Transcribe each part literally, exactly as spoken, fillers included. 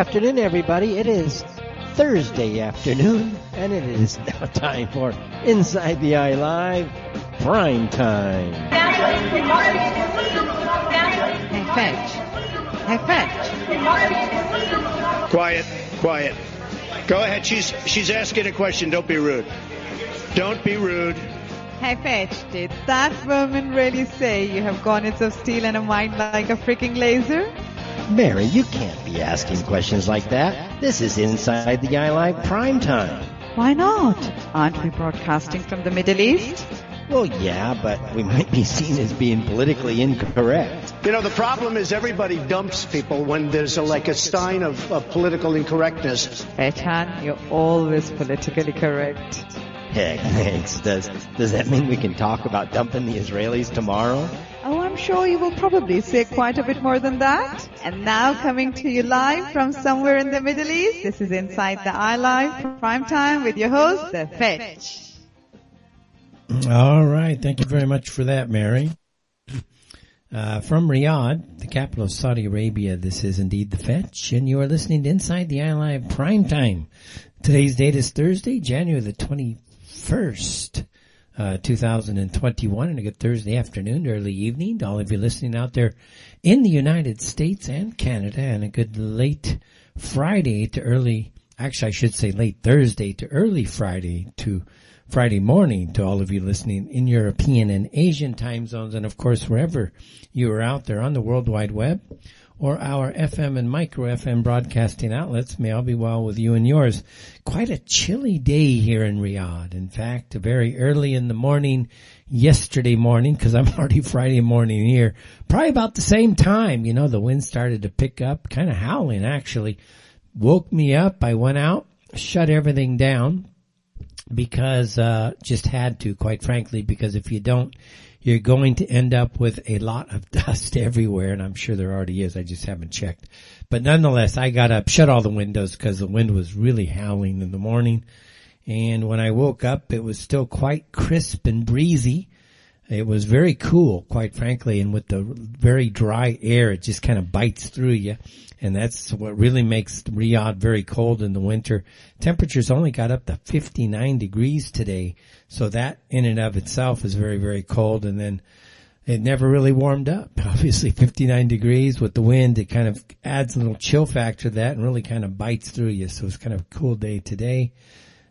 afternoon, everybody. It is Thursday afternoon, and it is now time for Inside the Eye Live Prime Time. Effect. Effect. Quiet. Quiet. Go ahead. She's she's asking a question. Don't be rude. Don't be rude. Hey, Fetch, did that woman really say you have garnets of steel and a mind like a freaking laser? Mary, you can't be asking questions like that. This is Inside the Eye Live Prime Time. Why not? Aren't we broadcasting from the Middle East? Well, yeah, but we might be seen as being politically incorrect. You know, the problem is everybody dumps people when there's a, like a sign of, of political incorrectness. Ethan, you're always politically correct. Heck, thanks. Does, does that mean we can talk about dumping the Israelis tomorrow? Oh, I'm sure you will probably say quite a bit more than that. And now coming to you live from somewhere in the Middle East, this is Inside the Eye Live Prime Time with your host, The Fetch. All right. Thank you very much for that, Mary. Uh, from Riyadh, the capital of Saudi Arabia, this is indeed The Fetch, and you are listening to Inside the Eye Live Prime Time. Today's date is Thursday, January the twenty-fourth. First, uh, two thousand twenty-one, and a good Thursday afternoon, early evening to all of you listening out there in the United States and Canada, and a good late Friday to early, actually I should say late Thursday to early Friday to Friday morning to all of you listening in European and Asian time zones, and of course wherever you are out there on the World Wide Web or our F M and micro F M broadcasting outlets. May all be well with you and yours. Quite a chilly day here in Riyadh. In fact, very early in the morning, yesterday morning, because I'm already Friday morning here, probably about the same time, you know, the wind started to pick up, kind of howling actually. Woke me up. I went out, shut everything down because, uh, just had to, quite frankly, because if you don't, you're going to end up with a lot of dust everywhere, and I'm sure there already is. I just haven't checked. But nonetheless, I got up, shut all the windows because the wind was really howling in the morning. And when I woke up, it was still quite crisp and breezy. It was very cool, quite frankly, and with the very dry air, it just kind of bites through you. And that's what really makes Riyadh very cold in the winter. Temperatures only got up to fifty-nine degrees today. So that in and of itself is very, very cold. And then it never really warmed up. Obviously fifty-nine degrees with the wind, it kind of adds a little chill factor to that and really kind of bites through you. So it's kind of a cool day today.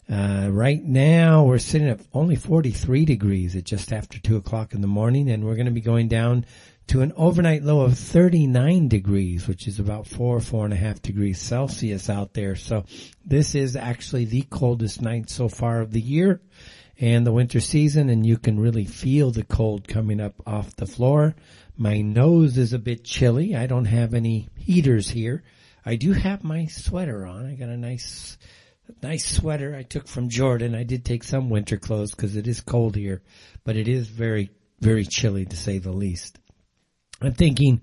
Uh, right now we're sitting at only forty-three degrees at just after two o'clock in the morning, and we're going to be going down to an overnight low of thirty-nine degrees, which is about four, four and a half degrees Celsius out there. So this is actually the coldest night so far of the year and the winter season, and you can really feel the cold coming up off the floor. My nose is a bit chilly. I don't have any heaters here. I do have my sweater on. I got a nice, nice sweater I took from Jordan. I did take some winter clothes because it is cold here, but it is very, very chilly to say the least. I'm thinking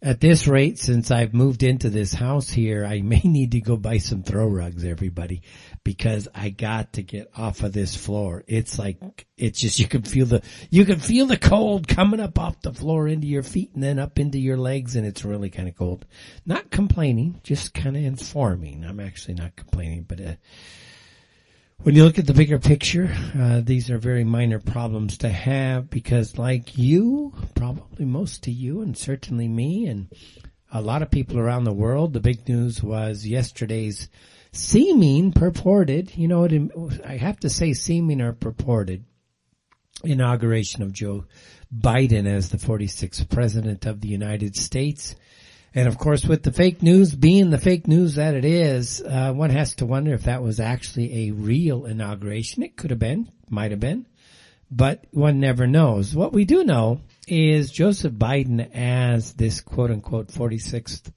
at this rate, since I've moved into this house here, I may need to go buy some throw rugs, everybody, because I got to get off of this floor. It's like, it's just, you can feel the, you can feel the cold coming up off the floor into your feet and then up into your legs, and it's really kind of cold. Not complaining, just kind of informing. I'm actually not complaining, but, uh, when you look at the bigger picture, uh, these are very minor problems to have because like you, probably most of you and certainly me and a lot of people around the world, the big news was yesterday's seeming purported, you know, it, I have to say seeming or purported inauguration of Joe Biden as the forty-sixth president of the United States. And, of course, with the fake news being the fake news that it is, uh, one has to wonder if that was actually a real inauguration. It could have been, might have been, but one never knows. What we do know is Joseph Biden as this, quote-unquote, forty-sixth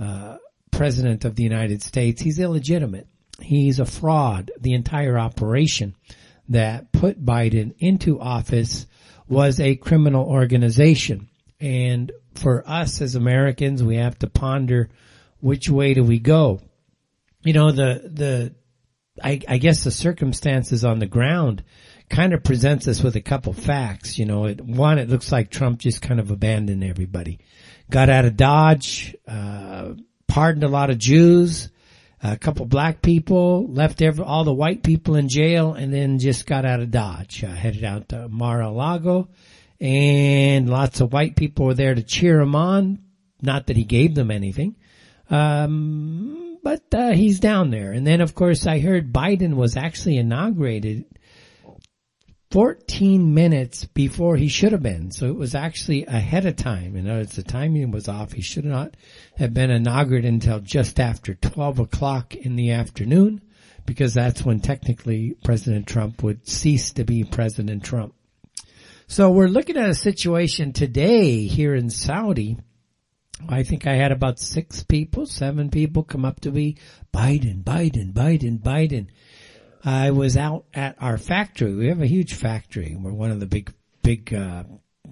uh, president of the United States, he's illegitimate. He's a fraud. The entire operation that put Biden into office was a criminal organization. And for us as Americans, we have to ponder which way do we go. You know, the, the, I, I guess the circumstances on the ground kind of presents us with a couple facts. You know, it, one, it looks like Trump just kind of abandoned everybody, got out of Dodge, uh, pardoned a lot of Jews, a couple black people, left every, all the white people in jail, and then just got out of Dodge, uh, headed out to Mar-a-Lago. And lots of white people were there to cheer him on. Not that he gave them anything. Um, but uh, he's down there. And then, of course, I heard Biden was actually inaugurated fourteen minutes before he should have been. So it was actually ahead of time. In other words, the timing was off. He should not have been inaugurated until just after twelve o'clock in the afternoon, because that's when technically President Trump would cease to be President Trump. So we're looking at a situation today here in Saudi. I think I had about six people, seven people come up to me, Biden, Biden, Biden, Biden. I was out at our factory. We have a huge factory. We're one of the big, big, uh,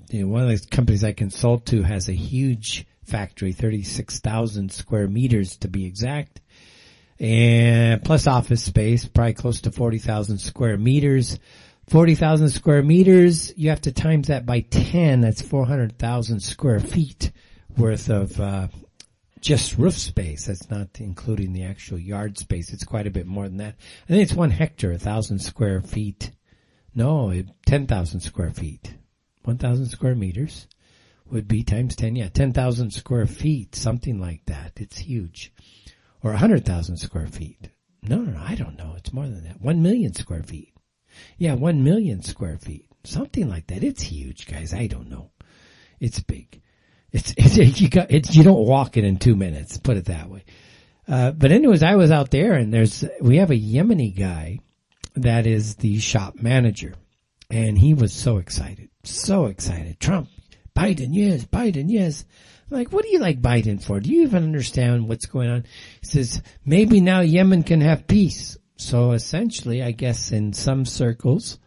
you know, one of the companies I consult to has a huge factory, thirty-six thousand square meters to be exact, and plus office space, probably close to forty thousand square meters. forty thousand square meters, you have to times that by ten. That's four hundred thousand square feet worth of uh just roof space. That's not including the actual yard space. It's quite a bit more than that. I think it's one hectare, one thousand square feet. No, ten thousand square feet. one thousand square meters would be times ten. Yeah, ten thousand square feet, something like that. It's huge. Or one hundred thousand square feet. No, no, no, I don't know. It's more than that. one million square feet. Yeah, one million square feet, something like that. It's huge, guys. I don't know. It's big. It's, it's you got it's you don't walk it in two minutes. Put it that way. Uh, but anyways, I was out there, and there's we have a Yemeni guy that is the shop manager, and he was so excited, so excited. Trump, Biden, yes, Biden, yes. I'm like, what do you like Biden for? Do you even understand what's going on? He says maybe now Yemen can have peace. So essentially, I guess in some circles,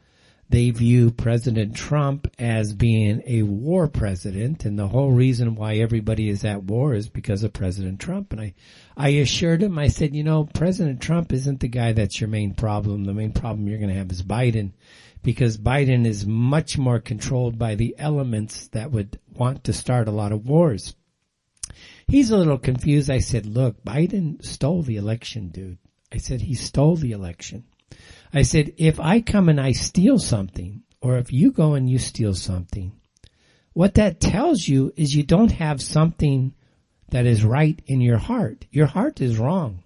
they view President Trump as being a war president, and the whole reason why everybody is at war is because of President Trump. And I, I assured him, I said, you know, President Trump isn't the guy that's your main problem. The main problem you're going to have is Biden, because Biden is much more controlled by the elements that would want to start a lot of wars. He's a little confused. I said, look, Biden stole the election, dude. I said, he stole the election. I said, if I come and I steal something, or if you go and you steal something, what that tells you is you don't have something that is right in your heart. Your heart is wrong,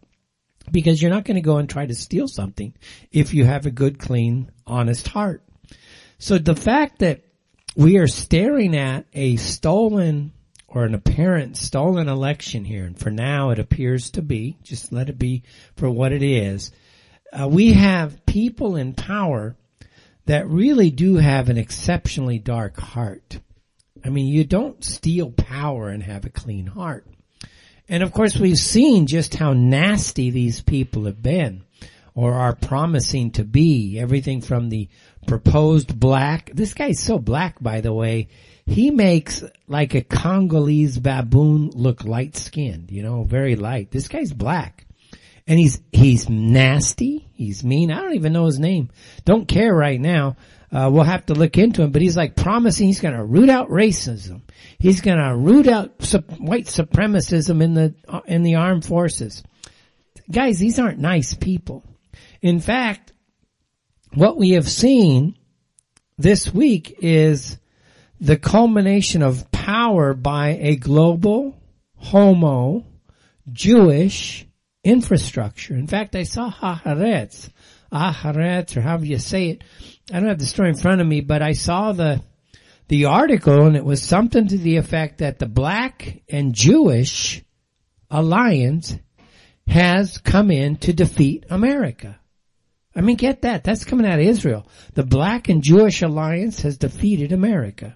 because you're not going to go and try to steal something if you have a good, clean, honest heart. So the fact that we are staring at a stolen or an apparent stolen election here, and for now it appears to be, just let it be for what it is, uh, we have people in power that really do have an exceptionally dark heart. I mean, you don't steal power and have a clean heart. And of course we've seen just how nasty these people have been, or are promising to be. Everything from the proposed black, this guy's so black, by the way, he makes like a Congolese baboon look light-skinned, you know, very light. This guy's black. And he's he's nasty. He's mean. I don't even know his name. Don't care right now. Uh, we'll have to look into him. But he's like promising he's going to root out racism. He's going to root out su- white supremacism in the uh, in the armed forces. Guys, these aren't nice people. In fact, what we have seen this week is the culmination of power by a global, homo, Jewish infrastructure. In fact, I saw Haaretz, Haaretz, or however you say it. I don't have the story in front of me, but I saw the the article, and it was something to the effect that the Black and Jewish alliance has come in to defeat America. I mean, get that. That's coming out of Israel. The Black and Jewish alliance has defeated America.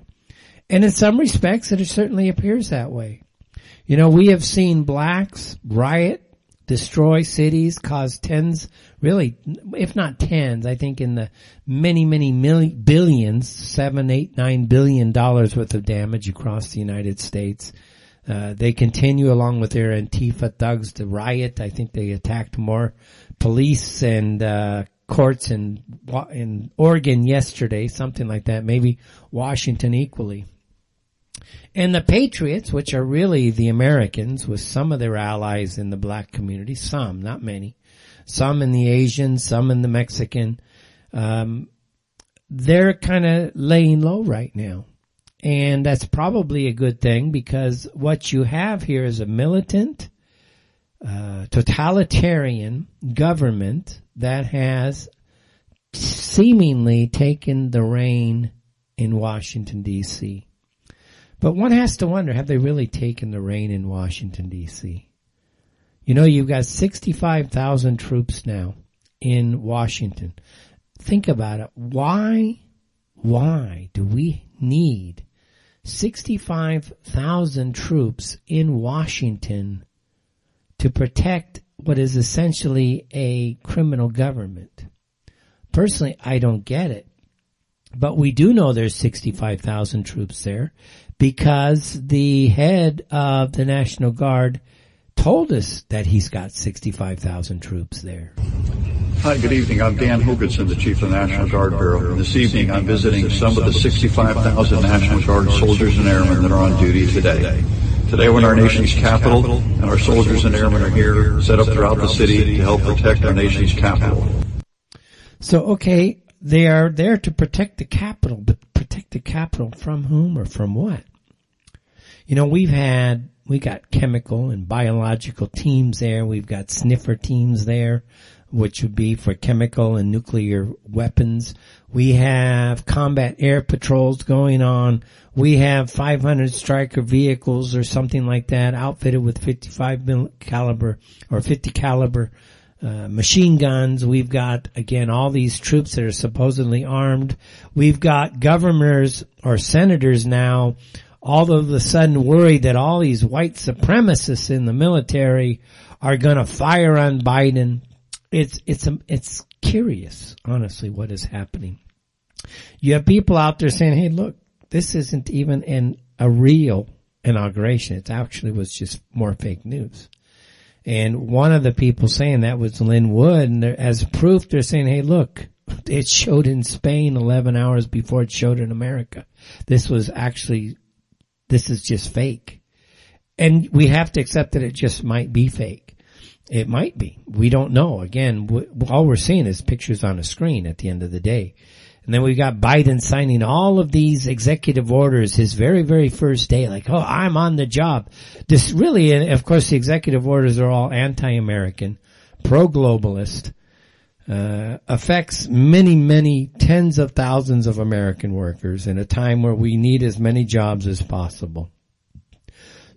And in some respects, it certainly appears that way. You know, we have seen blacks riot, destroy cities, cause tens, really, if not tens, I think in the many, many million, billions, seven, eight, nine billion dollars worth of damage across the United States. Uh, they continue along with their Antifa thugs to riot. I think they attacked more police and, uh, courts in in Oregon yesterday, something like that, maybe Washington equally. And the patriots, which are really the Americans with some of their allies in the black community, some, not many, some in the Asian, some in the Mexican, um, they're kind of laying low right now. And that's probably a good thing, because what you have here is a militant, uh, totalitarian government that has seemingly taken the reign in Washington, D C But one has to wonder, have they really taken the reign in Washington, D C? You know, you've got sixty-five thousand troops now in Washington. Think about it. Why, why do we need sixty-five thousand troops in Washington to protect what is essentially a criminal government? Personally, I don't get it. But we do know there's sixty-five thousand troops there, because the head of the National Guard told us that he's got sixty-five thousand troops there. Hi, good evening. I'm Dan Hogertson, the Chief of the National Guard Bureau. And this evening, I'm visiting some of the sixty-five thousand National Guard soldiers and airmen that are on duty today. Today we're in our nation's capital, and our soldiers and airmen are here, set up throughout the city to help protect our nation's capital. So, okay, they are there to protect the capital, but protect the capital from whom or from what? You know, we've had, we got chemical and biological teams there. We've got sniffer teams there, which would be for chemical and nuclear weapons. We have combat air patrols going on. We have five hundred striker vehicles or something like that, outfitted with fifty-five caliber or fifty caliber uh, machine guns. We've got, again, all these troops that are supposedly armed. We've got governors or senators now all of a sudden worried that all these white supremacists in the military are going to fire on Biden. It's, it's, it's curious, honestly, what is happening. You have people out there saying, hey, look, this isn't even an, a real inauguration. It actually was just more fake news. And one of the people saying that was Lynn Wood, and as proof, they're saying, hey, look, it showed in Spain eleven hours before it showed in America. This was actually This is just fake. And we have to accept that it just might be fake. It might be. We don't know. Again, w- all we're seeing is pictures on a screen at the end of the day. And then we've got Biden signing all of these executive orders his very, very first day. Like, oh, I'm on the job. This really, and of course, the executive orders are all anti-American, pro-globalist, uh, affects many, many tens of thousands of American workers in a time where we need as many jobs as possible.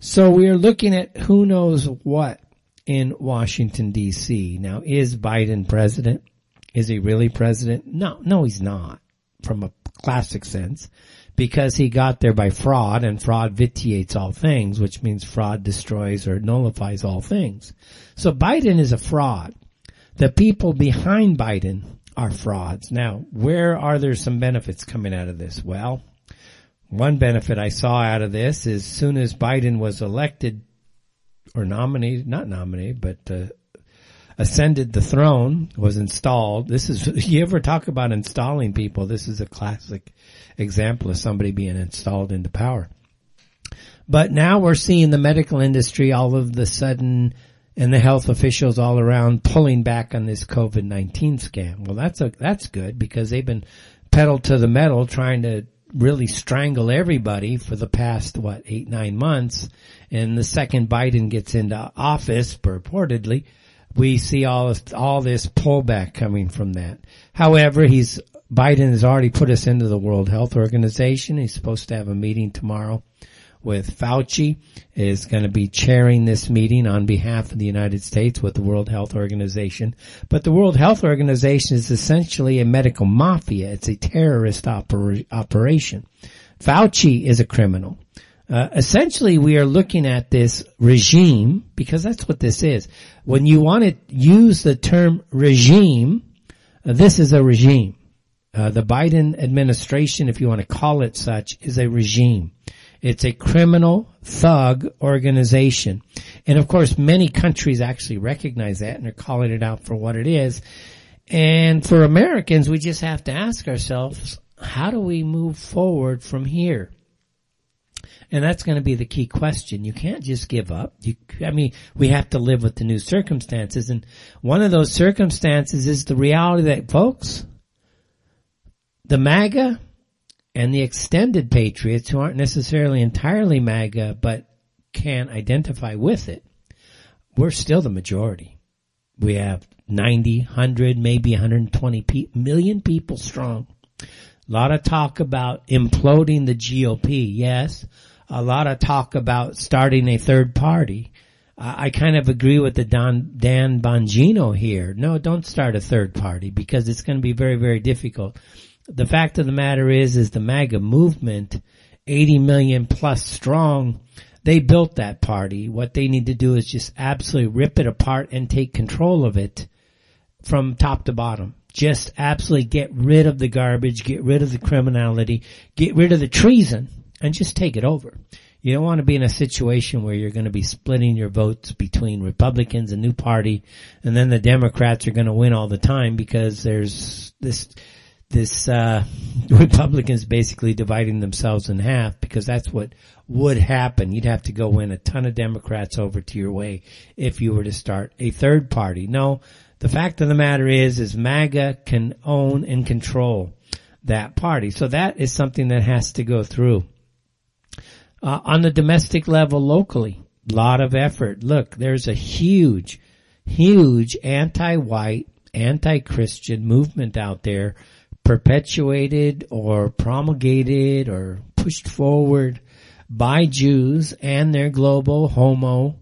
So we are looking at who knows what in Washington, D C Now, is Biden president? Is he really president? No, no, he's not, from a classic sense, because he got there by fraud, and fraud vitiates all things, which means fraud destroys or nullifies all things. So Biden is a fraud. The people behind Biden are frauds. Now, where are there some benefits coming out of this? Well, one benefit I saw out of this is, soon as Biden was elected or nominated, not nominated, but uh, ascended the throne, was installed. This is, you ever talk about installing people, this is a classic example of somebody being installed into power. But now we're seeing the medical industry all of the sudden, and the health officials all around, pulling back on this COVID nineteen scam. Well, that's a, that's good, because they've been pedal to the metal trying to really strangle everybody for the past, what, eight, nine months. And the second Biden gets into office, purportedly, we see all this, all this pullback coming from that. However, he's, Biden has already put us into the World Health Organization. He's supposed to have a meeting tomorrow with Fauci, is going to be chairing this meeting on behalf of the United States with the World Health Organization. But the World Health Organization is essentially a medical mafia. It's a terrorist oper- operation. Fauci is a criminal. Uh, essentially, we are looking at this regime, because that's what this is. When you want to use the term regime, uh, this is a regime. Uh, the Biden administration, if you want to call it such, is a regime. It's a criminal thug organization. And, of course, many countries actually recognize that and are calling it out for what it is. And for Americans, we just have to ask ourselves, how do we move forward from here? And that's going to be the key question. You can't just give up. You, I mean, we have to live with the new circumstances. And one of those circumstances is the reality that, folks, the MAGA and the extended patriots who aren't necessarily entirely MAGA but can identify with it, we're still the majority. We have ninety, one hundred, maybe one hundred twenty pe- million people strong. A lot of talk about imploding the G O P, yes. A lot of talk about starting a third party. Uh, I kind of agree with the Don, Dan Bongino here. No, don't start a third party because it's going to be very, very difficult. The fact of the matter is, is the MAGA movement, eighty million plus strong, they built that party. What they need to do is just absolutely rip it apart and take control of it from top to bottom. Just absolutely get rid of the garbage, get rid of the criminality, get rid of the treason, and just take it over. You don't want to be in a situation where you're going to be splitting your votes between Republicans, a new party, and then the Democrats are going to win all the time because there's this, this, uh, Republicans basically dividing themselves in half because that's what would happen. You'd have to go win a ton of Democrats over to your way if you were to start a third party. No. The fact of the matter is, is MAGA can own and control that party. So that is something that has to go through. Uh, on the domestic level locally, a lot of effort. Look, there's a huge, huge anti-white, anti-Christian movement out there perpetuated or promulgated or pushed forward by Jews and their global homo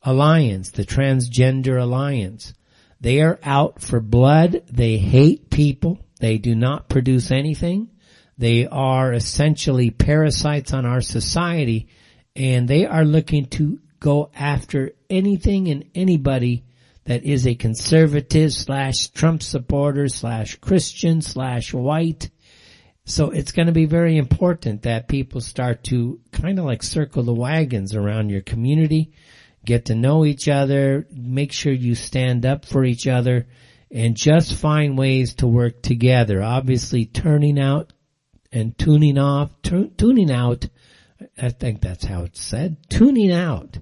alliance, the transgender alliance. They are out for blood. They hate people. They do not produce anything. They are essentially parasites on our society, and they are looking to go after anything and anybody that is a conservative slash Trump supporter slash Christian slash white. So it's going to be very important that people start to kind of like circle the wagons around your community. Get to know each other, make sure you stand up for each other, and just find ways to work together. Obviously, turning out and tuning off, tu- tuning out, I think that's how it's said, tuning out.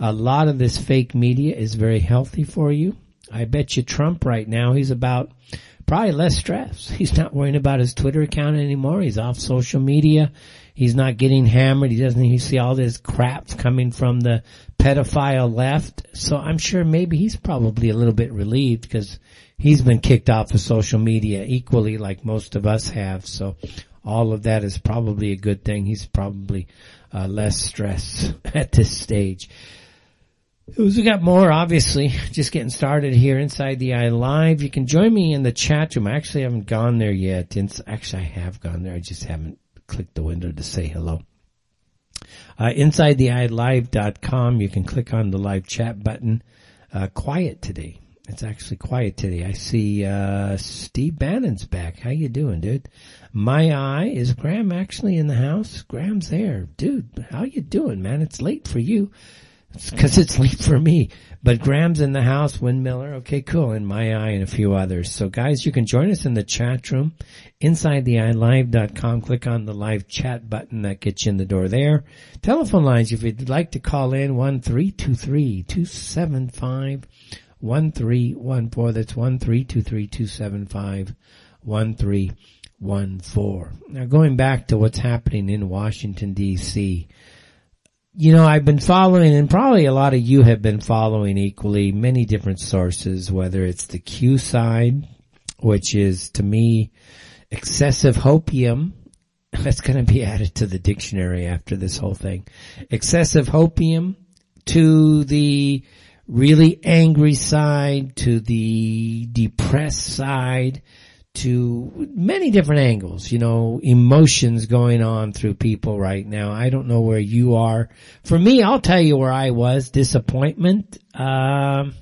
A lot of this fake media is very healthy for you. I bet you Trump right now, he's about probably less stress. He's not worrying about his Twitter account anymore. He's off social media. He's not getting hammered. He doesn't even see all this crap coming from the pedophile left. So I'm sure maybe he's probably a little bit relieved because he's been kicked off of social media equally like most of us have. So all of that is probably a good thing. He's probably uh, less stressed at this stage. We got more, obviously, just getting started here inside the Eye Live. You can join me in the chat room. I actually haven't gone there yet. It's, actually, I have gone there. I just haven't clicked the window to say hello. Uh, inside the eye live dot com, you can click on the live chat button. Uh, quiet today. It's actually quiet today. I see uh Steve Bannon's back. How you doing, dude? My eye, is Graham actually in the house? Graham's there. Dude, how you doing, man? It's late for you. It's because it's late for me. But Graham's in the house, Windmiller. Okay, cool. And my eye and a few others. So, guys, you can join us in the chat room, inside the eye live dot com. Click on the live chat button. That gets you in the door there. Telephone lines, if you'd like to call in, one three two three, two seven five, one three one four. That's one three two three, two seven five, one three one four. Now, going back to what's happening in Washington, D C, you know, I've been following, and probably a lot of you have been following equally, many different sources, whether it's the Q side, which is, to me, excessive hopium. That's going to be added to the dictionary after this whole thing. Excessive hopium, to the really angry side, to the depressed side, to many different angles, you know, emotions going on through people right now. I don't know where you are. For me, I'll tell you where I was. Disappointment. Um,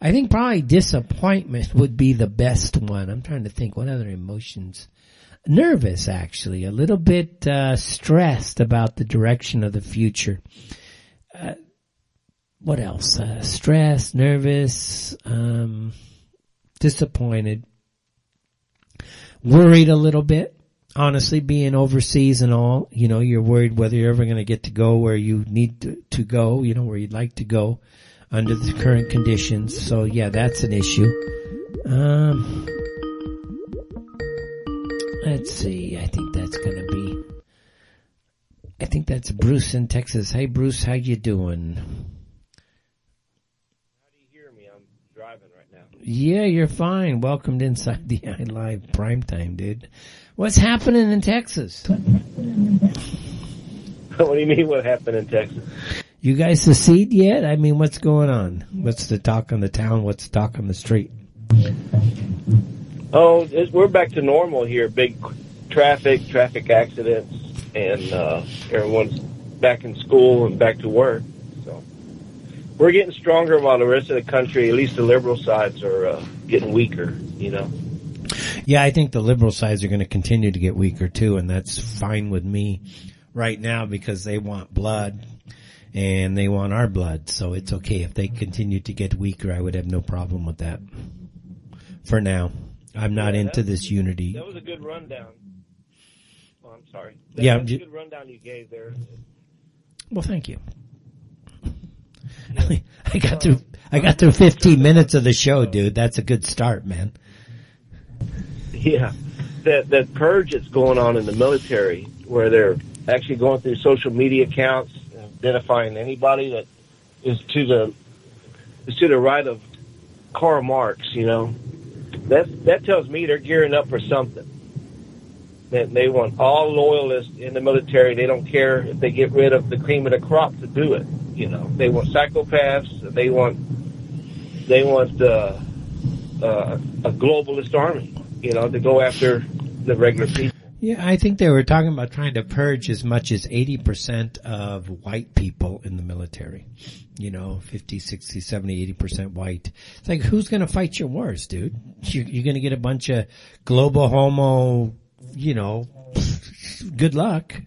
I think probably disappointment would be the best one. I'm trying to think what other emotions. Nervous, actually. A little bit uh, stressed about the direction of the future. Uh, what else? Uh, stressed, nervous, um, disappointed. Worried a little bit. honestly, being overseas and all, you know, you're worried whether you're ever going to get to go where you need to, to go, you know, where you'd like to go under the current conditions. So, yeah, that's an issue. Um, let's see. I think that's going to be... I think that's Bruce in Texas. Hey, Bruce, how you doing? How do you hear me? I'm driving right now. Yeah, you're fine. Welcome to Inside the Eye Live Prime Time, dude. What's happening in Texas? What do you mean what happened in Texas? You guys secede yet? I mean, what's going on? What's the talk on the town? What's the talk on the street? Oh, it's, we're back to normal here. Big traffic, traffic accidents. And uh, everyone's back in school and back to work. So we're getting stronger while the rest of the country, at least the liberal sides, are uh, getting weaker, you know. Yeah, I think the liberal sides are going to continue to get weaker, too, and that's fine with me right now because they want blood and they want our blood. So it's okay. If they continue to get weaker, I would have no problem with that for now. I'm not yeah, into was, this unity. That was a good rundown. I'm sorry. That, yeah, that's a good rundown you gave there. Well, thank you. Yeah. I got through. I got through fifteen minutes of the show, dude. That's a good start, man. Yeah, that that purge that's going on in the military, where they're actually going through social media accounts, identifying anybody that is to the is to the right of Karl Marx. You know, that that tells me they're gearing up for something. They want all loyalists in the military. They don't care if they get rid of the cream of the crop to do it. You know, they want psychopaths. They want they want uh, uh, a globalist army. You know, to go after the regular people. Yeah, I think they were talking about trying to purge as much as eighty percent of white people in the military. You know, fifty, sixty, seventy, eighty percent white. It's like, who's going to fight your wars, dude? You're going to get a bunch of global homo. You know, good luck.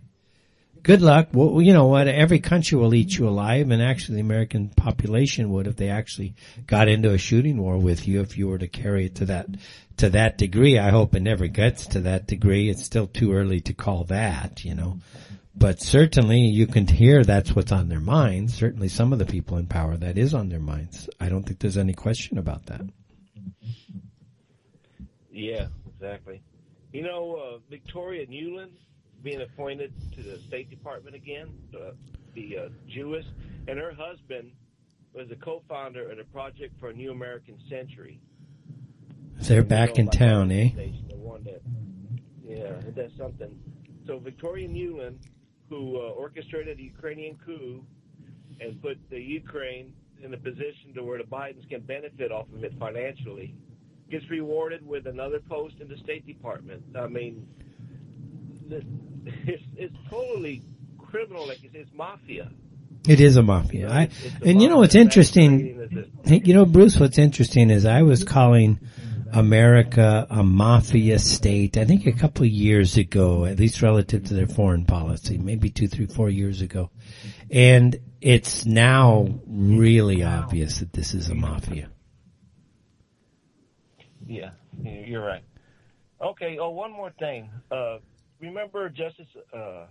Good luck. Well, you know what? Every country will eat you alive, and actually the American population would if they actually got into a shooting war with you if you were to carry it to that, to that degree. I hope it never gets to that degree. It's still too early to call that, you know. But certainly you can hear that's what's on their minds. Certainly some of the people in power, that is on their minds. I don't think there's any question about that. Yeah, exactly. You know, uh, Victoria Nuland being appointed to the State Department again, uh, the uh, Jewess, and her husband was the co-founder of the Project for a New American Century. They're and back you know, in like town, eh? That, yeah, that's something. So Victoria Nuland, who uh, orchestrated the Ukrainian coup and put the Ukraine in a position to where the Bidens can benefit off of it financially, gets rewarded with another post in the State Department. I mean, this, it's, it's totally criminal. Like it's, it's mafia. It is a mafia. I, it's, it's and mafia. You know what's interesting? You know, Bruce, what's interesting is I was calling America a mafia state, I think a couple of years ago, at least relative to their foreign policy, maybe two, three, four years ago. And it's now really obvious that this is a mafia. Yeah, you're right. Okay, oh, one more thing. Uh, remember Justice, uh,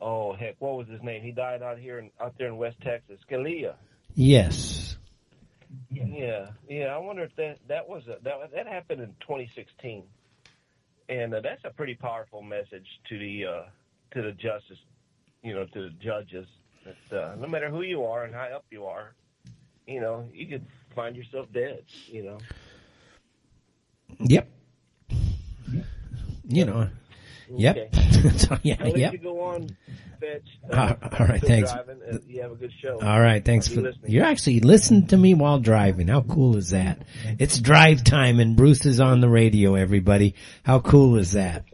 oh, heck, what was his name? He died out here, in, out there in West Texas, Scalia. Yes. Yeah, yeah, I wonder if that, that was, a, that, that happened in twenty sixteen. And uh, that's a pretty powerful message to the, uh, to the justice, you know, to the judges. That uh, no matter who you are and how up you are, you know, you could find yourself dead, you know. Yep. You know. Yep. Okay. so, yeah, I'll let yep. you go on, Fetch. Uh, all, all right, thanks. You have a good show. All right, thanks for listening. You're actually listening to me while driving. How cool is that? It's drive time and Bruce is on the radio, everybody. How cool is that?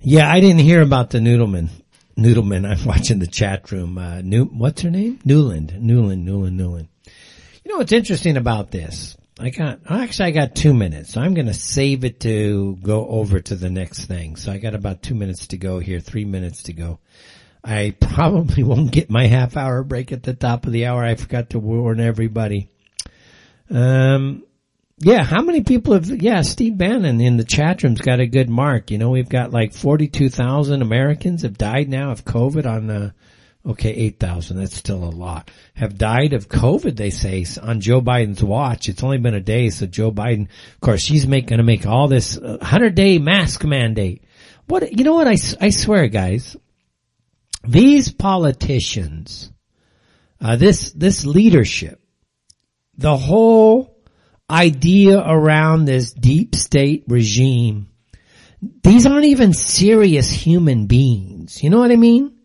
Yeah, I didn't hear about the Noodleman. Noodleman, I'm watching the chat room. Uh, New, what's her name? Nuland. Nuland, Nuland, Nuland. You know what's interesting about this? I got, actually I got two minutes, so I'm going to save it to go over to the next thing. So I got about two minutes to go here, three minutes to go. I probably won't get my half hour break at the top of the hour. I forgot to warn everybody. Um, Yeah, how many people have, yeah, Steve Bannon in the chat room's got a good mark. You know, we've got like forty-two thousand Americans have died now of COVID on, uh, okay, eight thousand, that's still a lot, have died of COVID, they say, on Joe Biden's watch. It's only been a day, so Joe Biden, of course, he's make, gonna make all this hundred-day mask mandate. What, you know what, I, I swear, guys, these politicians, uh, this, this leadership, the whole idea around this deep state regime, these aren't even serious human beings. You know what I mean?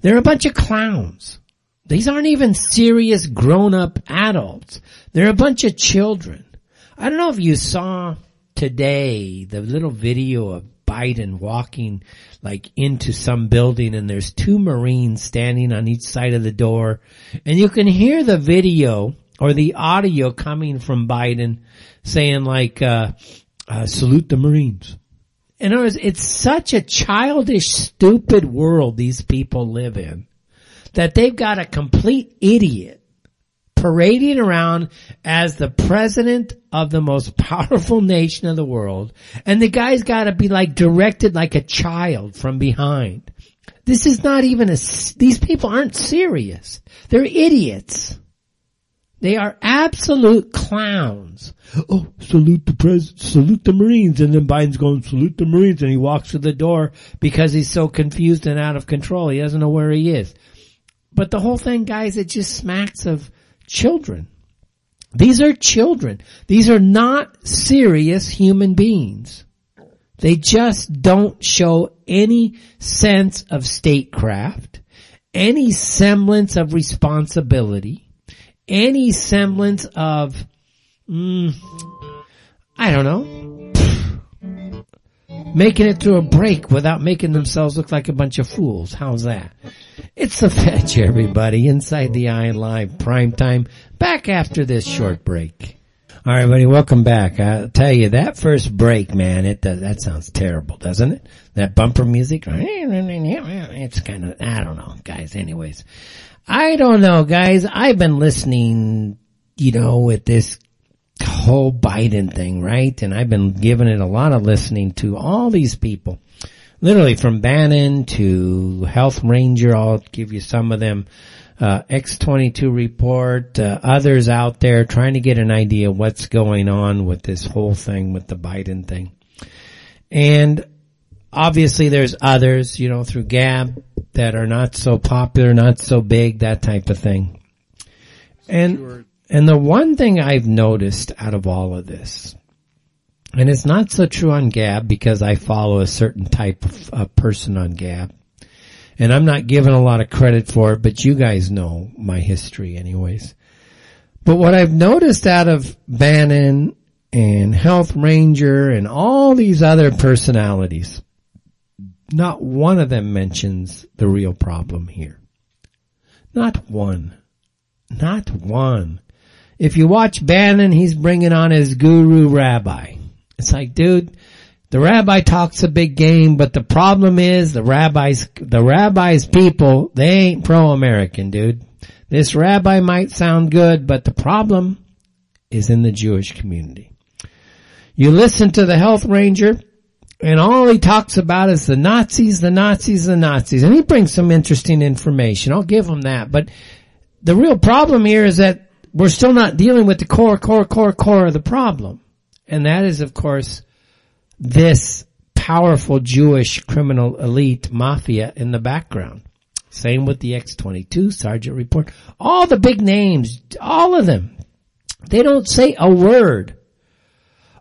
They're a bunch of clowns. These aren't even serious grown-up adults. They're a bunch of children. I don't know if you saw today the little video of Biden walking like into some building, and there's two Marines standing on each side of the door, and you can hear the video or the audio coming from Biden saying like, uh, uh, salute the Marines. In other words, it's such a childish, stupid world these people live in that they've got a complete idiot parading around as the president of the most powerful nation of the world. And the guy's gotta be like directed like a child from behind. This is not even a, these people aren't serious. They're idiots. They are absolute clowns. Oh, salute the president, salute the Marines. And then Biden's going, salute the Marines. And he walks to the door because he's so confused and out of control. He doesn't know where he is. But the whole thing, guys, it just smacks of children. These are children. These are not serious human beings. They just don't show any sense of statecraft, any semblance of responsibility, any semblance of, mm, I don't know, making it through a break without making themselves look like a bunch of fools. How's that? It's the Fetch, everybody. Inside the Eye Live Prime Time. Back after this short break. All right, buddy, welcome back. I'll tell you, that first break, man, it does, that sounds terrible, doesn't it? That bumper music, it's kind of, I don't know, guys, anyways. I don't know, guys. I've been listening, you know, with this whole Biden thing, right? And I've been giving it a lot of listening to all these people, literally from Bannon to Health Ranger. I'll give you some of them. Uh, X twenty-two report, uh, others out there trying to get an idea of what's going on with this whole thing, with the Biden thing. And obviously there's others, you know, through Gab that are not so popular, not so big, that type of thing. And, and the one thing I've noticed out of all of this, and it's not so true on Gab because I follow a certain type of uh, person on Gab, and I'm not giving a lot of credit for it, but you guys know my history anyways. But what I've noticed out of Bannon and Health Ranger and all these other personalities, not one of them mentions the real problem here. Not one. Not one. If you watch Bannon, he's bringing on his guru rabbi. It's like, dude, the rabbi talks a big game, but the problem is the rabbis, the rabbi's people, they ain't pro-American, dude. This rabbi might sound good, but the problem is in the Jewish community. You listen to the Health Ranger, and all he talks about is the Nazis, the Nazis, the Nazis. And he brings some interesting information. I'll give him that. But the real problem here is that we're still not dealing with the core, core, core, core of the problem. And that is, of course, this powerful Jewish criminal elite mafia in the background. Same with the X twenty-two, Sergeant Report. All the big names, all of them, they don't say a word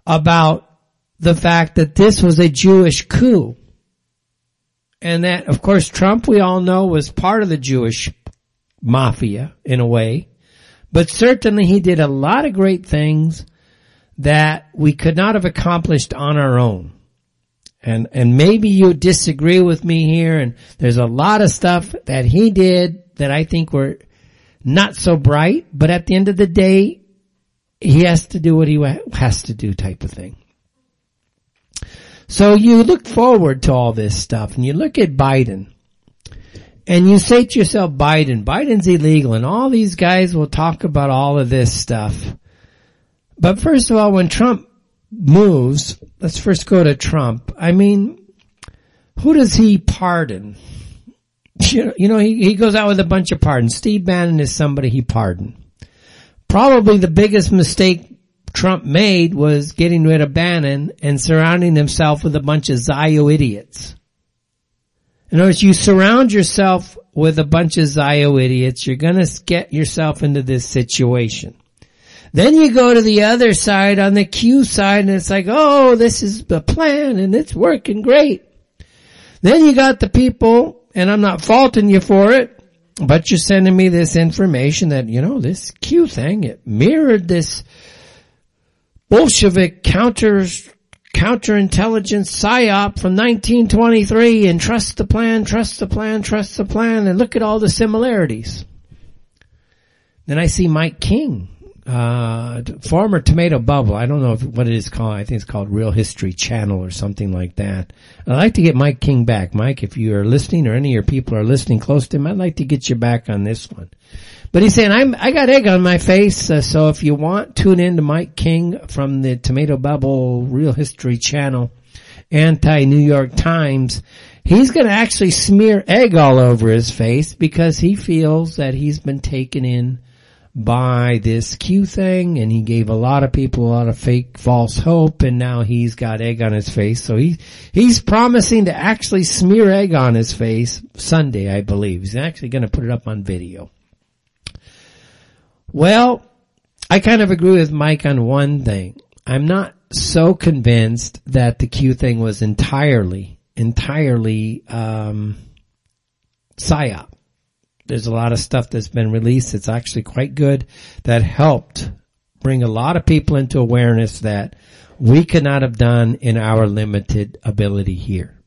about the fact that this was a Jewish coup. And that, of course, Trump, we all know, was part of the Jewish mafia in a way. But certainly he did a lot of great things that we could not have accomplished on our own. And, and maybe you disagree with me here, and there's a lot of stuff that he did that I think were not so bright, but at the end of the day, he has to do what he has to do type of thing. So you look forward to all this stuff, and you look at Biden, and you say to yourself, Biden, Biden's illegal, and all these guys will talk about all of this stuff. But first of all, when Trump moves, let's first go to Trump. I mean, who does he pardon? You know, he, he goes out with a bunch of pardons. Steve Bannon is somebody he pardoned. Probably the biggest mistake Trump made was getting rid of Bannon and surrounding himself with a bunch of Zio idiots. In other words, you surround yourself with a bunch of Zio idiots, you're going to get yourself into this situation. Then you go to the other side, on the Q side, and it's like, oh, this is the plan, and it's working great. Then you got the people, and I'm not faulting you for it, but you're sending me this information that, you know, this Q thing, it mirrored this Bolshevik counter counterintelligence psyop from nineteen twenty-three, and trust the plan, trust the plan, trust the plan, and look at all the similarities. Then I see Mike King, uh, former Tomato Bubble. I don't know if, what it is called. I think it's called Real History Channel or something like that. I'd like to get Mike King back. Mike, if you are listening or any of your people are listening close to him, I'd like to get you back on this one. But he's saying, I'm, I got egg on my face, uh, so if you want, tune in to Mike King from the Tomato Bubble, Real History Channel, anti-New York Times. He's going to actually smear egg all over his face because he feels that he's been taken in by this Q thing, and he gave a lot of people a lot of fake, false hope, and now he's got egg on his face. So he he's promising to actually smear egg on his face Sunday, I believe. He's actually going to put it up on video. Well, I kind of agree with Mike on one thing. I'm not so convinced that the Q thing was entirely, entirely, um, psyop. There's a lot of stuff that's been released that's actually quite good that helped bring a lot of people into awareness that we could not have done in our limited ability here.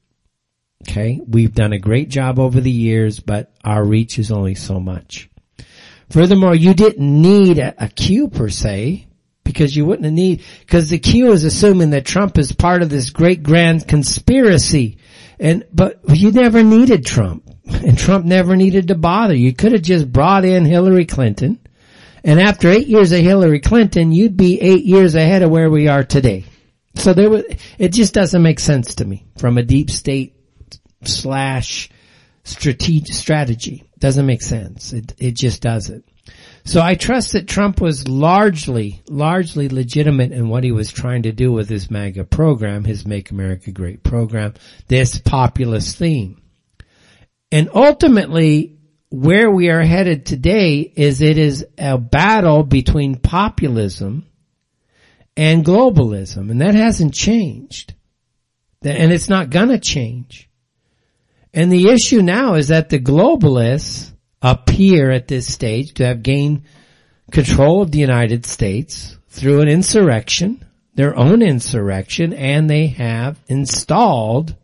Okay? We've done a great job over the years, but our reach is only so much. Furthermore, you didn't need a, a Q per se, because you wouldn't need, because the Q is assuming that Trump is part of this great grand conspiracy. And, but you never needed Trump. And Trump never needed to bother. You could have just brought in Hillary Clinton. And after eight years of Hillary Clinton, you'd be eight years ahead of where we are today. So there was, it just doesn't make sense to me from a deep state slash strategy. Doesn't make sense. It it just doesn't. So I trust that Trump was largely, largely legitimate in what he was trying to do with his MAGA program, his Make America Great program, this populist theme. And ultimately, where we are headed today is it is a battle between populism and globalism, and that hasn't changed. And it's not gonna change. And the issue now is that the globalists appear at this stage to have gained control of the United States through an insurrection, their own insurrection, and they have installed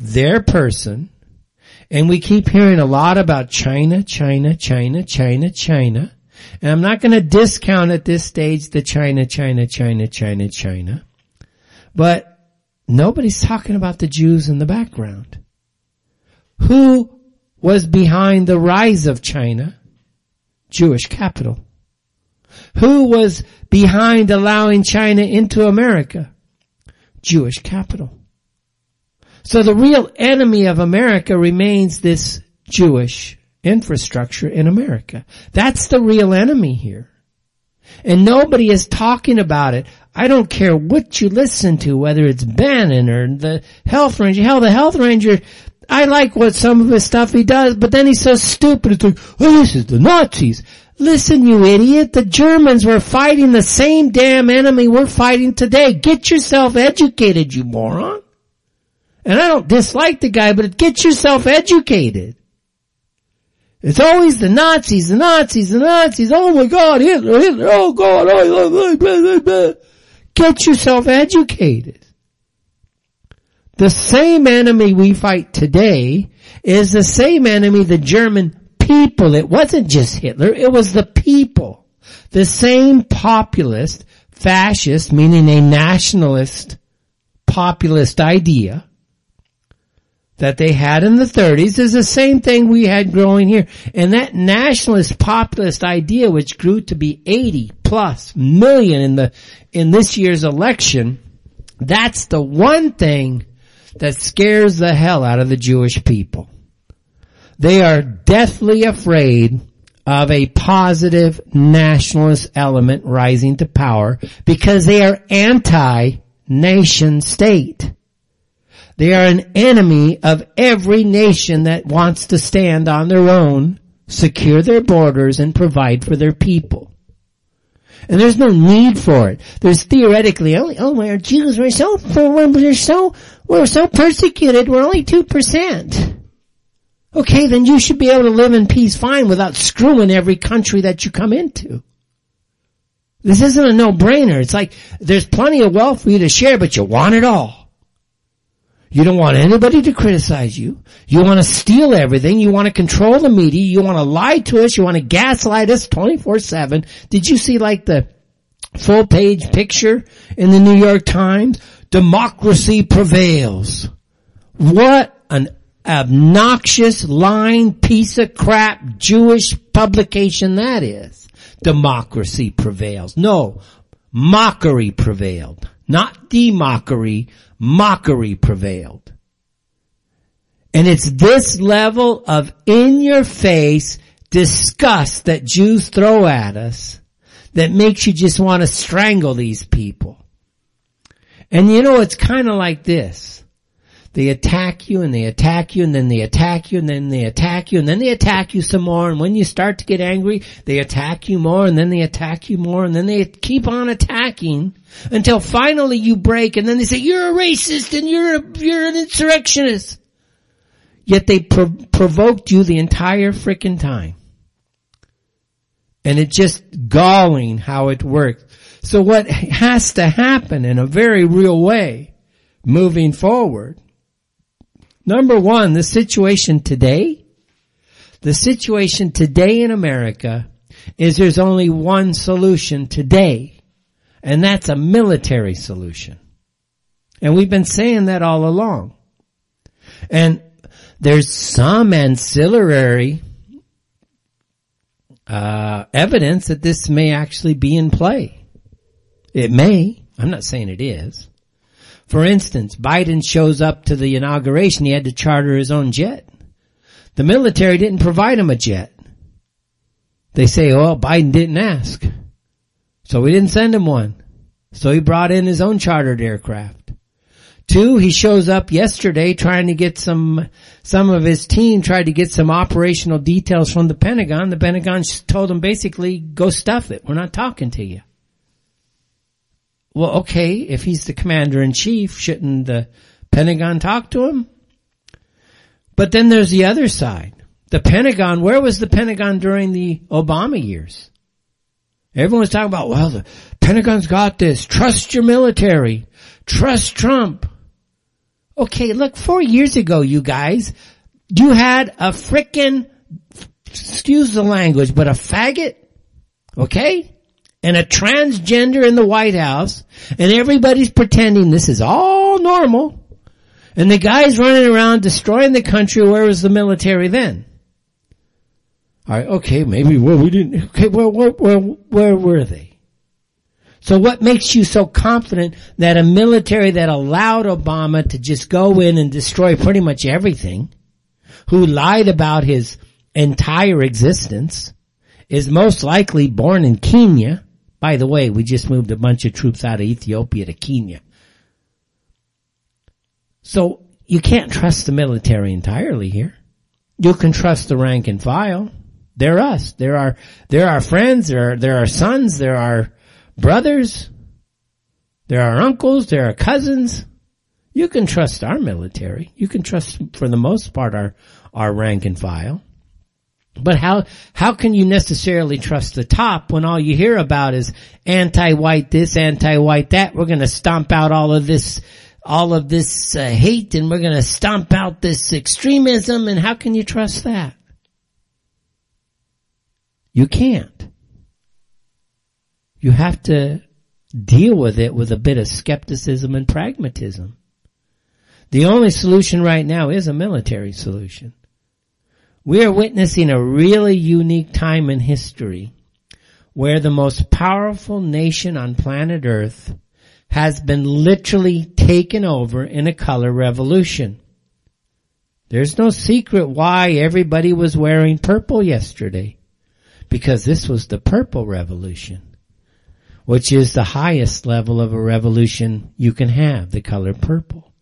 their person. And we keep hearing a lot about China, China, China, China, China. And I'm not going to discount at this stage the China, China, China, China, China. But nobody's talking about the Jews in the background. Who was behind the rise of China? Jewish capital. Who was behind allowing China into America? Jewish capital. So the real enemy of America remains this Jewish infrastructure in America. That's the real enemy here. And nobody is talking about it. I don't care what you listen to, whether it's Bannon or the Health Ranger. Hell, the Health Ranger, I like what some of his stuff he does, but then he's so stupid. It's like, oh, this is the Nazis. Listen, you idiot. The Germans were fighting the same damn enemy we're fighting today. Get yourself educated, you moron. And I don't dislike the guy, but get yourself educated. It's always the Nazis, the Nazis, the Nazis. Oh, my God, Hitler, Hitler, oh, God. Oh, blah, blah, blah. Get yourself educated. The same enemy we fight today is the same enemy, the German people. It wasn't just Hitler. It was the people. The same populist, fascist, meaning a nationalist, populist idea that they had in the thirties is the same thing we had growing here. And that nationalist populist idea, which grew to be eighty plus million in the, in this year's election, that's the one thing that scares the hell out of the Jewish people. They are deathly afraid of a positive nationalist element rising to power because they are anti-nation state. They are an enemy of every nation that wants to stand on their own, secure their borders, and provide for their people. And there's no need for it. There's theoretically only, oh, we're Jews, we're so, we're so, we're so persecuted, we're only two percent. Okay, then you should be able to live in peace fine without screwing every country that you come into. This isn't a no-brainer. It's like, there's plenty of wealth for you to share, but you want it all. You don't want anybody to criticize you. You want to steal everything. You want to control the media. You want to lie to us. You want to gaslight us twenty-four seven. Did you see like the full page picture in the New York Times? Democracy prevails. What an obnoxious, lying piece of crap Jewish publication that is. Democracy prevails. No, mockery prevailed. Not democracy, mockery prevailed. And it's this level of in-your-face disgust that Jews throw at us that makes you just want to strangle these people. And you know, it's kind of like this. They attack you and they attack you and then they attack you and then they attack you and then they attack you some more. And when you start to get angry, they attack you more and then they attack you more and then they keep on attacking until finally you break. And then they say, you're a racist and you're a, you're an insurrectionist. Yet they pro- provoked you the entire frickin' time. And it's just galling how it works. So what has to happen in a very real way moving forward, number one, the situation today, the situation today in America is there's only one solution today, and that's a military solution. And we've been saying that all along. And there's some ancillary uh evidence that this may actually be in play. It may. I'm not saying it is. For instance, Biden shows up to the inauguration. He had to charter his own jet. The military didn't provide him a jet. They say, oh, Biden didn't ask. So we didn't send him one. So he brought in his own chartered aircraft. Two, he shows up yesterday trying to get some, some of his team tried to get some operational details from the Pentagon. The Pentagon told him basically, go stuff it. We're not talking to you. Well, okay, if he's the commander-in-chief, shouldn't the Pentagon talk to him? But then there's the other side. The Pentagon, where was the Pentagon during the Obama years? Everyone was talking about, well, the Pentagon's got this. Trust your military. Trust Trump. Okay, look, four years ago, you guys, you had a frickin', excuse the language, but a faggot, okay? And a transgender in the White House, and everybody's pretending this is all normal, and the guy's running around destroying the country. Where was the military then? All right, okay, maybe well, we didn't. Okay, well, where, where, where were they? So, what makes you so confident that a military that allowed Obama to just go in and destroy pretty much everything, who lied about his entire existence, is most likely born in Kenya? By the way, we just moved a bunch of troops out of Ethiopia to Kenya. So you can't trust the military entirely here. You can trust the rank and file. They're us. They're our, they're our friends. They're, they're our sons. They're our brothers. They're our uncles. They're our cousins. You can trust our military. You can trust, for the most part, our, our rank and file. But how, how can you necessarily trust the top when all you hear about is anti-white this, anti-white that? We're going to stomp out all of this, all of this uh, hate, and we're going to stomp out this extremism. And how can you trust that? You can't. You have to deal with it with a bit of skepticism and pragmatism. The only solution right now is a military solution. We are witnessing a really unique time in history where the most powerful nation on planet Earth has been literally taken over in a color revolution. There's no secret why everybody was wearing purple yesterday, because this was the purple revolution, which is the highest level of a revolution you can have, the color purple.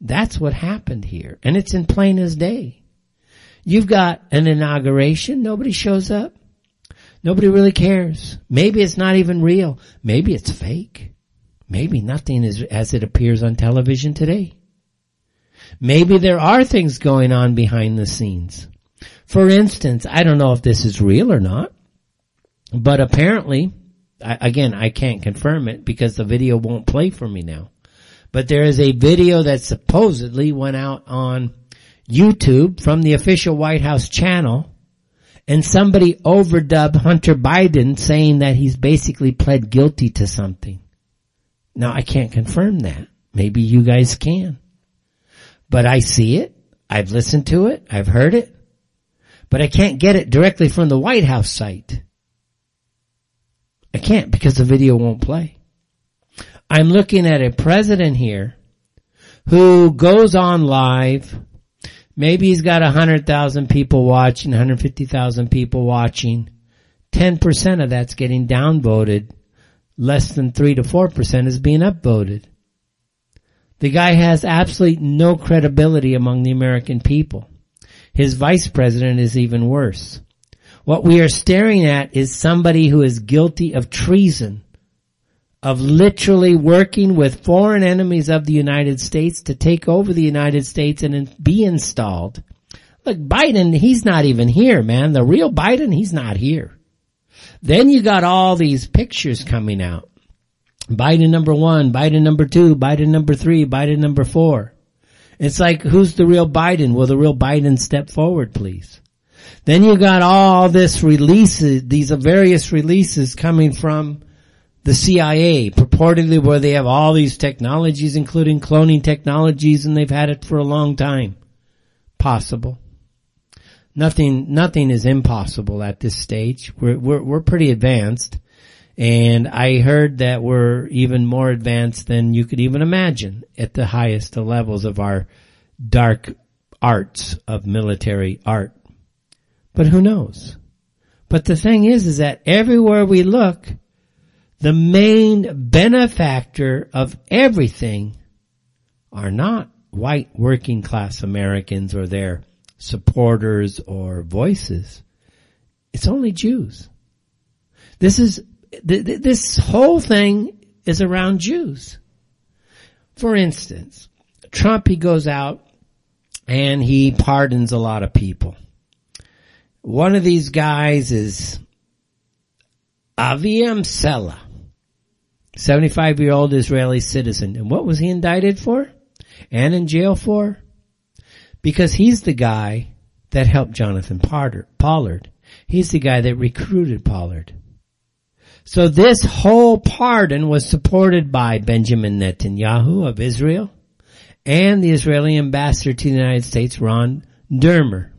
That's what happened here, and it's in plain as day. You've got an inauguration. Nobody shows up. Nobody really cares. Maybe it's not even real. Maybe it's fake. Maybe nothing is as it appears on television today. Maybe there are things going on behind the scenes. For instance, I don't know if this is real or not, but apparently, I, again, I can't confirm it because the video won't play for me now, but there is a video that supposedly went out on YouTube from the official White House channel, and somebody overdubbed Hunter Biden saying that he's basically pled guilty to something. Now, I can't confirm that. Maybe you guys can. But I see it. I've listened to it. I've heard it. But I can't get it directly from the White House site. I can't because the video won't play. I'm looking at a president here who goes on live. Maybe he's got one hundred thousand people watching, one hundred fifty thousand people watching. ten percent of that's getting downvoted. Less than three to four percent is being upvoted. The guy has absolutely no credibility among the American people. His vice president is even worse. What we are staring at is somebody who is guilty of treason, of literally working with foreign enemies of the United States to take over the United States and be installed. Look, Biden, he's not even here, man. The real Biden, he's not here. Then you got all these pictures coming out. Biden number one, Biden number two, Biden number three, Biden number four. It's like, who's the real Biden? Will the real Biden step forward, please? Then you got all this releases, these various releases coming from the C I A, purportedly where they have all these technologies, including cloning technologies, and they've had it for a long time. Possible. Nothing, nothing is impossible at this stage. We're, we're, we're pretty advanced. And I heard that we're even more advanced than you could even imagine at the highest levels of our dark arts of military art. But who knows? But the thing is, is that everywhere we look, the main benefactor of everything are not white working class Americans or their supporters or voices. It's only Jews. This is, th- th- this whole thing is around Jews. For instance, Trump, he goes out and he pardons a lot of people. One of these guys is Avi Amsela. seventy-five-year-old Israeli citizen. And what was he indicted for and in jail for? Because he's the guy that helped Jonathan Pollard. He's the guy that recruited Pollard. So this whole pardon was supported by Benjamin Netanyahu of Israel and the Israeli ambassador to the United States, Ron Dermer,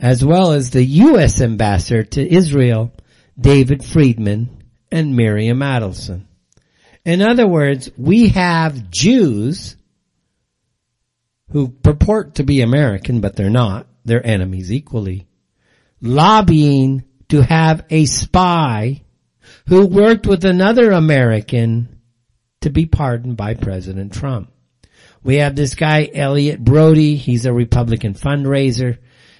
as well as the U S ambassador to Israel, David Friedman, and Miriam Adelson. In other words, we have Jews who purport to be American, but they're not. They're enemies equally. Lobbying to have a spy who worked with another American to be pardoned by President Trump. We have this guy, Elliot Brody. He's a Republican fundraiser.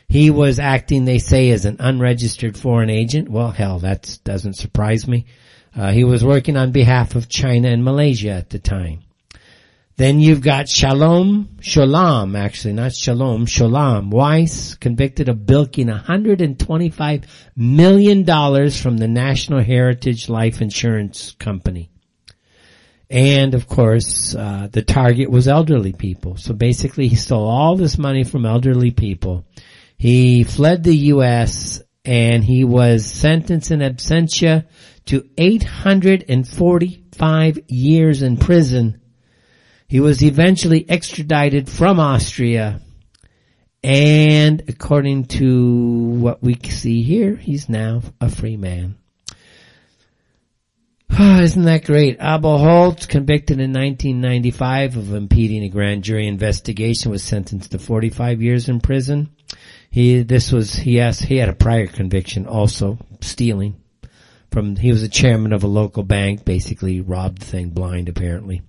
He was acting, they say, as an unregistered foreign agent. Well, hell, that doesn't surprise me. Uh, he was working on behalf of China and Malaysia at the time. Then you've got Shalom, Shalom, actually, not Shalom, Shalom Weiss, convicted of bilking one hundred twenty-five million dollars from the National Heritage Life Insurance Company. And, of course, uh, the target was elderly people. So basically he stole all this money from elderly people. He fled the U S and he was sentenced in absentia to eight hundred forty-five years in prison. He was eventually extradited from Austria, and according to what we see here, he's now a free man. Oh, isn't that great? Abel Holtz, convicted in nineteen ninety-five of impeding a grand jury investigation, was sentenced to forty-five years in prison. He, this was, he asked, he had a prior conviction also, stealing. From, he was a chairman of a local bank, basically robbed the thing blind, apparently.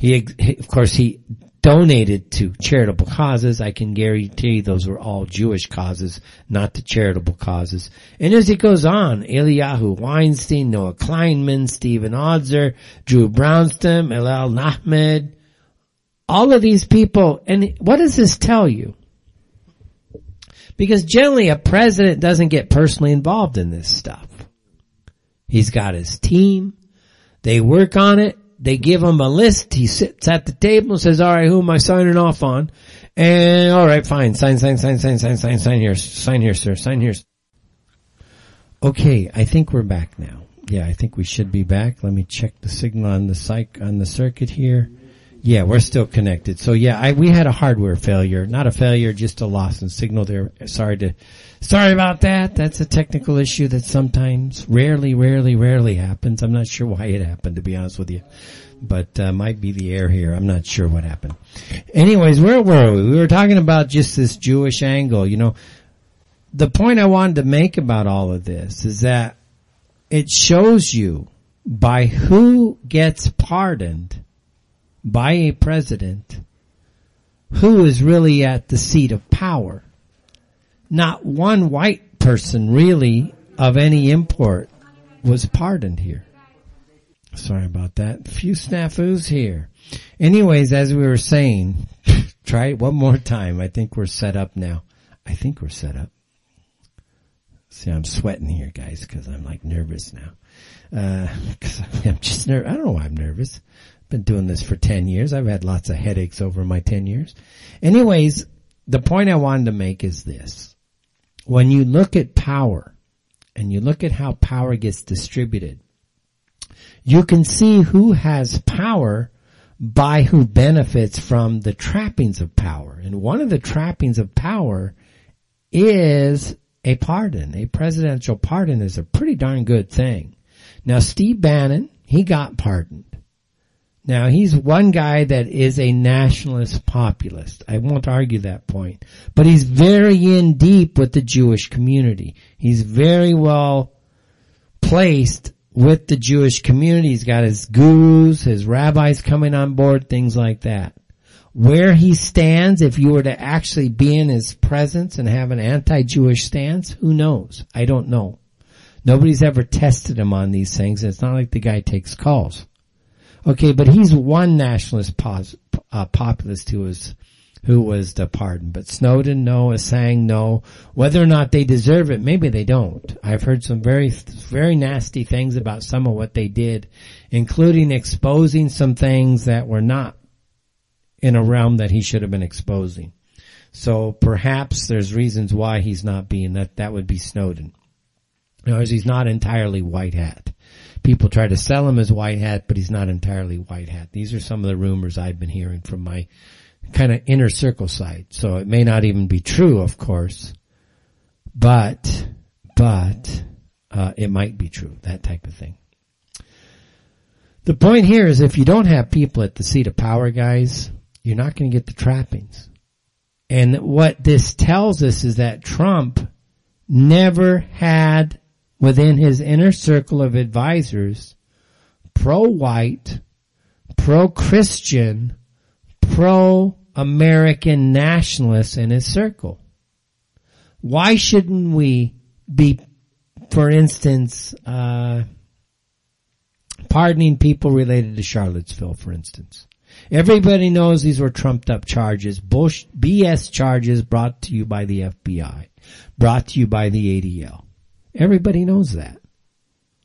He, of course, he donated to charitable causes. I can guarantee those were all Jewish causes, not the charitable causes. And as it goes on, Eliyahu Weinstein, Noah Kleinman, Stephen Odzer, Drew Brownstein, Elal Nahmed, all of these people. And what does this tell you? Because generally a president doesn't get personally involved in this stuff. He's got his team. They work on it. They give him a list. He sits at the table and says, all right, who am I signing off on? And all right, fine. Sign, sign, sign, sign, sign, sign, sign here. Sign here, sir. Sign here. Okay. I think we're back now. Yeah. I think we should be back. Let me check the signal on the psych, on the circuit here. Yeah. We're still connected. So yeah, I, we had a hardware failure, not a failure, just a loss in signal there. Sorry to, sorry about that. That's a technical issue that sometimes rarely, rarely, rarely happens. I'm not sure why it happened, to be honest with you, but uh, might be the air here. I'm not sure what happened. Anyways, where were we? We were talking about just this Jewish angle. You know, the point I wanted to make about all of this is that it shows you by who gets pardoned by a president who is really at the seat of power. Not one white person really of any import was pardoned here. Sorry about that. A few snafus here. Anyways, as we were saying, try it one more time. I think we're set up now. I think we're set up. See, I'm sweating here, guys, because I'm like nervous now. Uh, cause I'm just nervous. I don't know why I'm nervous. I've been doing this for ten years. I've had lots of headaches over my ten years. Anyways, the point I wanted to make is this. When you look at power and you look at how power gets distributed, you can see who has power by who benefits from the trappings of power. And one of the trappings of power is a pardon. A presidential pardon is a pretty darn good thing. Now, Steve Bannon, he got pardoned. Now, he's one guy that is a nationalist populist. I won't argue that point. But he's very in deep with the Jewish community. He's very well placed with the Jewish community. He's got his gurus, his rabbis coming on board, things like that. Where he stands, if you were to actually be in his presence and have an anti-Jewish stance, who knows? I don't know. Nobody's ever tested him on these things. It's not like the guy takes calls. Okay, but he's one nationalist pos, uh, populist who was, who was the pardon. But Snowden, no. Assange, no. Whether or not they deserve it, maybe they don't. I've heard some very, very nasty things about some of what they did, including exposing some things that were not in a realm that he should have been exposing. So perhaps there's reasons why he's not being that. That would be Snowden. In other words, he's not entirely white hat. People try to sell him as white hat, but he's not entirely white hat. These are some of the rumors I've been hearing from my kind of inner circle side. So it may not even be true, of course, but, but, uh, it might be true, that type of thing. The point here is if you don't have people at the seat of power, guys, you're not going to get the trappings. And what this tells us is that Trump never had within his inner circle of advisors, pro-white, pro-Christian, pro-American nationalists in his circle. Why shouldn't we be, for instance, uh, pardoning people related to Charlottesville, for instance? Everybody knows these were trumped-up charges, Bush, B S charges brought to you by the F B I, brought to you by the A D L. Everybody knows that.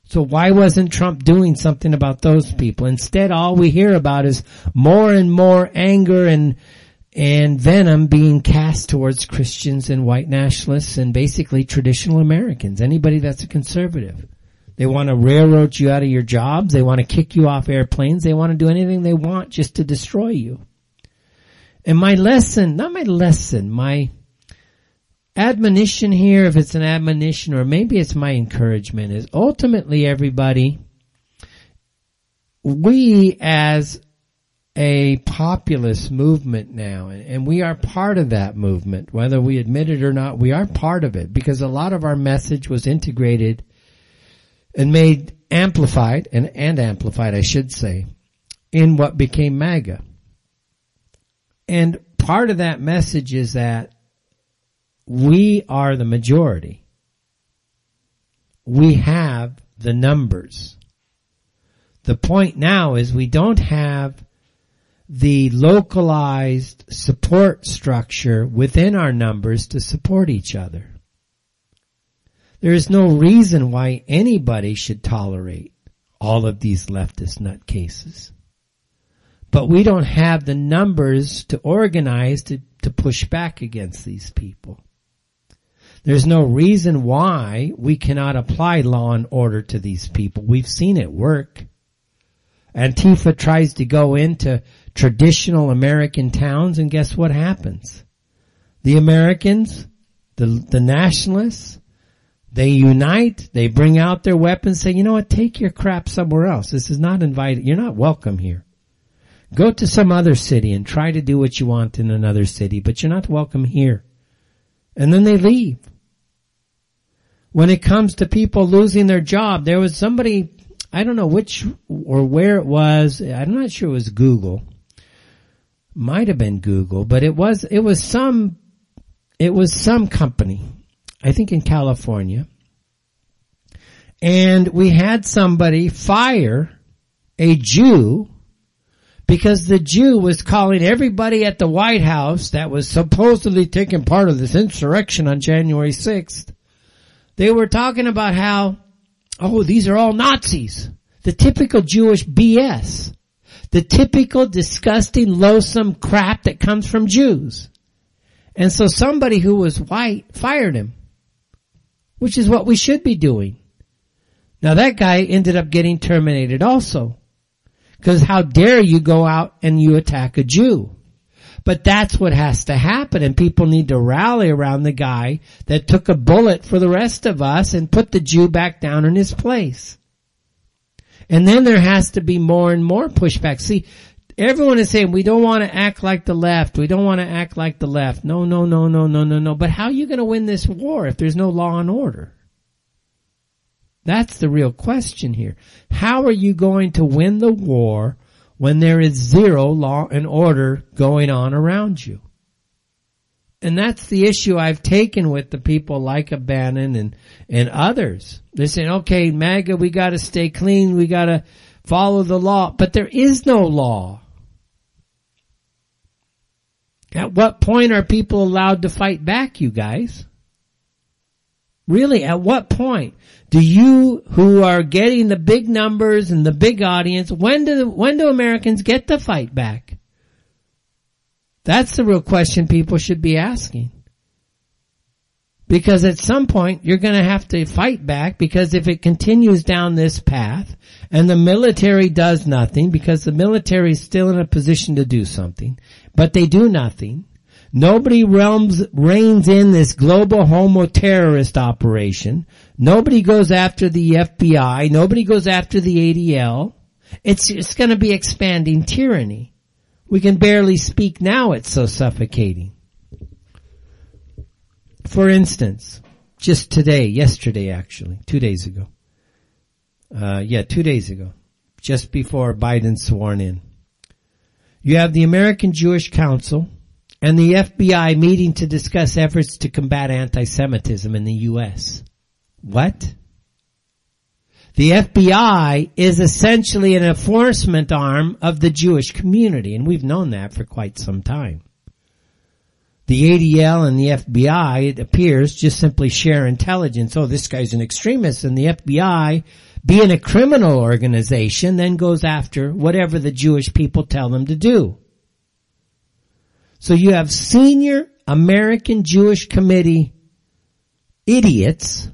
So why wasn't Trump doing something about those people? Instead, all we hear about is more and more anger and and venom being cast towards Christians and white nationalists and basically traditional Americans, anybody that's a conservative. They want to railroad you out of your jobs. They want to kick you off airplanes. They want to do anything they want just to destroy you. And my lesson, not my lesson, my admonition here, if it's an admonition or maybe it's my encouragement, is ultimately everybody, we as a populist movement now, and we are part of that movement, whether we admit it or not, we are part of it because a lot of our message was integrated and made amplified, and, and amplified, I should say, in what became MAGA. And part of that message is that we are the majority. We have the numbers. The point now is we don't have the localized support structure within our numbers to support each other. There is no reason why anybody should tolerate all of these leftist nutcases. But we don't have the numbers to organize to, to push back against these people. There's no reason why we cannot apply law and order to these people. We've seen it work. Antifa tries to go into traditional American towns, and guess what happens? The Americans, the, the nationalists, they unite, they bring out their weapons, say, you know what, take your crap somewhere else. This is not invited. You're not welcome here. Go to some other city and try to do what you want in another city, but you're not welcome here. And then they leave. When it comes to people losing their job, there was somebody, I don't know which or where it was, I'm not sure it was Google. Might have been Google, but it was, it was some, it was some company. I think in California. And we had somebody fire a Jew because the Jew was calling everybody at the White House that was supposedly taking part of this insurrection on January sixth. They were talking about how, oh, these are all Nazis. The typical Jewish B S. The typical disgusting, loathsome crap that comes from Jews. And so somebody who was white fired him, which is what we should be doing. Now that guy ended up getting terminated also, because how dare you go out and you attack a Jew? But that's what has to happen, and people need to rally around the guy that took a bullet for the rest of us and put the Jew back down in his place. And then there has to be more and more pushback. See, everyone is saying, we don't want to act like the left. We don't want to act like the left. No, no, no, no, no, no, no. But how are you going to win this war if there's no law and order? That's the real question here. How are you going to win the war when there is zero law and order going on around you? And that's the issue I've taken with the people like Bannon and, and others. They're saying, okay, MAGA, we got to stay clean. We got to follow the law. But there is no law. At what point are people allowed to fight back, you guys? Really, at what point do you, who are getting the big numbers and the big audience, when do when do Americans get to fight back? That's the real question people should be asking. Because at some point, you're going to have to fight back, because if it continues down this path and the military does nothing, because the military is still in a position to do something, but they do nothing, nobody realms, reins in this global homo-terrorist operation, nobody goes after the F B I, nobody goes after the A D L, it's, it's going to be expanding tyranny. We can barely speak now, it's so suffocating. For instance, just today, yesterday actually, two days ago, uh, yeah, two days ago, just before Biden's sworn in, you have the American Jewish Council and the F B I meeting to discuss efforts to combat anti-Semitism in the U S. What? The F B I is essentially an enforcement arm of the Jewish community, and we've known that for quite some time. The A D L and the F B I, it appears, just simply share intelligence. Oh, this guy's an extremist. And the F B I, being a criminal organization, then goes after whatever the Jewish people tell them to do. So you have senior American Jewish Committee idiots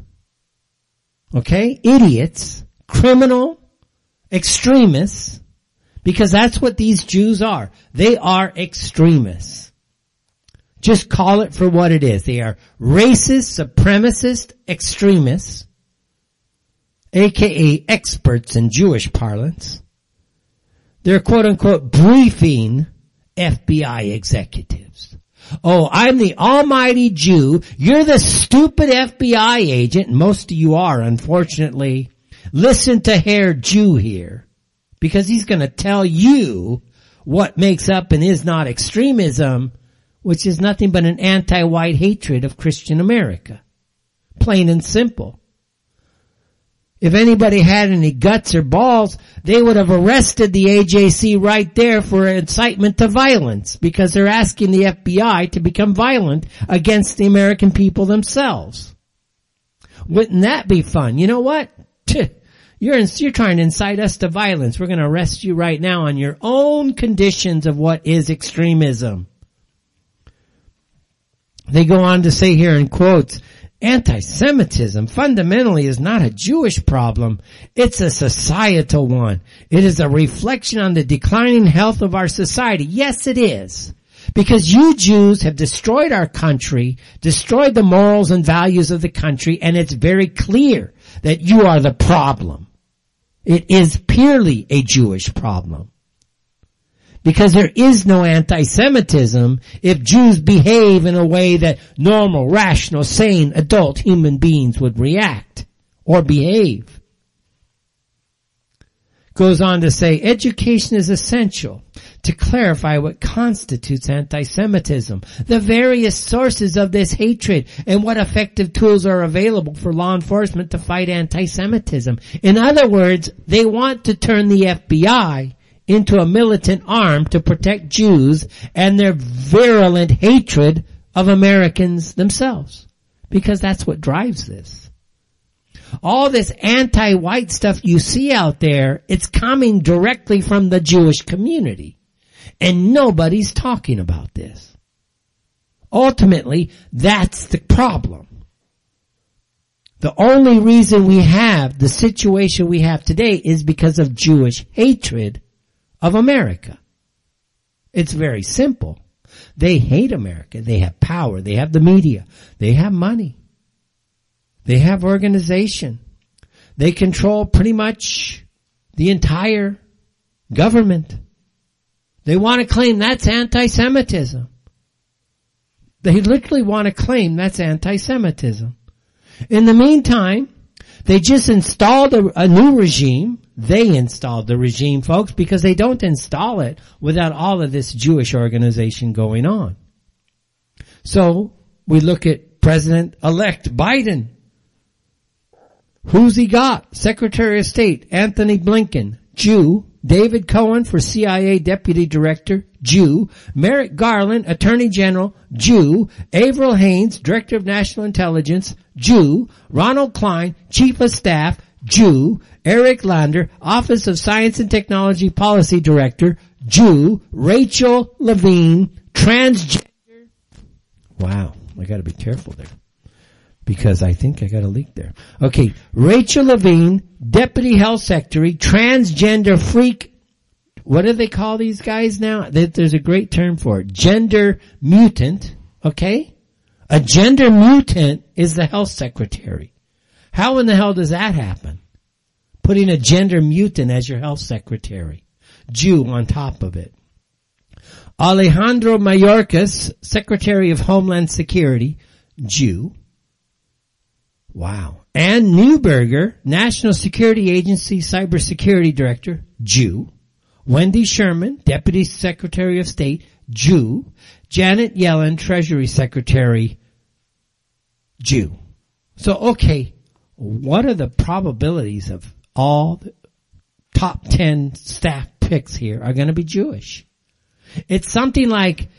okay, idiots, criminal extremists, because that's what these Jews are. They are extremists. Just call it for what it is. They are racist, supremacist extremists, a k a experts in Jewish parlance. They're quote-unquote briefing F B I executives. Oh, I'm the almighty Jew. You're the stupid F B I agent. Most of you are, unfortunately. Listen to Herr Jew here, because he's going to tell you what makes up and is not extremism, which is nothing but an anti-white hatred of Christian America. Plain and simple. If anybody had any guts or balls, they would have arrested the A J C right there for incitement to violence, because they're asking the F B I to become violent against the American people themselves. Wouldn't that be fun? You know what? You're, in, you're trying to incite us to violence. We're going to arrest you right now on your own conditions of what is extremism. They go on to say here in quotes, anti-Semitism fundamentally is not a Jewish problem. It's a societal one. It is a reflection on the declining health of our society. Yes, it is. Because you Jews have destroyed our country, destroyed the morals and values of the country, and it's very clear that you are the problem. It is purely a Jewish problem. Because there is no anti-Semitism if Jews behave in a way that normal, rational, sane, adult human beings would react or behave. Goes on to say, education is essential to clarify what constitutes anti-Semitism, the various sources of this hatred, and what effective tools are available for law enforcement to fight anti-Semitism. In other words, they want to turn the F B I into a militant arm to protect Jews and their virulent hatred of Americans themselves. Because that's what drives this. All this anti-white stuff you see out there, it's coming directly from the Jewish community. And nobody's talking about this. Ultimately, that's the problem. The only reason we have the situation we have today is because of Jewish hatred of America. It's very simple. They hate America. They have power. They have the media. They have money. They have organization. They control pretty much the entire government. They want to claim that's anti-Semitism. They literally want to claim that's anti-Semitism. In the meantime, they just installed a, a new regime. They installed the regime, folks, because they don't install it without all of this Jewish organization going on. So we look at President-elect Biden. Who's he got? Secretary of State Anthony Blinken, Jew. David Cohen for C I A Deputy Director, Jew. Merrick Garland, Attorney General, Jew. Avril Haines, Director of National Intelligence, Jew. Ronald Klein, Chief of Staff, Jew. Eric Lander, Office of Science and Technology Policy Director, Jew. Rachel Levine, transgender. Wow, I gotta be careful there, because I think I got a leak there. Okay, Rachel Levine, Deputy Health Secretary, transgender freak. What do they call these guys now? There's a great term for it. Gender mutant, okay? A gender mutant is the health secretary. How in the hell does that happen? Putting a gender mutant as your health secretary. Jew on top of it. Alejandro Mayorkas, Secretary of Homeland Security, Jew. Wow. Ann Neuberger, National Security Agency Cybersecurity Director, Jew. Wendy Sherman, Deputy Secretary of State, Jew. Janet Yellen, Treasury Secretary, Jew. So, okay, what are the probabilities of all the top ten staff picks here are going to be Jewish? It's something like,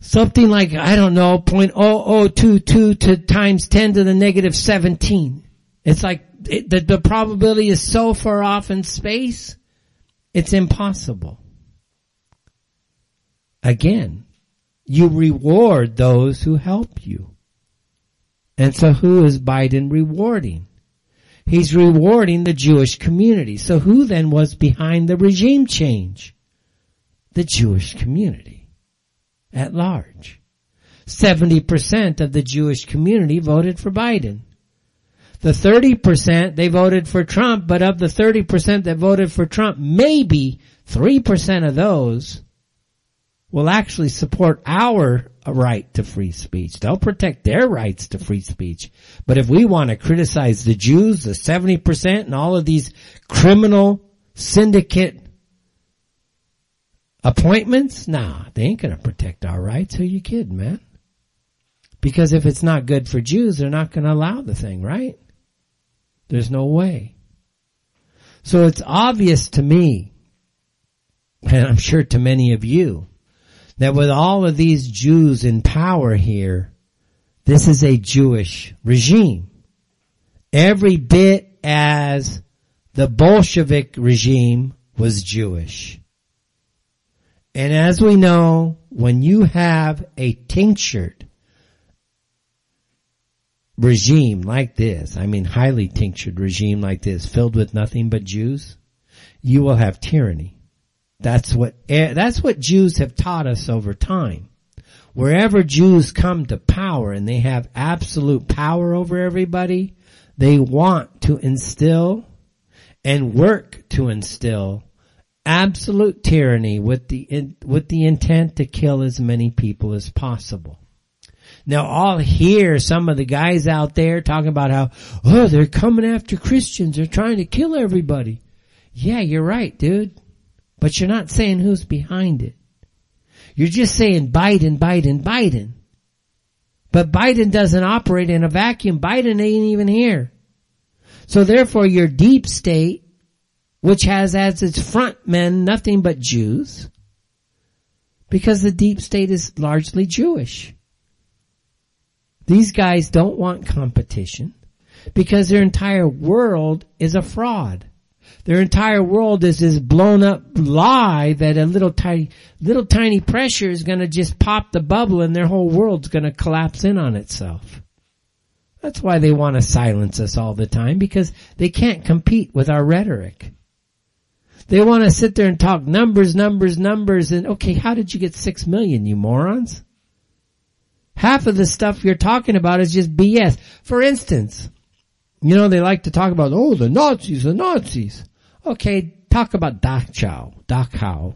something like, I don't know, zero point zero zero two two to times ten to the negative seventeen. It's like it, the, the probability is so far off in space, it's impossible. Again, you reward those who help you. And so who is Biden rewarding? He's rewarding the Jewish community. So who then was behind the regime change? The Jewish community at large. seventy percent of the Jewish community voted for Biden. The thirty percent, they voted for Trump, but of the thirty percent that voted for Trump, maybe three percent of those will actually support our right to free speech. They'll protect their rights to free speech. But if we want to criticize the Jews, the seventy percent, and all of these criminal syndicate appointments, nah, they ain't going to protect our rights. Who you kidding, man? Because if it's not good for Jews, they're not going to allow the thing, right? There's no way. So it's obvious to me, and I'm sure to many of you, that with all of these Jews in power here, this is a Jewish regime. Every bit as the Bolshevik regime was Jewish. And as we know, when you have a tinctured regime like this, I mean highly tinctured regime like this, filled with nothing but Jews, you will have tyranny. That's what, that's what Jews have taught us over time. Wherever Jews come to power and they have absolute power over everybody, they want to instill and work to instill absolute tyranny with the, with the intent to kill as many people as possible. Now I'll hear some of the guys out there talking about how, oh, they're coming after Christians. They're trying to kill everybody. Yeah, you're right, dude. But you're not saying who's behind it. You're just saying Biden, Biden, Biden. But Biden doesn't operate in a vacuum. Biden ain't even here. So therefore your deep state, which has as its front men nothing but Jews, because the deep state is largely Jewish. These guys don't want competition because their entire world is a fraud. Their entire world is this blown up lie that a little tiny, little tiny pressure is going to just pop the bubble and their whole world's going to collapse in on itself. That's why they want to silence us all the time, because they can't compete with our rhetoric. They want to sit there and talk numbers, numbers, numbers, and okay, how did you get six million, you morons? Half of the stuff you're talking about is just B S. For instance, you know, they like to talk about, oh, the Nazis, the Nazis. Okay, talk about Dachau, Dachau,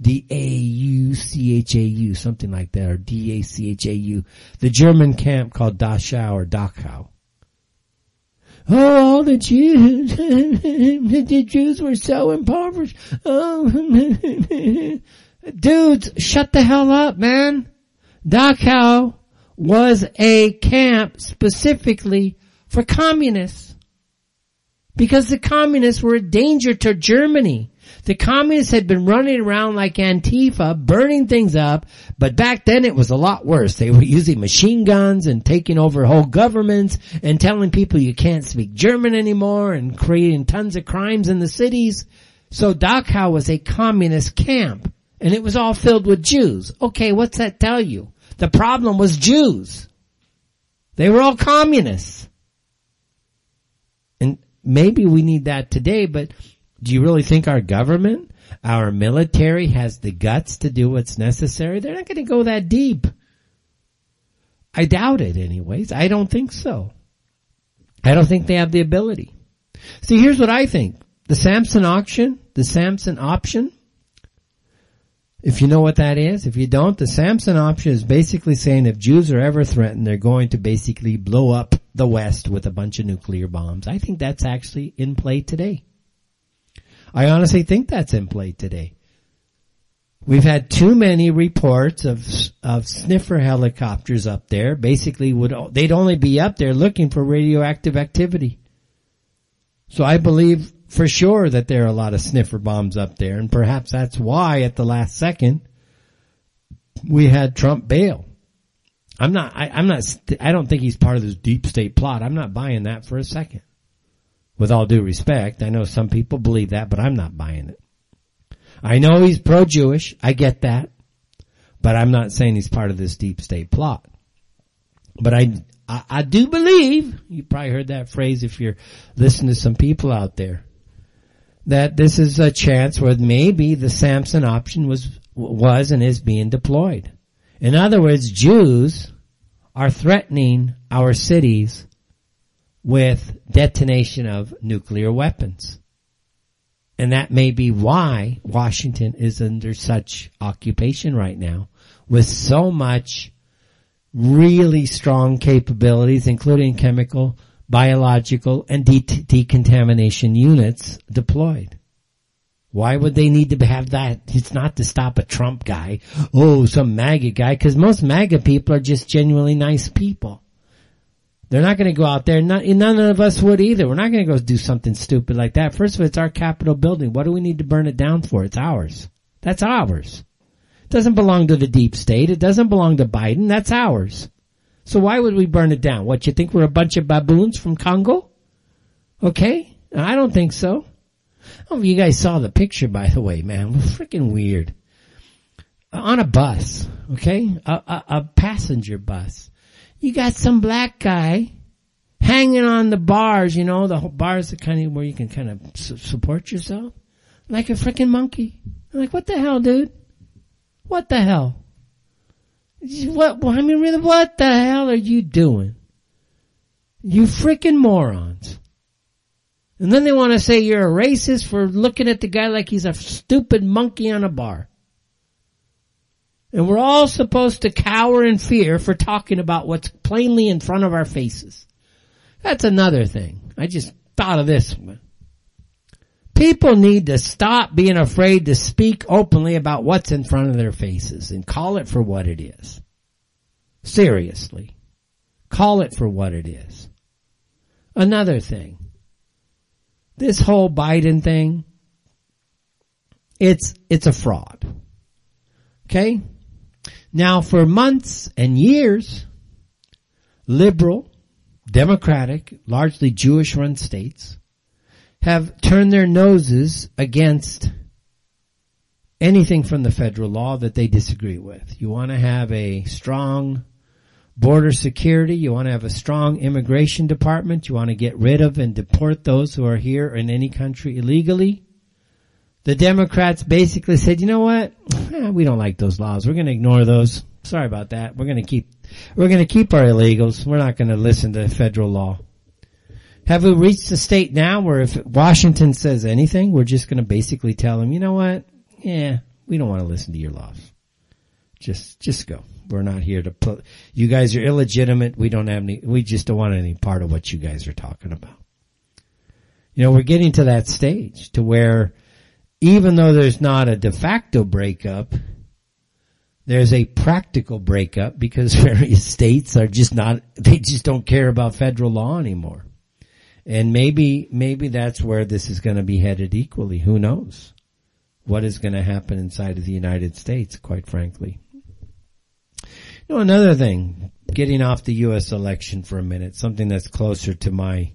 D A U C H A U, something like that, or D A C H A U, the German camp called Dachau or Dachau. Oh, the Jews, the Jews were so impoverished. Oh, dudes, shut the hell up, man. Dachau was a camp specifically for communists, because the communists were a danger to Germany. The communists had been running around like Antifa, burning things up, but back then it was a lot worse. They were using machine guns and taking over whole governments and telling people you can't speak German anymore and creating tons of crimes in the cities. So Dachau was a communist camp, and it was all filled with Jews. Okay, what's that tell you? The problem was Jews. They were all communists. And maybe we need that today, but do you really think our government, our military has the guts to do what's necessary? They're not going to go that deep. I doubt it anyways. I don't think so. I don't think they have the ability. See, here's what I think. The Samson auction, the Samson option, if you know what that is, if you don't, the Samson option is basically saying if Jews are ever threatened, they're going to basically blow up the West with a bunch of nuclear bombs. I think that's actually in play today. I honestly think that's in play today. We've had too many reports of of sniffer helicopters up there. Basically, would they'd only be up there looking for radioactive activity. So I believe for sure that there are a lot of sniffer bombs up there, and perhaps that's why at the last second we had Trump bail. I'm not, I, I'm not, I don't think he's part of this deep state plot. I'm not buying that for a second. With all due respect, I know some people believe that, but I'm not buying it. I know he's pro-Jewish. I get that. But I'm not saying he's part of this deep state plot. But I, I, I do believe, you probably heard that phrase if you're listening to some people out there, that this is a chance where maybe the Samson option was, was and is being deployed. In other words, Jews are threatening our cities with detonation of nuclear weapons. And that may be why Washington is under such occupation right now, with so much really strong capabilities, including chemical, biological, and de- decontamination units deployed. Why would they need to have that? It's not to stop a Trump guy, oh, some MAGA guy, because most MAGA people are just genuinely nice people. They're not going to go out there. Not, none of us would either. We're not going to go do something stupid like that. First of all, it's our Capitol building. What do we need to burn it down for? It's ours. That's ours. It doesn't belong to the deep state. It doesn't belong to Biden. That's ours. So why would we burn it down? What, you think we're a bunch of baboons from Congo? Okay? I don't think so. I don't know if you guys saw the picture, by the way, man. We're freaking weird. On a bus, okay? A, a, a passenger bus. You got some black guy hanging on the bars, you know, the bars are kind of where you can kind of su- support yourself, like a freaking monkey. I'm like, what the hell, dude? What the hell? What, I mean, really, what the hell are you doing? You freaking morons. And then they want to say you're a racist for looking at the guy like he's a stupid monkey on a bar. And we're all supposed to cower in fear for talking about what's plainly in front of our faces. That's another thing. I just thought of this one. People need to stop being afraid to speak openly about what's in front of their faces and call it for what it is. Seriously. Call it for what it is. Another thing. This whole Biden thing, it's, it's a fraud. Okay? Now, for months and years, liberal, democratic, largely Jewish-run states have turned their noses against anything from the federal law that they disagree with. You want to have a strong border security. You want to have a strong immigration department. You want to get rid of and deport those who are here in any country illegally. The Democrats basically said, you know what? Eh, we don't like those laws. We're going to ignore those. Sorry about that. We're going to keep, we're going to keep our illegals. We're not going to listen to federal law. Have we reached a state now where if Washington says anything, we're just going to basically tell them, you know what? Yeah, we don't want to listen to your laws. Just, just go. We're not here to put, you guys are illegitimate. We don't have any, we just don't want any part of what you guys are talking about. You know, we're getting to that stage to where even though there's not a de facto breakup, there's a practical breakup because various states are just not, they just don't care about federal law anymore. And maybe, maybe that's where this is going to be headed equally. Who knows what is going to happen inside of the United States, quite frankly. You know, another thing, getting off the U S election for a minute, something that's closer to my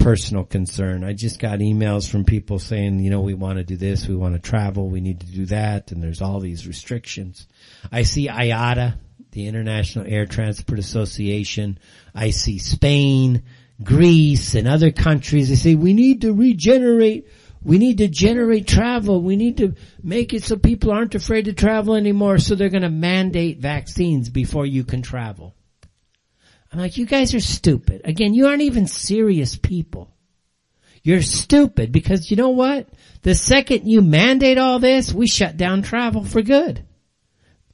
personal concern. I just got emails from people saying, you know, we want to do this, we want to travel, we need to do that, and there's all these restrictions. I see I A T A, the International Air Transport Association. I see Spain, Greece, and other countries. They say, we need to regenerate, we need to generate travel, we need to make it so people aren't afraid to travel anymore, so they're going to mandate vaccines before you can travel. I'm like, you guys are stupid. Again, you aren't even serious people. You're stupid because you know what? The second you mandate all this, we shut down travel for good.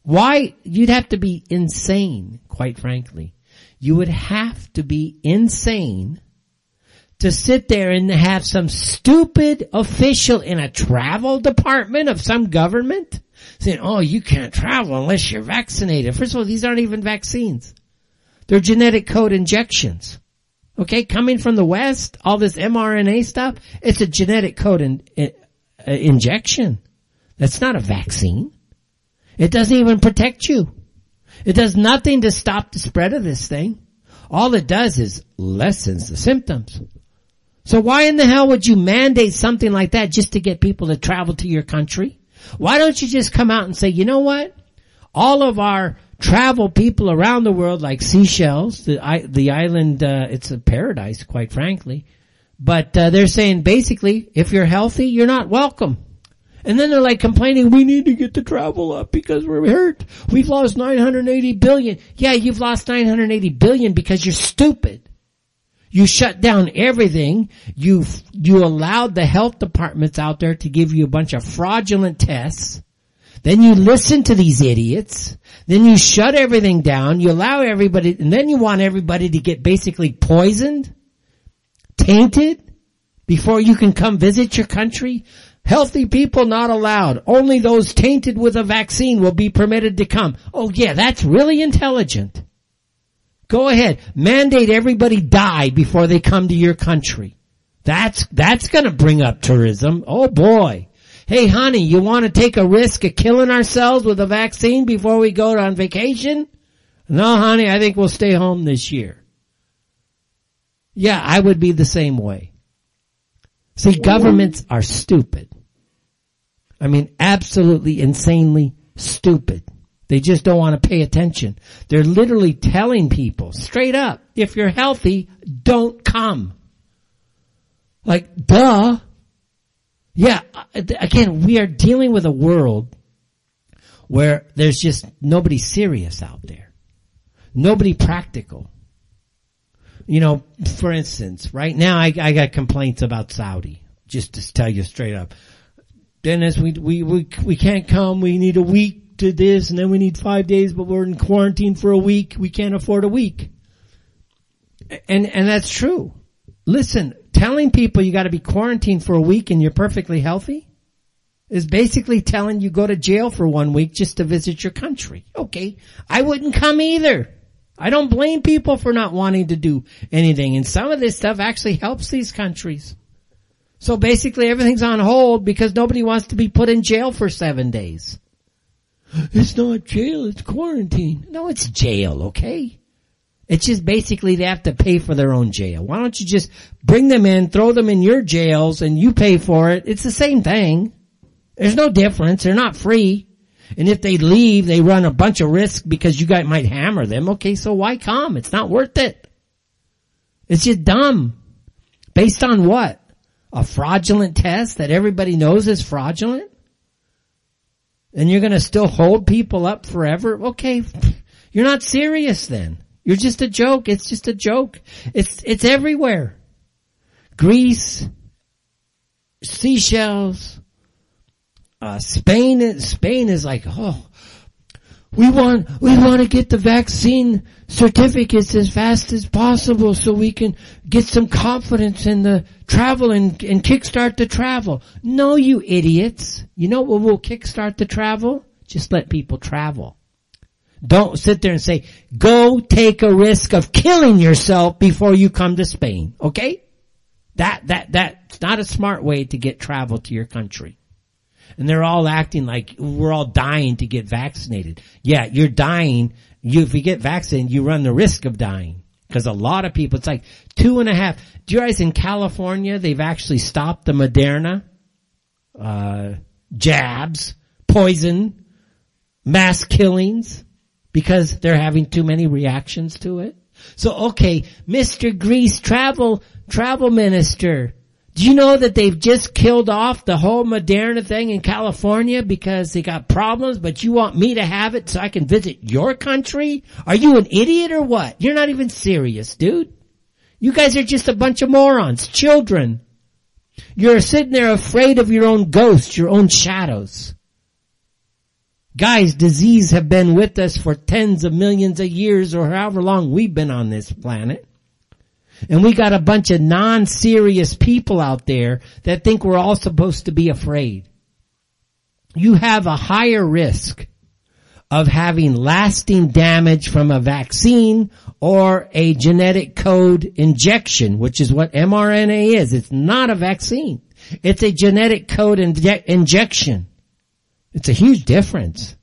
Why? You'd have to be insane, quite frankly. You would have to be insane to sit there and have some stupid official in a travel department of some government saying, oh, you can't travel unless you're vaccinated. First of all, these aren't even vaccines. They're genetic code injections. Okay, coming from the West, all this M R N A stuff, it's a genetic code in, in, uh, injection. That's not a vaccine. It doesn't even protect you. It does nothing to stop the spread of this thing. All it does is lessens the symptoms. So why in the hell would you mandate something like that just to get people to travel to your country? Why don't you just come out and say, you know what? all of our travel people around the world, like Seychelles, the, the island, uh, it's a paradise, quite frankly. But uh, they're saying, basically, if you're healthy, you're not welcome. And then they're like complaining, we need to get the travel up because we're hurt. We've lost nine hundred eighty billion. Yeah, you've lost nine hundred eighty billion because you're stupid. You shut down everything. You you allowed the health departments out there to give you a bunch of fraudulent tests. Then you listen to these idiots. Then you shut everything down. You allow everybody, and then you want everybody to get basically poisoned, tainted, before you can come visit your country. Healthy people not allowed. Only those tainted with a vaccine will be permitted to come. Oh yeah, that's really intelligent. Go ahead. Mandate everybody die before they come to your country. That's, that's gonna bring up tourism. Oh boy. Hey honey, you wanna take a risk of killing ourselves with a vaccine before we go on vacation? No honey, I think we'll stay home this year. Yeah, I would be the same way. See, governments are stupid. I mean, absolutely insanely stupid. They just don't want to pay attention. They're literally telling people straight up, if you're healthy, don't come. Like, duh. Yeah, again, we are dealing with a world where there's just nobody serious out there. Nobody practical. You know, for instance, right now I, I got complaints about Saudi, just to tell you straight up. Dennis, we, we, we, we can't come. We need a week to this and then we need five days, but we're in quarantine for a week. We can't afford a week. And, and that's true. Listen, telling people you got to be quarantined for a week and you're perfectly healthy is basically telling you go to jail for one week just to visit your country. Okay. I wouldn't come either. I don't blame people for not wanting to do anything. And some of this stuff actually helps these countries. So basically everything's on hold because nobody wants to be put in jail for seven days. It's not jail, it's quarantine. No, it's jail, okay? It's just basically they have to pay for their own jail. Why don't you just bring them in, throw them in your jails, and you pay for it? It's the same thing. There's no difference. They're not free. And if they leave, they run a bunch of risk because you guys might hammer them. Okay, so why come? It's not worth it. It's just dumb. Based on what? A fraudulent test that everybody knows is fraudulent? And you're going to still hold people up forever? Okay, you're not serious then. You're just a joke. It's just a joke. It's it's everywhere. Greece, Seychelles. Uh, Spain is, Spain is like, oh, we want, we want to get the vaccine certificates as fast as possible so we can get some confidence in the travel and, and kickstart the travel. No, you idiots. You know what will kickstart the travel? Just let people travel. Don't sit there and say, go take a risk of killing yourself before you come to Spain. Okay? That, that, that's not a smart way to get travel to your country. And they're all acting like we're all dying to get vaccinated. Yeah, you're dying. You, if you get vaccinated, you run the risk of dying. Because a lot of people, it's like two and a half. Do you realize in California, they've actually stopped the Moderna, uh, jabs, poison, mass killings, because they're having too many reactions to it. So, okay, Mister Greece travel, travel minister. Do you know that they've just killed off the whole Moderna thing in California because they got problems, but you want me to have it so I can visit your country? Are you an idiot or what? You're not even serious, dude. You guys are just a bunch of morons, children. You're sitting there afraid of your own ghosts, your own shadows. Guys, disease have been with us for tens of millions of years or however long we've been on this planet. And we got a bunch of non-serious people out there that think we're all supposed to be afraid. You have a higher risk of having lasting damage from a vaccine or a genetic code injection, which is what M R N A is. It's not a vaccine. It's a genetic code inje- injection. It's a huge difference.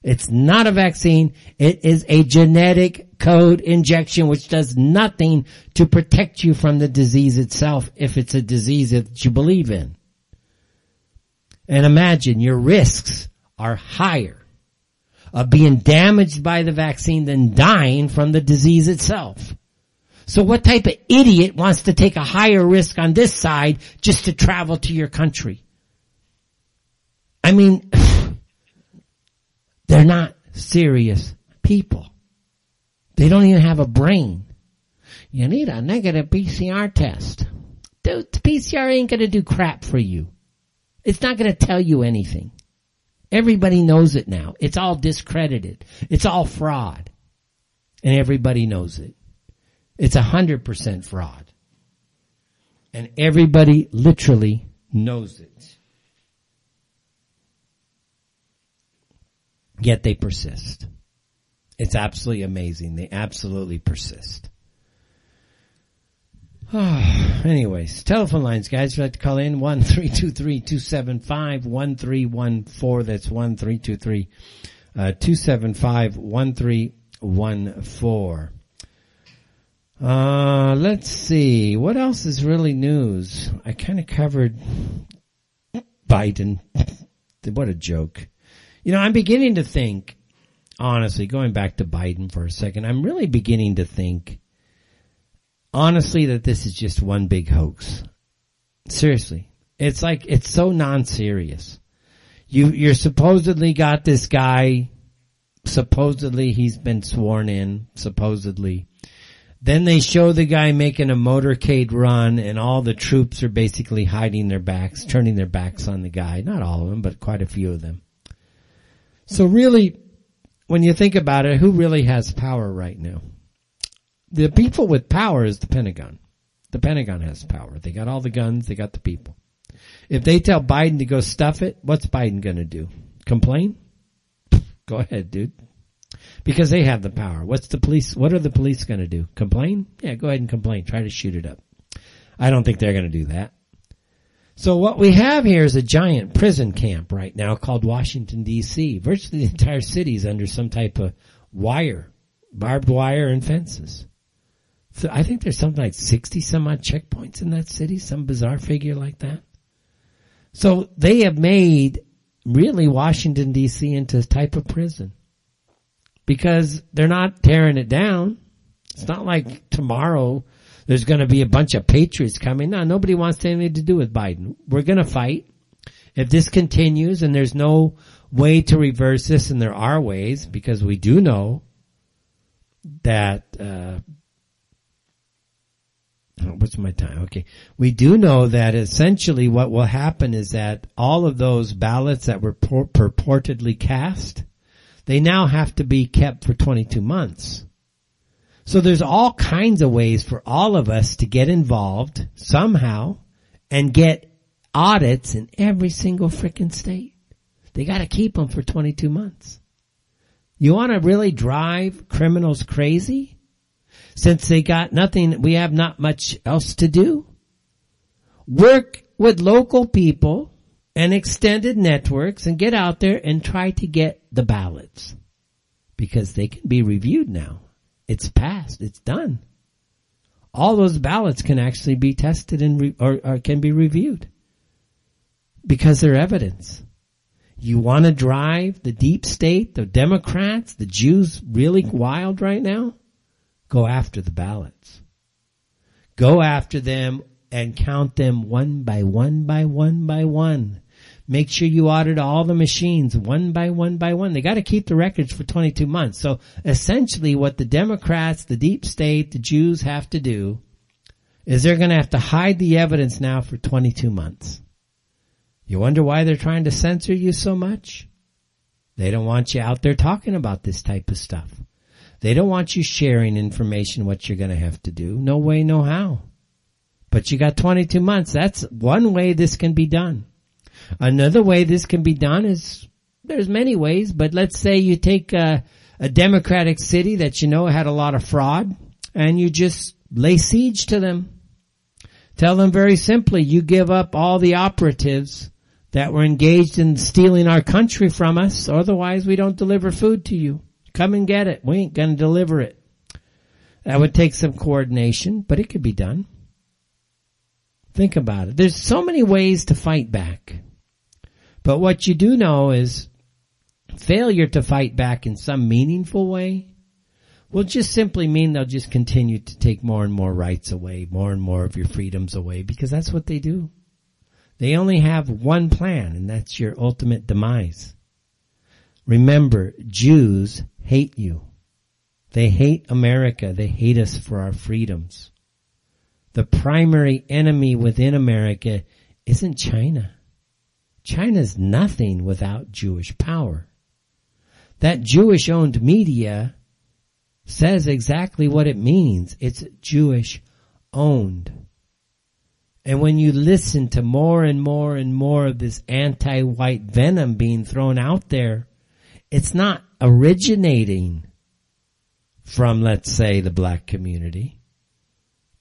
It's not a vaccine. It is a genetic code injection, which does nothing to protect you from the disease itself if it's a disease that you believe in. And imagine your risks are higher uh, being damaged by the vaccine than dying from the disease itself. So what type of idiot wants to take a higher risk on this side just to travel to your country? I mean, they're not serious people. They don't even have a brain. You need a negative P C R test. The P C R ain't going to do crap for you. It's not going to tell you anything. Everybody knows it now. It's all discredited. It's all fraud. And everybody knows it. It's a hundred percent fraud. And everybody literally knows it. Yet they persist. It's absolutely amazing. They absolutely persist. Oh, anyways, telephone lines, guys. If you'd like to call in, one three two three, two seven five, one three one four. That's one three two three, two seven five, one three one four. Uh, let's see. What else is really news? I kind of covered Biden. What a joke. You know, I'm beginning to think, honestly, going back to Biden for a second, I'm really beginning to think, honestly, that this is just one big hoax. Seriously. It's like, it's so non-serious. You, you're supposedly got this guy, supposedly he's been sworn in, supposedly. Then they show the guy making a motorcade run, and all the troops are basically hiding their backs, turning their backs on the guy. Not all of them, but quite a few of them. So really, when you think about it, who really has power right now? The people with power is the Pentagon. The Pentagon has power. They got all the guns. They got the people. If they tell Biden to go stuff it, what's Biden going to do? Complain? Go ahead, dude. Because they have the power. What's the police? What are the police going to do? Complain? Yeah, go ahead and complain. Try to shoot it up. I don't think they're going to do that. So what we have here is a giant prison camp right now called Washington, D C. Virtually the entire city is under some type of wire, barbed wire and fences. So I think there's something like sixty some odd checkpoints in that city, some bizarre figure like that. So they have made really Washington, D C into a type of prison. Because they're not tearing it down. It's not like tomorrow there's going to be a bunch of patriots coming. No, nobody wants anything to do with Biden. We're going to fight. If this continues and there's no way to reverse this, and there are ways, because we do know that uh what's my time? Okay. We do know that essentially what will happen is that all of those ballots that were pur- purportedly cast, they now have to be kept for twenty-two months. So there's all kinds of ways for all of us to get involved somehow and get audits in every single freaking state. They got to keep them for twenty-two months. You want to really drive criminals crazy? Since they got nothing, we have not much else to do. Work with local people and extended networks and get out there and try to get the ballots, because they can be reviewed now. It's passed. It's done. All those ballots can actually be tested and re- or, or can be reviewed because they're evidence. You want to drive the deep state, the Democrats, the Jews really wild right now? Go after the ballots. Go after them and count them one by one by one by one. Make sure you audit all the machines one by one by one. They got to keep the records for twenty-two months. So essentially what the Democrats, the deep state, the Jews have to do is they're going to have to hide the evidence now for twenty-two months. You wonder why they're trying to censor you so much? They don't want you out there talking about this type of stuff. They don't want you sharing information, what you're going to have to do. No way, no how. But you got twenty-two months. That's one way this can be done. Another way this can be done is, there's many ways, but let's say you take a, a democratic city that you know had a lot of fraud, and you just lay siege to them. Tell them very simply, you give up all the operatives that were engaged in stealing our country from us, otherwise we don't deliver food to you. Come and get it. We ain't going to deliver it. That would take some coordination, but it could be done. Think about it. There's so many ways to fight back. But what you do know is failure to fight back in some meaningful way will just simply mean they'll just continue to take more and more rights away, more and more of your freedoms away, because that's what they do. They only have one plan, and that's your ultimate demise. Remember, Jews hate you. They hate America. They hate us for our freedoms. The primary enemy within America isn't China. China's nothing without Jewish power. That Jewish-owned media says exactly what it means. It's Jewish-owned. And when you listen to more and more and more of this anti-white venom being thrown out there, it's not originating from, let's say, the black community.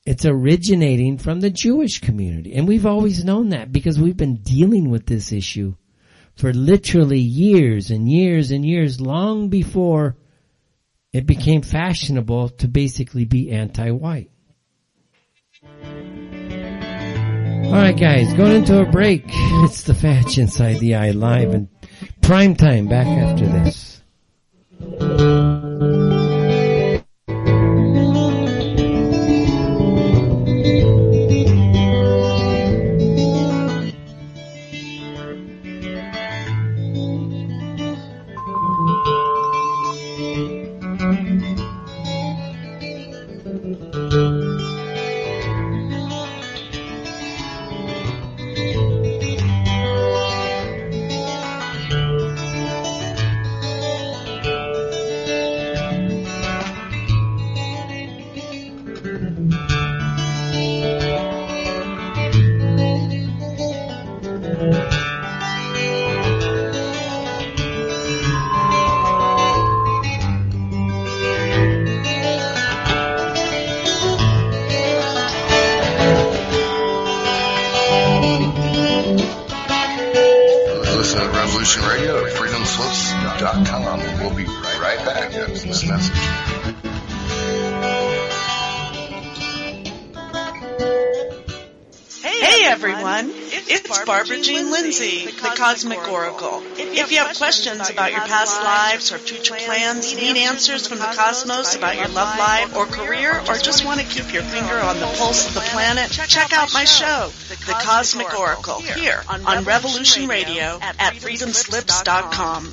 It's originating from the Jewish community. And we've always known that because we've been dealing with this issue for literally years and years and years, long before it became fashionable to basically be anti-white. All right, guys, going into a break. It's the Fatch Inside the Eye Live and Prime Time, back after this. Cosmic Oracle. If you have questions about your past lives or future plans, need answers from the cosmos about your love life or career, or just want to keep your finger on the pulse of the planet, check out my show, The Cosmic Oracle, here on Revolution Radio at freedom slips dot com.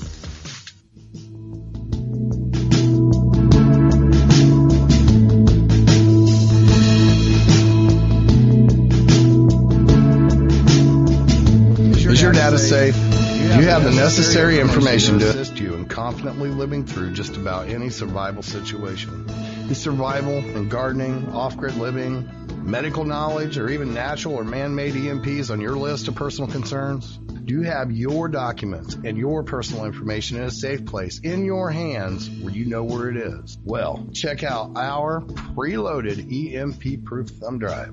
Safe. You have the necessary information to assist you in confidently living through just about any survival situation. It's survival and gardening, off-grid living, medical knowledge, or even natural or man-made E M Ps on your list of personal concerns. Do you have your documents and your personal information in a safe place in your hands where you know where it is? Well, check out our preloaded E M P-proof thumb drive.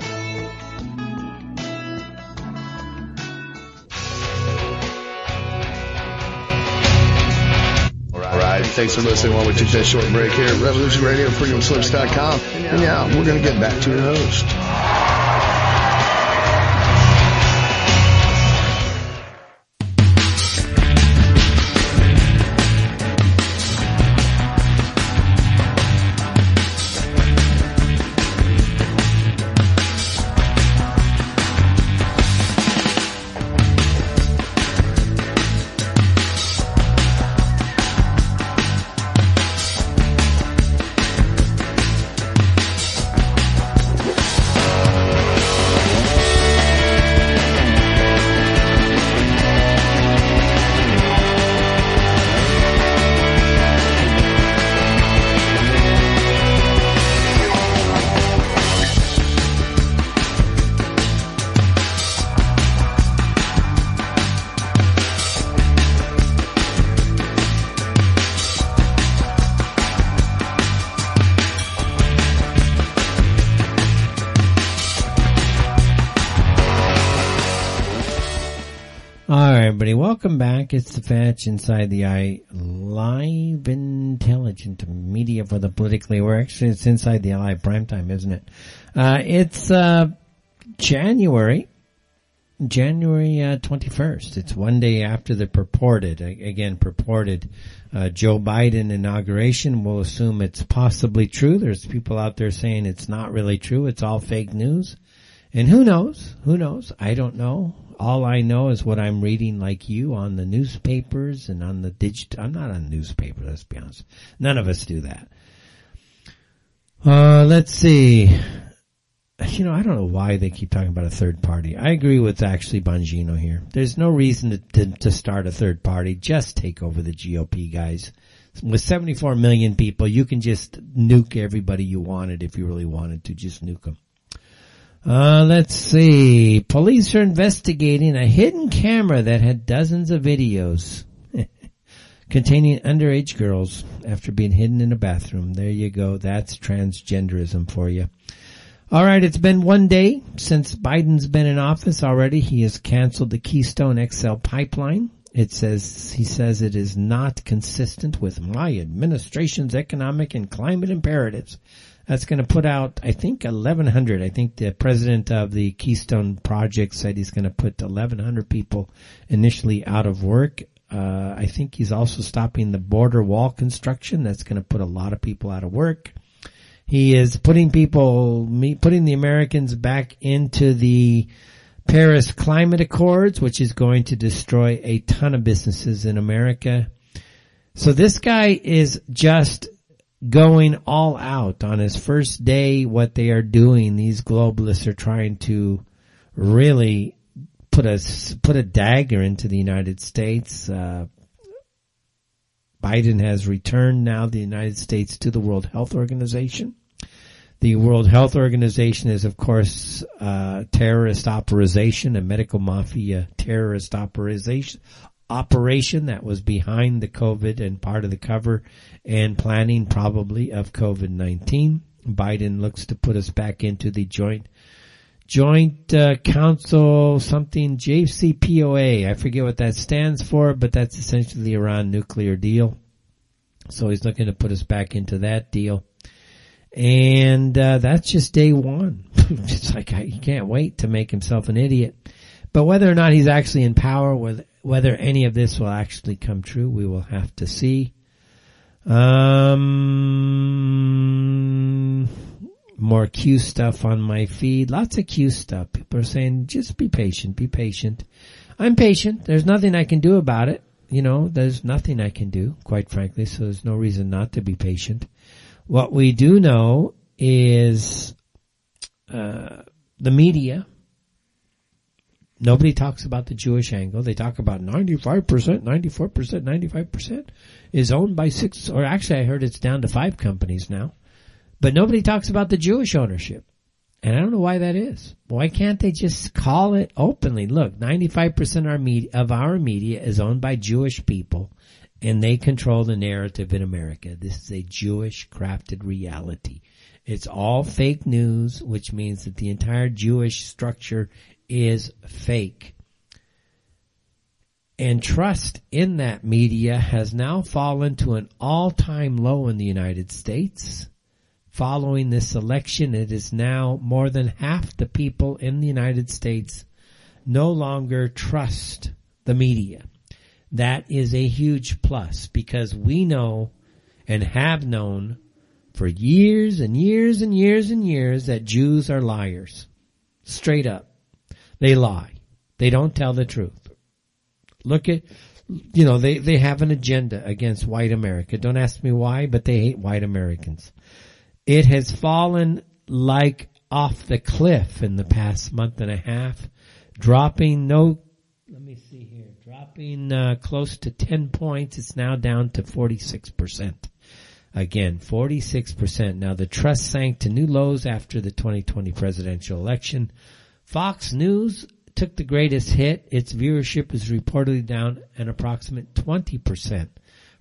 Alright, thanks for listening while we took that short break here at Revolution Radio, freedom slips dot com. And now we're going to get back to your host. All right, everybody, welcome back. It's the Fatch Inside the Eye Live Intelligent Media for the Politically Aware. Actually, it's Inside the Eye Prime Time, isn't it? Uh, it's uh, January, January uh, twenty-first. It's one day after the purported, again, purported uh, Joe Biden inauguration. We'll assume it's possibly true. There's people out there saying it's not really true. It's all fake news. And who knows? Who knows? I don't know. All I know is what I'm reading, like you, on the newspapers and on the digit. I'm not on newspaper, let's be honest. None of us do that. Uh, let's see. You know, I don't know why they keep talking about a third party. I agree with actually Bongino here. There's no reason to, to, to start a third party. Just take over the G O P, guys. With seventy-four million people, you can just nuke everybody you wanted if you really wanted to. Just nuke them. Uh, let's see. Police are investigating a hidden camera that had dozens of videos containing underage girls after being hidden in a bathroom. There you go. That's transgenderism for you. All right. It's been one day since Biden's been in office already. He has canceled the Keystone X L pipeline. It says, he says it is not consistent with my administration's economic and climate imperatives. That's going to put out, I think, eleven hundred. I think the president of the Keystone Project said he's going to put eleven hundred people initially out of work. Uh, I think he's also stopping the border wall construction. That's going to put a lot of people out of work. He is putting people, putting the Americans back into the Paris Climate Accords, which is going to destroy a ton of businesses in America. So this guy is just going all out on his first day. What they are doing, these globalists are trying to really put a, put a dagger into the United States. Uh, Biden has returned now the United States to the World Health Organization. The World Health Organization is, of course, uh, terrorist authorization, a medical mafia terrorist authorization. Operation that was behind the COVID and part of the cover and planning probably of COVID nineteen. Biden looks to put us back into the joint, joint, uh, council, something, J C P O A. I forget what that stands for, but that's essentially the Iran nuclear deal. So he's looking to put us back into that deal. And, uh, that's just day one. It's like, I, he can't wait to make himself an idiot. But whether or not he's actually in power, with whether any of this will actually come true, we will have to see. Um, more Q stuff on my feed. Lots of Q stuff. People are saying, just be patient, be patient. I'm patient. There's nothing I can do about it. You know, there's nothing I can do, quite frankly, so there's no reason not to be patient. What we do know is uh the media. Nobody talks about the Jewish angle. They talk about ninety-five percent, ninety-four percent, ninety-five percent is owned by six, or actually I heard it's down to five companies now. But nobody talks about the Jewish ownership. And I don't know why that is. Why can't they just call it openly? Look, ninety-five percent our media, of our media is owned by Jewish people, and they control the narrative in America. This is a Jewish crafted reality. It's all fake news, which means that the entire Jewish structure is fake. And trust in that media has now fallen to an all-time low in the United States. Following this election, it is now more than half the people in the United States no longer trust the media. That is a huge plus, because we know and have known for years and years and years and years that Jews are liars. Straight up. They lie. They don't tell the truth. Look at, you know, they, they have an agenda against white America. Don't ask me why, but they hate white Americans. It has fallen like off the cliff in the past month and a half, dropping no, let me see here, dropping uh, close to ten points. It's now down to forty-six percent. Again, forty-six percent. Now the trust sank to new lows after the twenty twenty presidential election. Fox News took the greatest hit. Its viewership is reportedly down an approximate twenty percent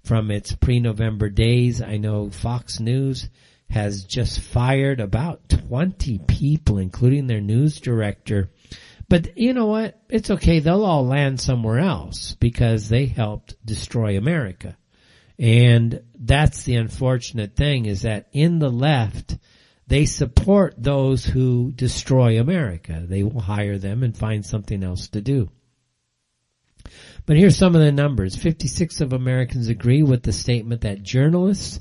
from its pre-November days. I know Fox News has just fired about twenty people, including their news director, But you know what? It's okay. They'll all land somewhere else because they helped destroy America. And that's the unfortunate thing, is that in the left, they support those who destroy America. They will hire them and find something else to do. But here's some of the numbers. fifty-six percent of Americans agree with the statement that journalists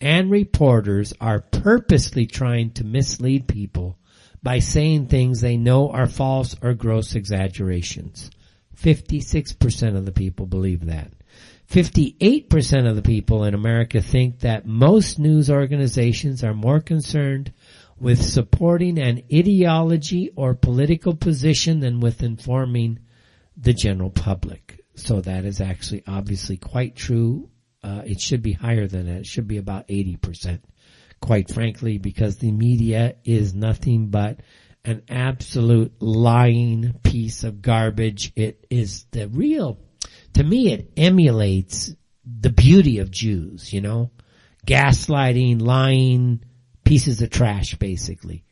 and reporters are purposely trying to mislead people by saying things they know are false or gross exaggerations. fifty-six percent of the people believe that. fifty-eight percent of the people in America think that most news organizations are more concerned with supporting an ideology or political position than with informing the general public. So that is actually obviously quite true. Uh, it should be higher than that. It should be about eighty percent. Quite frankly, because the media is nothing but an absolute lying piece of garbage. It is the real, to me it emulates the beauty of Jews, you know, gaslighting, lying, pieces of trash basically.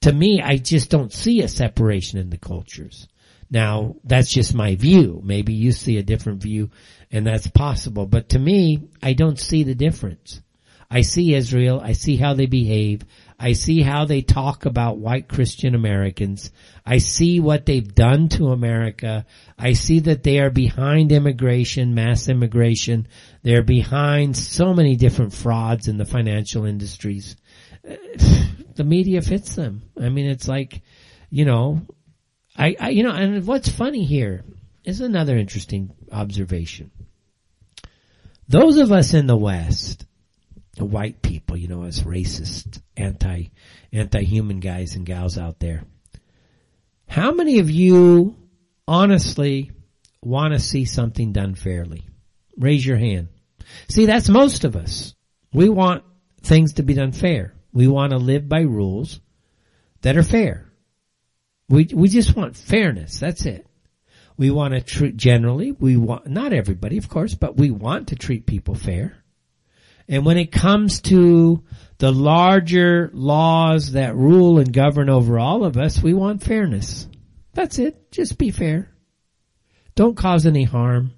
To me, I just don't see a separation in the cultures. Now, that's just my view. Maybe you see a different view and that's possible. But to me, I don't see the difference. I see Israel. I see how they behave. I see how they talk about white Christian Americans. I see what they've done to America. I see that they are behind immigration, mass immigration. They're behind so many different frauds in the financial industries. The media fits them. I mean, it's like, you know, I, I you know, and what's funny here is another interesting observation. Those of us in the West, the white people, you know, as racist, anti, anti-human guys and gals out there. How many of you honestly want to see something done fairly? Raise your hand. See, that's most of us. We want things to be done fair. We want to live by rules that are fair. We, we just want fairness. That's it. We want to treat, generally, we want, not everybody, of course, but we want to treat people fair. And when it comes to the larger laws that rule and govern over all of us, we want fairness. That's it. Just be fair. Don't cause any harm.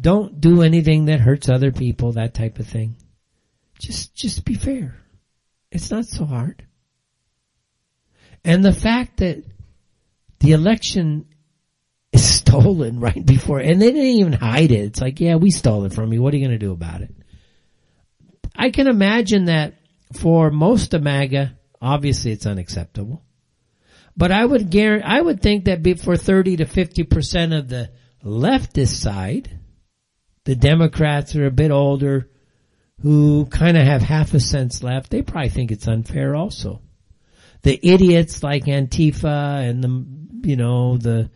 Don't do anything that hurts other people, that type of thing. Just, just be fair. It's not so hard. And the fact that the election is stolen right before, and they didn't even hide it. It's like, yeah, we stole it from you. What are you going to do about it? I can imagine that for most of MAGA, obviously it's unacceptable. But I would guarantee, I would think that for thirty to fifty percent of the leftist side, the Democrats are a bit older, who kind of have half a sense left, they probably think it's unfair also. The idiots like Antifa and the, you know, the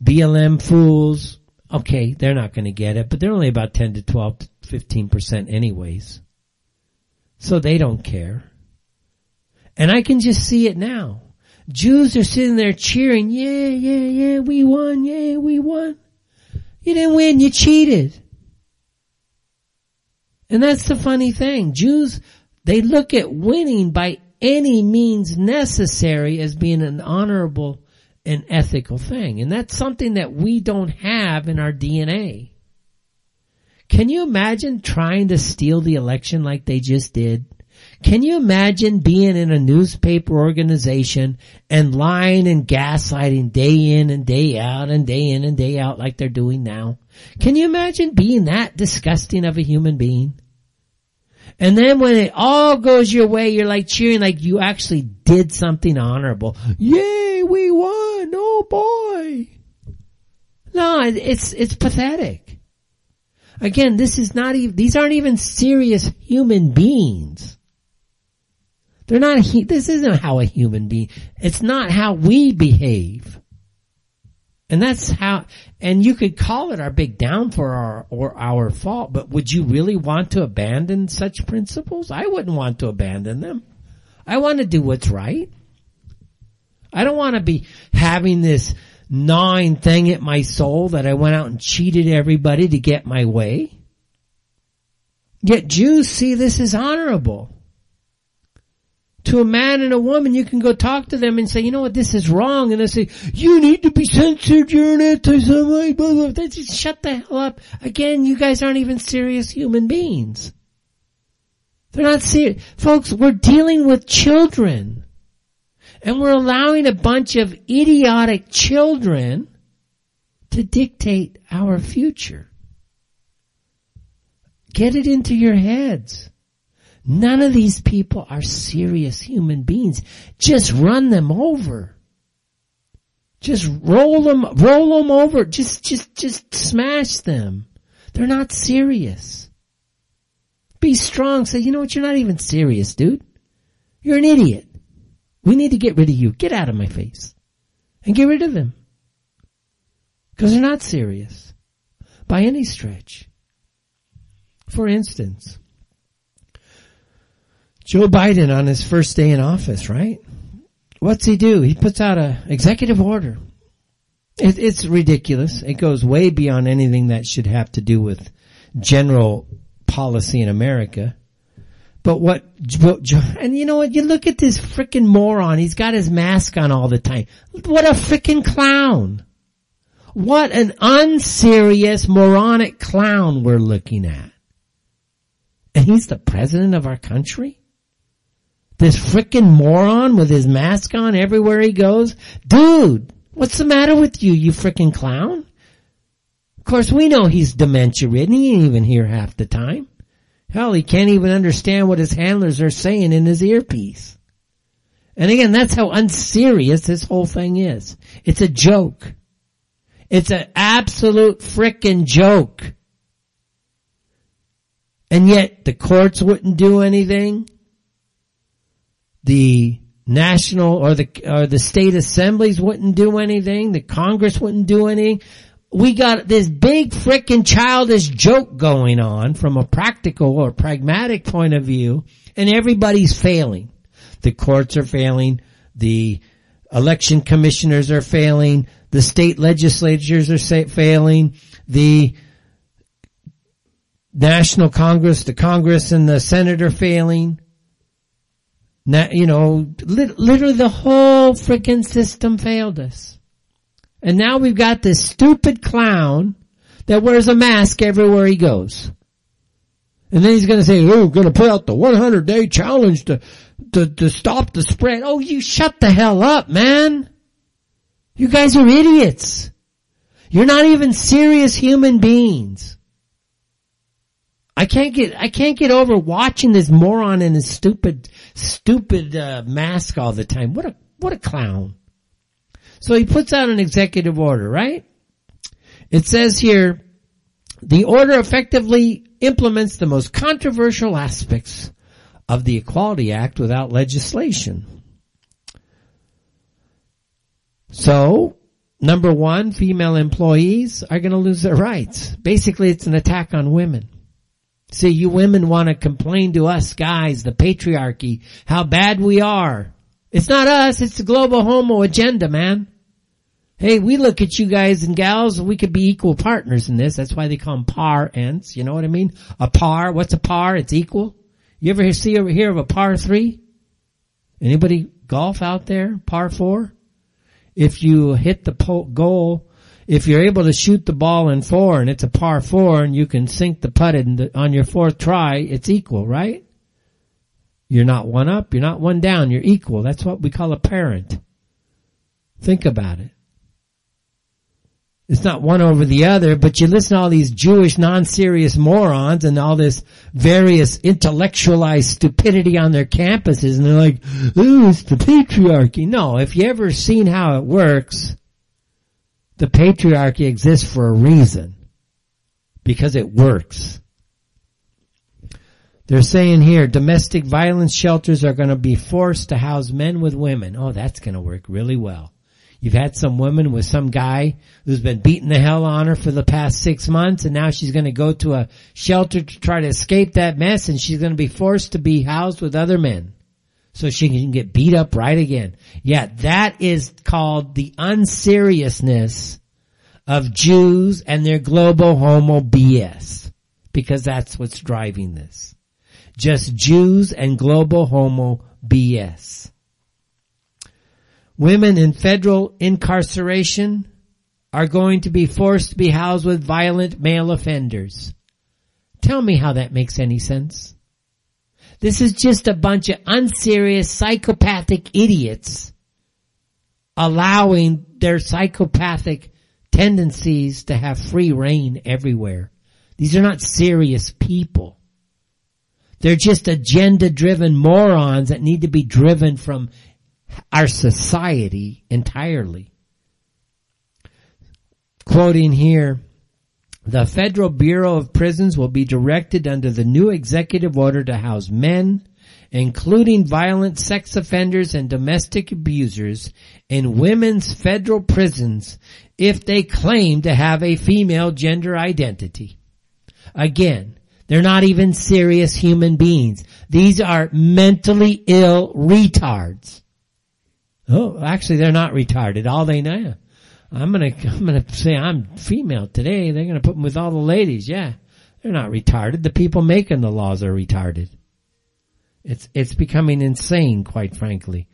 B L M fools, okay, they're not going to get it, but they're only about ten to twelve to fifteen percent anyways. So they don't care. And I can just see it now. Jews are sitting there cheering, yeah, yeah, yeah, we won, yeah, we won. You didn't win, you cheated. And that's the funny thing. Jews, they look at winning by any means necessary as being an honorable and ethical thing. And that's something that we don't have in our D N A. Can you imagine trying to steal the election like they just did? Can you imagine being in a newspaper organization and lying and gaslighting day in and day out and day in and day out like they're doing now? Can you imagine being that disgusting of a human being? And then when it all goes your way, you're like cheering like you actually did something honorable. Yay, we won. Oh boy. No, it's, it's pathetic. Again, this is not even, these aren't even serious human beings. They're not, this isn't how a human being, it's not how we behave. And that's how, and you could call it our big downfall or, or our fault, but would you really want to abandon such principles? I wouldn't want to abandon them. I want to do what's right. I don't want to be having this gnawing thing at my soul that I went out and cheated everybody to get my way. Yet Jews see this as honorable. to a man and a woman, you can go talk to them and say, you know what, this is wrong. And they say, you need to be censored, you're an anti-Semite, blah, blah, blah. Just shut the hell up. Again, you guys aren't even serious human beings. They're not serious. Folks, we're dealing with children. And we're allowing a bunch of idiotic children to dictate our future. Get it into your heads. None of these people are serious human beings. Just run them over. Just roll them, roll them over. Just, just, just smash them. They're not serious. Be strong. Say, you know what? You're not even serious, dude. You're an idiot. We need to get rid of you. Get out of my face. And get rid of him. Because they're not serious. By any stretch. For instance, Joe Biden on his first day in office, right? What's he do? He puts out a executive order. It, it's ridiculous. It goes way beyond anything that should have to do with general policy in America. But what, what, and you know what? You look at this frickin' moron. He's got his mask on all the time. What a frickin' clown. What an unserious, moronic clown we're looking at. And he's the president of our country? This frickin' moron with his mask on everywhere he goes? Dude, what's the matter with you, you frickin' clown? Of course, we know he's dementia-ridden. He ain't even here half the time. Hell, he can't even understand what his handlers are saying in his earpiece. And again, that's how unserious this whole thing is. It's a joke. It's an absolute frickin' joke. And yet, the courts wouldn't do anything. The national or the or the state assemblies wouldn't do anything. The Congress wouldn't do anything. We got this big frickin' childish joke going on from a practical or pragmatic point of view, and everybody's failing. The courts are failing. The election commissioners are failing. The state legislatures are failing. The national Congress, the Congress and the Senate are failing. Now, you know, lit- literally the whole frickin' system failed us. And now we've got this stupid clown that wears a mask everywhere he goes. And then he's going to say, oh, we're going to put out the one hundred day challenge to, to, to stop the spread. Oh, you shut the hell up, man. You guys are idiots. You're not even serious human beings. I can't get, I can't get over watching this moron in his stupid, stupid, uh, mask all the time. What a, what a clown. So he puts out an executive order, right? It says here, the order effectively implements the most controversial aspects of the Equality Act without legislation. So, number one, female employees are going to lose their rights. Basically, it's an attack on women. See, you women want to complain to us guys, the patriarchy, how bad we are. It's not us, it's the global homo agenda, man. Hey, we look at you guys and gals, we could be equal partners in this. That's why they call them par ants, you know what I mean? A par, what's a par? It's equal. You ever see over here of a par three? Anybody golf out there? Par four? If you hit the po- goal, if you're able to shoot the ball in four and it's a par four and you can sink the putt in the, on your fourth try, it's equal, right? You're not one up, you're not one down, you're equal. That's what we call a parent. Think about it. It's not one over the other, but you listen to all these Jewish non-serious morons and all this various intellectualized stupidity on their campuses, and they're like, ooh, it's the patriarchy. No, if you ever seen how it works, the patriarchy exists for a reason. Because it works. They're saying here, domestic violence shelters are going to be forced to house men with women. Oh, that's going to work really well. You've had some woman with some guy who's been beating the hell on her for the past six months, and now she's going to go to a shelter to try to escape that mess, and she's going to be forced to be housed with other men so she can get beat up right again. Yeah, that is called the unseriousness of Jews and their global homo B S, because that's what's driving this. Just Jews and global homo B S. Women in federal incarceration are going to be forced to be housed with violent male offenders. Tell me how that makes any sense. This is just a bunch of unserious psychopathic idiots allowing their psychopathic tendencies to have free reign everywhere. These are not serious people. They're just agenda-driven morons that need to be driven from our society entirely. Quoting here, the Federal Bureau of Prisons will be directed under the new executive order to house men, including violent sex offenders and domestic abusers, in women's federal prisons if they claim to have a female gender identity. Again, they're not even serious human beings. These are mentally ill retards. Oh, actually, they're not retarded. All they know. I'm gonna, I'm gonna say I'm female today. They're gonna put them with all the ladies. Yeah. They're not retarded. The people making the laws are retarded. It's, it's becoming insane, quite frankly.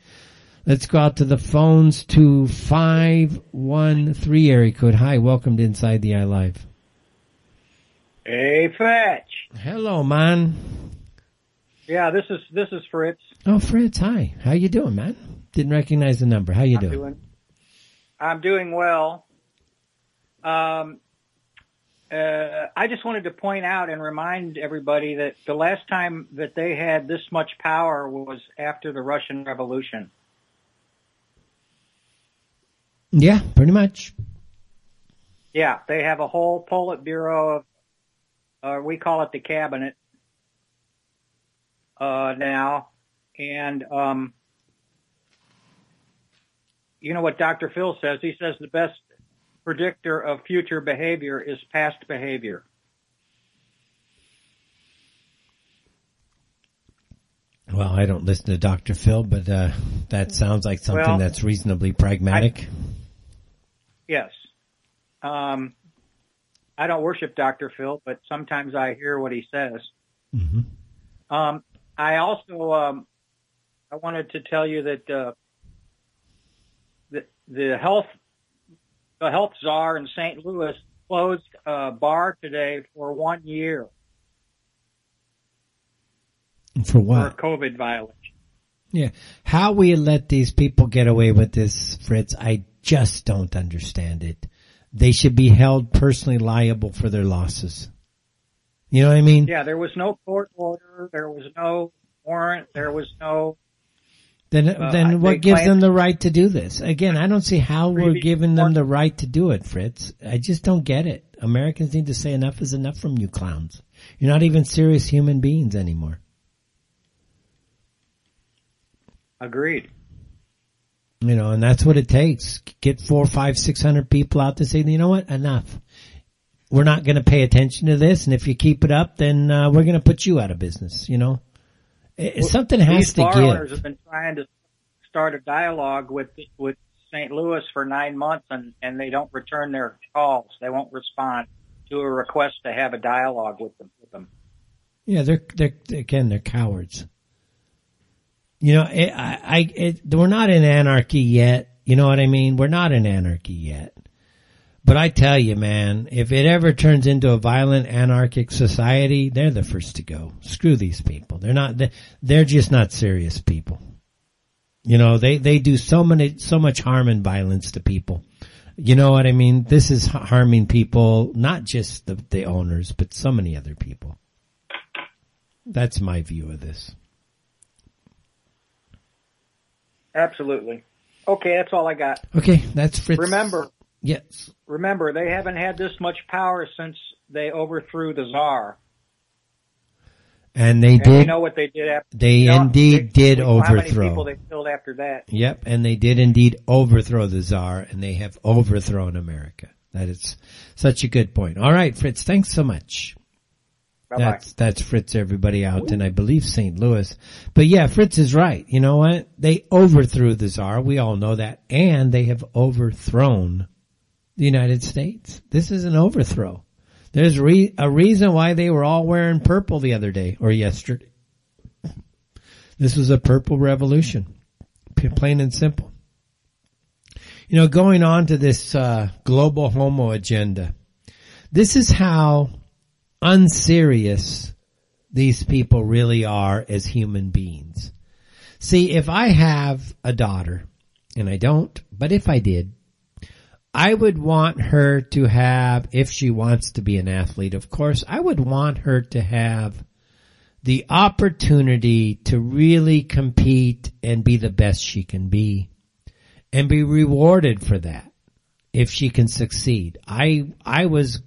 Let's go out to the phones to five one three area code. Hi, welcome to Inside the Eye Live. Hey, Fetch. Hello, man. Yeah, this is, this is Fritz. Oh, Fritz. Hi. How you doing, man? Didn't recognize the number. How you doing? I'm doing I'm doing well. Um, uh, I just wanted to point out and remind everybody that the last time that they had this much power was after the Russian Revolution. Yeah, pretty much. Yeah, they have a whole Politburo, uh, we call it the cabinet, uh, now, and, um, you know what Doctor Phil says? He says the best predictor of future behavior is past behavior. Well, I don't listen to Doctor Phil, but uh, that sounds like something well, that's reasonably pragmatic. I, yes. Um, I don't worship Doctor Phil, but sometimes I hear what he says. Mm-hmm. Um, I also um, I wanted to tell you that uh, The health, the health czar in Saint Louis closed a bar today for one year. For what? For COVID violation. Yeah. How we let these people get away with this, Fritz, I just don't understand it. They should be held personally liable for their losses. You know what I mean? Yeah, there was no court order. There was no warrant. There was no... Then, uh, then what gives them the right to do this? Again, I don't see how we're giving them the right to do it, Fritz. I just don't get it. Americans need to say enough is enough from you clowns. You're not even serious human beings anymore. Agreed. You know, and that's what it takes. Get four, five, six hundred people out to say, you know what, enough. We're not going to pay attention to this, and if you keep it up, then uh, we're going to put you out of business, you know. It, something has These to bar give. Owners have been trying to start a dialogue with with Saint Louis for nine months, and, and they don't return their calls. They won't respond to a request to have a dialogue with them. With them. Yeah, they're they're again they're cowards. You know, it, I, I it, we're not in anarchy yet. You know what I mean? We're not in anarchy yet. But I tell you, man, if it ever turns into a violent, anarchic society, they're the first to go. Screw these people. They're not, they're just not serious people. You know, they, they do so many, so much harm and violence to people. You know what I mean? This is harming people, not just the, the owners, but so many other people. That's my view of this. Absolutely. Okay, that's all I got. Okay, that's Fritz. Remember. Yes. Remember, they haven't had this much power since they overthrew the czar. And they and did. You know what they did after They you know, indeed they, did overthrow. How many people they killed after that? Yep, and they did indeed overthrow the czar, and they have overthrown America. That is such a good point. All right, Fritz, thanks so much. Bye-bye. That's, that's Fritz, everybody out, and I believe Saint Louis. But yeah, Fritz is right. You know what? They overthrew the czar. We all know that. And they have overthrown the United States. This is an overthrow. There's re- a reason why they were all wearing purple the other day or yesterday. This was a purple revolution, plain and simple. You know, going on to this uh, global homo agenda, this is how unserious these people really are as human beings. See, if I have a daughter, and I don't, but if I did, I would want her to have, if she wants to be an athlete, of course, I would want her to have the opportunity to really compete and be the best she can be and be rewarded for that if she can succeed. I, I was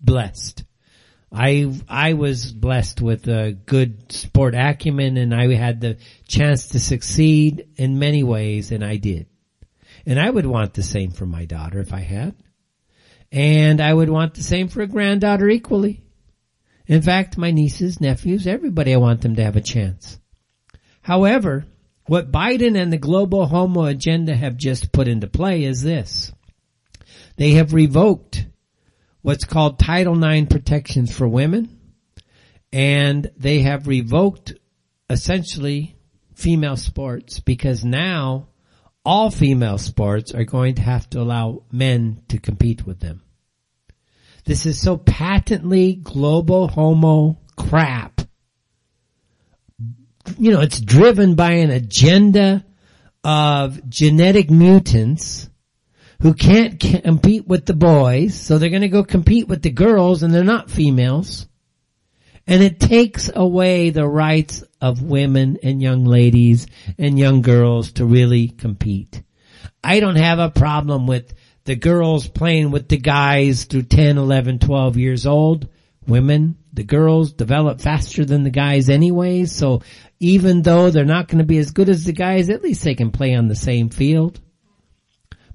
blessed. I, I was blessed with a good sport acumen, and I had the chance to succeed in many ways, and I did. And I would want the same for my daughter if I had. And I would want the same for a granddaughter equally. In fact, my nieces, nephews, everybody, I want them to have a chance. However, what Biden and the global homo agenda have just put into play is this. They have revoked what's called Title nine protections for women, and they have revoked essentially female sports, because now all female sports are going to have to allow men to compete with them. This is so patently global homo crap. You know, it's driven by an agenda of genetic mutants who can't compete with the boys, so they're going to go compete with the girls, and they're not females. And it takes away the rights of women and young ladies and young girls to really compete. I don't have a problem with the girls playing with the guys through ten, eleven, twelve years old. Women, the girls develop faster than the guys anyways, so even though they're not going to be as good as the guys, at least they can play on the same field.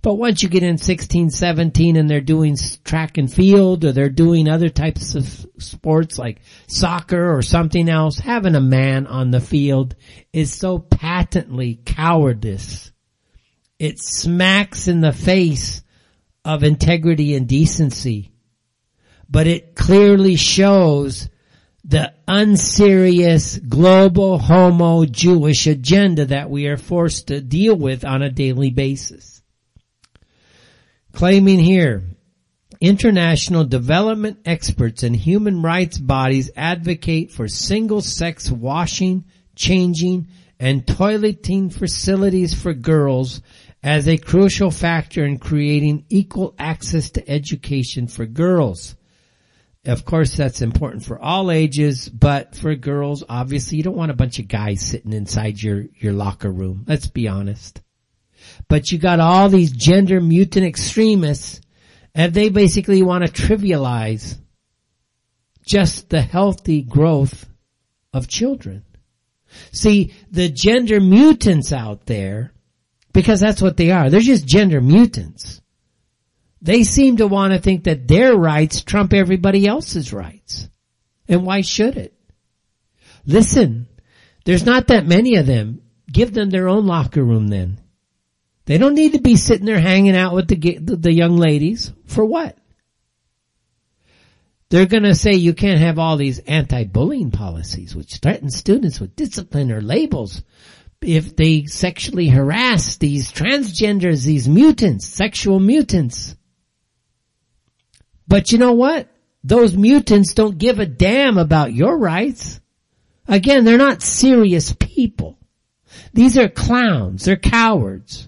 But once you get in sixteen, seventeen and they're doing track and field, or they're doing other types of sports like soccer or something else, having a man on the field is so patently cowardice. It smacks in the face of integrity and decency. But it clearly shows the unserious global homo Jewish agenda that we are forced to deal with on a daily basis. Claiming here, international development experts and human rights bodies advocate for single-sex washing, changing, and toileting facilities for girls as a crucial factor in creating equal access to education for girls. Of course, that's important for all ages, but for girls, obviously, you don't want a bunch of guys sitting inside your, your locker room. Let's be honest. But you got all these gender mutant extremists, and they basically want to trivialize just the healthy growth of children. See, the gender mutants out there, because that's what they are, they're just gender mutants. They seem to want to think that their rights trump everybody else's rights. And why should it? Listen, there's not that many of them. Give them their own locker room then. They don't need to be sitting there hanging out with the the young ladies. For what? They're going to say you can't have all these anti-bullying policies, which threaten students with discipline or labels if they sexually harass these transgenders, these mutants, sexual mutants. But you know what? Those mutants don't give a damn about your rights. Again, they're not serious people. These are clowns. They're cowards.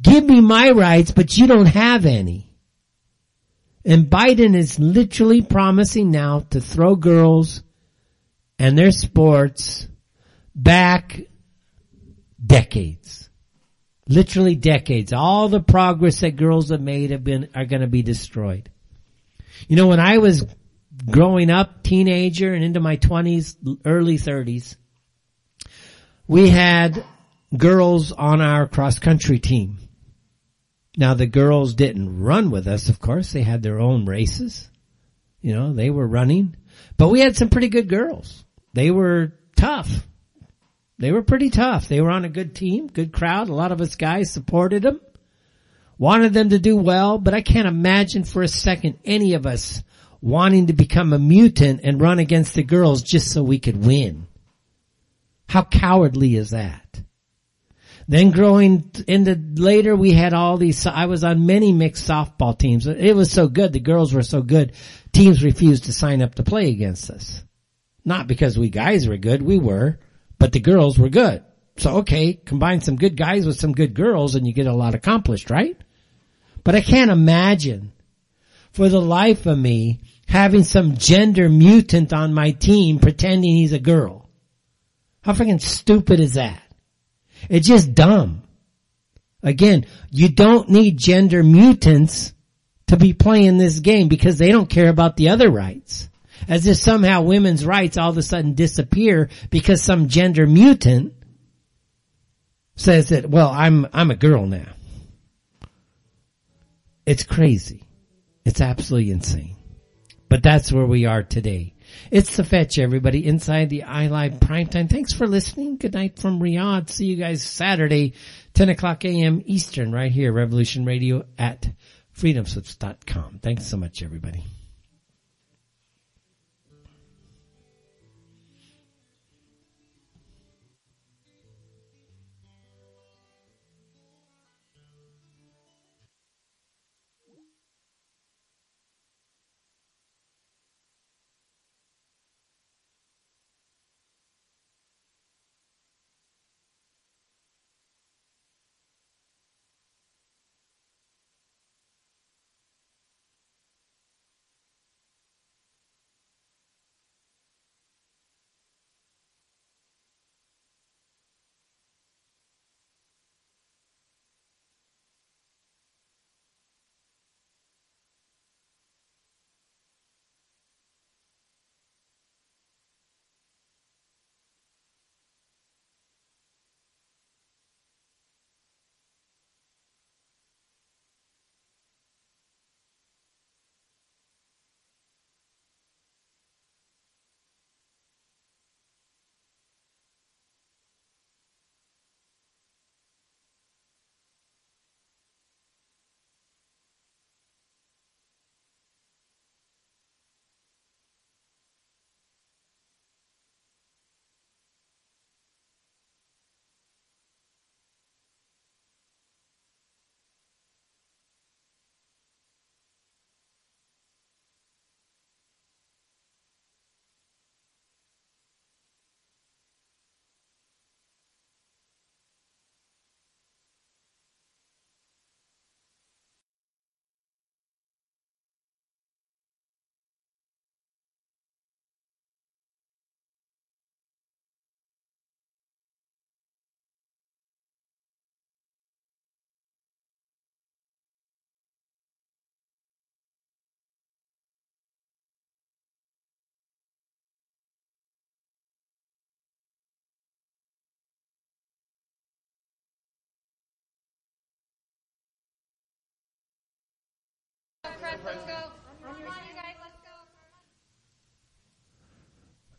Give me my rights, but you don't have any. And Biden is literally promising now to throw girls and their sports back decades. Literally decades. All the progress that girls have made have been, are going to be destroyed. You know, when I was growing up, teenager and into my twenties, early thirties, we had girls on our cross-country team. Now, the girls didn't run with us, of course. They had their own races. You know, they were running. But we had some pretty good girls. They were tough. They were pretty tough. They were on a good team, good crowd. A lot of us guys supported them, wanted them to do well. But I can't imagine for a second any of us wanting to become a mutant and run against the girls just so we could win. How cowardly is that? Then growing into later, we had all these, I was on many mixed softball teams. It was so good. The girls were so good. Teams refused to sign up to play against us. Not because we guys were good. We were, but the girls were good. So, okay, combine some good guys with some good girls and you get a lot accomplished, right? But I can't imagine for the life of me having some gender mutant on my team pretending he's a girl. How freaking stupid is that? It's just dumb. Again, you don't need gender mutants to be playing this game because they don't care about the other rights. As if somehow women's rights all of a sudden disappear because some gender mutant says that, well, I'm, I'm a girl now. It's crazy. It's absolutely insane. But that's where we are today. It's the fetch, everybody, inside the iLive Primetime. Thanks for listening. Good night from Riyadh. See you guys Saturday, ten o'clock a.m. Eastern, right here, Revolution Radio at freedom slips dot com. Thanks so much, everybody.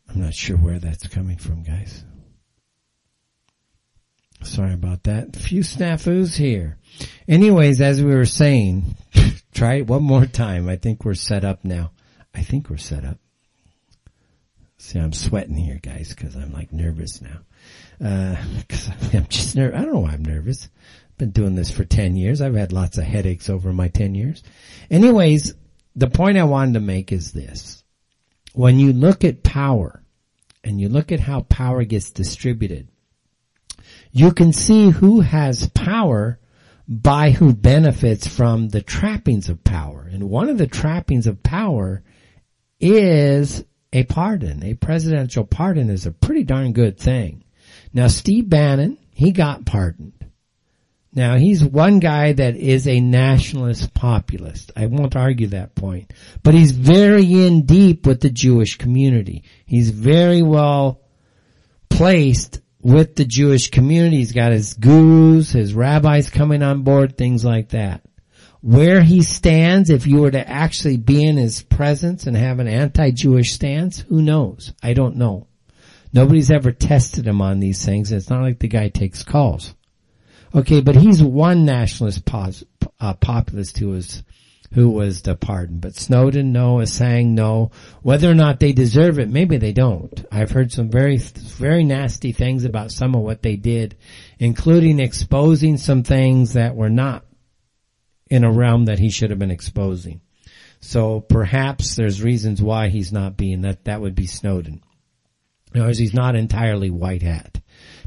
I'm not sure where that's coming from, guys. Sorry about that. A few snafus here. Anyways, as we were saying, try it one more time. I think we're set up now. I think we're set up. See, I'm sweating here, guys, because I'm like nervous now. Uh, because I'm just nervous. I don't know why I'm nervous. Been doing this for ten years. I've had lots of headaches over my ten years. Anyways, the point I wanted to make is this. When you look at power and you look at how power gets distributed, you can see who has power by who benefits from the trappings of power. And one of the trappings of power is a pardon. A presidential pardon is a pretty darn good thing. Now, Steve Bannon, he got pardoned. Now, he's one guy that is a nationalist populist. I won't argue that point. But he's very in deep with the Jewish community. He's very well placed with the Jewish community. He's got his gurus, his rabbis coming on board, things like that. Where he stands, if you were to actually be in his presence and have an anti-Jewish stance, who knows? I don't know. Nobody's ever tested him on these things. It's not like the guy takes calls. Okay, but he's one nationalist pos, uh, populist who was who was the pardon. But Snowden, no. Assange, no. Whether or not they deserve it, maybe they don't. I've heard some very, very nasty things about some of what they did, including exposing some things that were not in a realm that he should have been exposing. So perhaps there's reasons why he's not being that. That would be Snowden. In other words, he's not entirely white hat.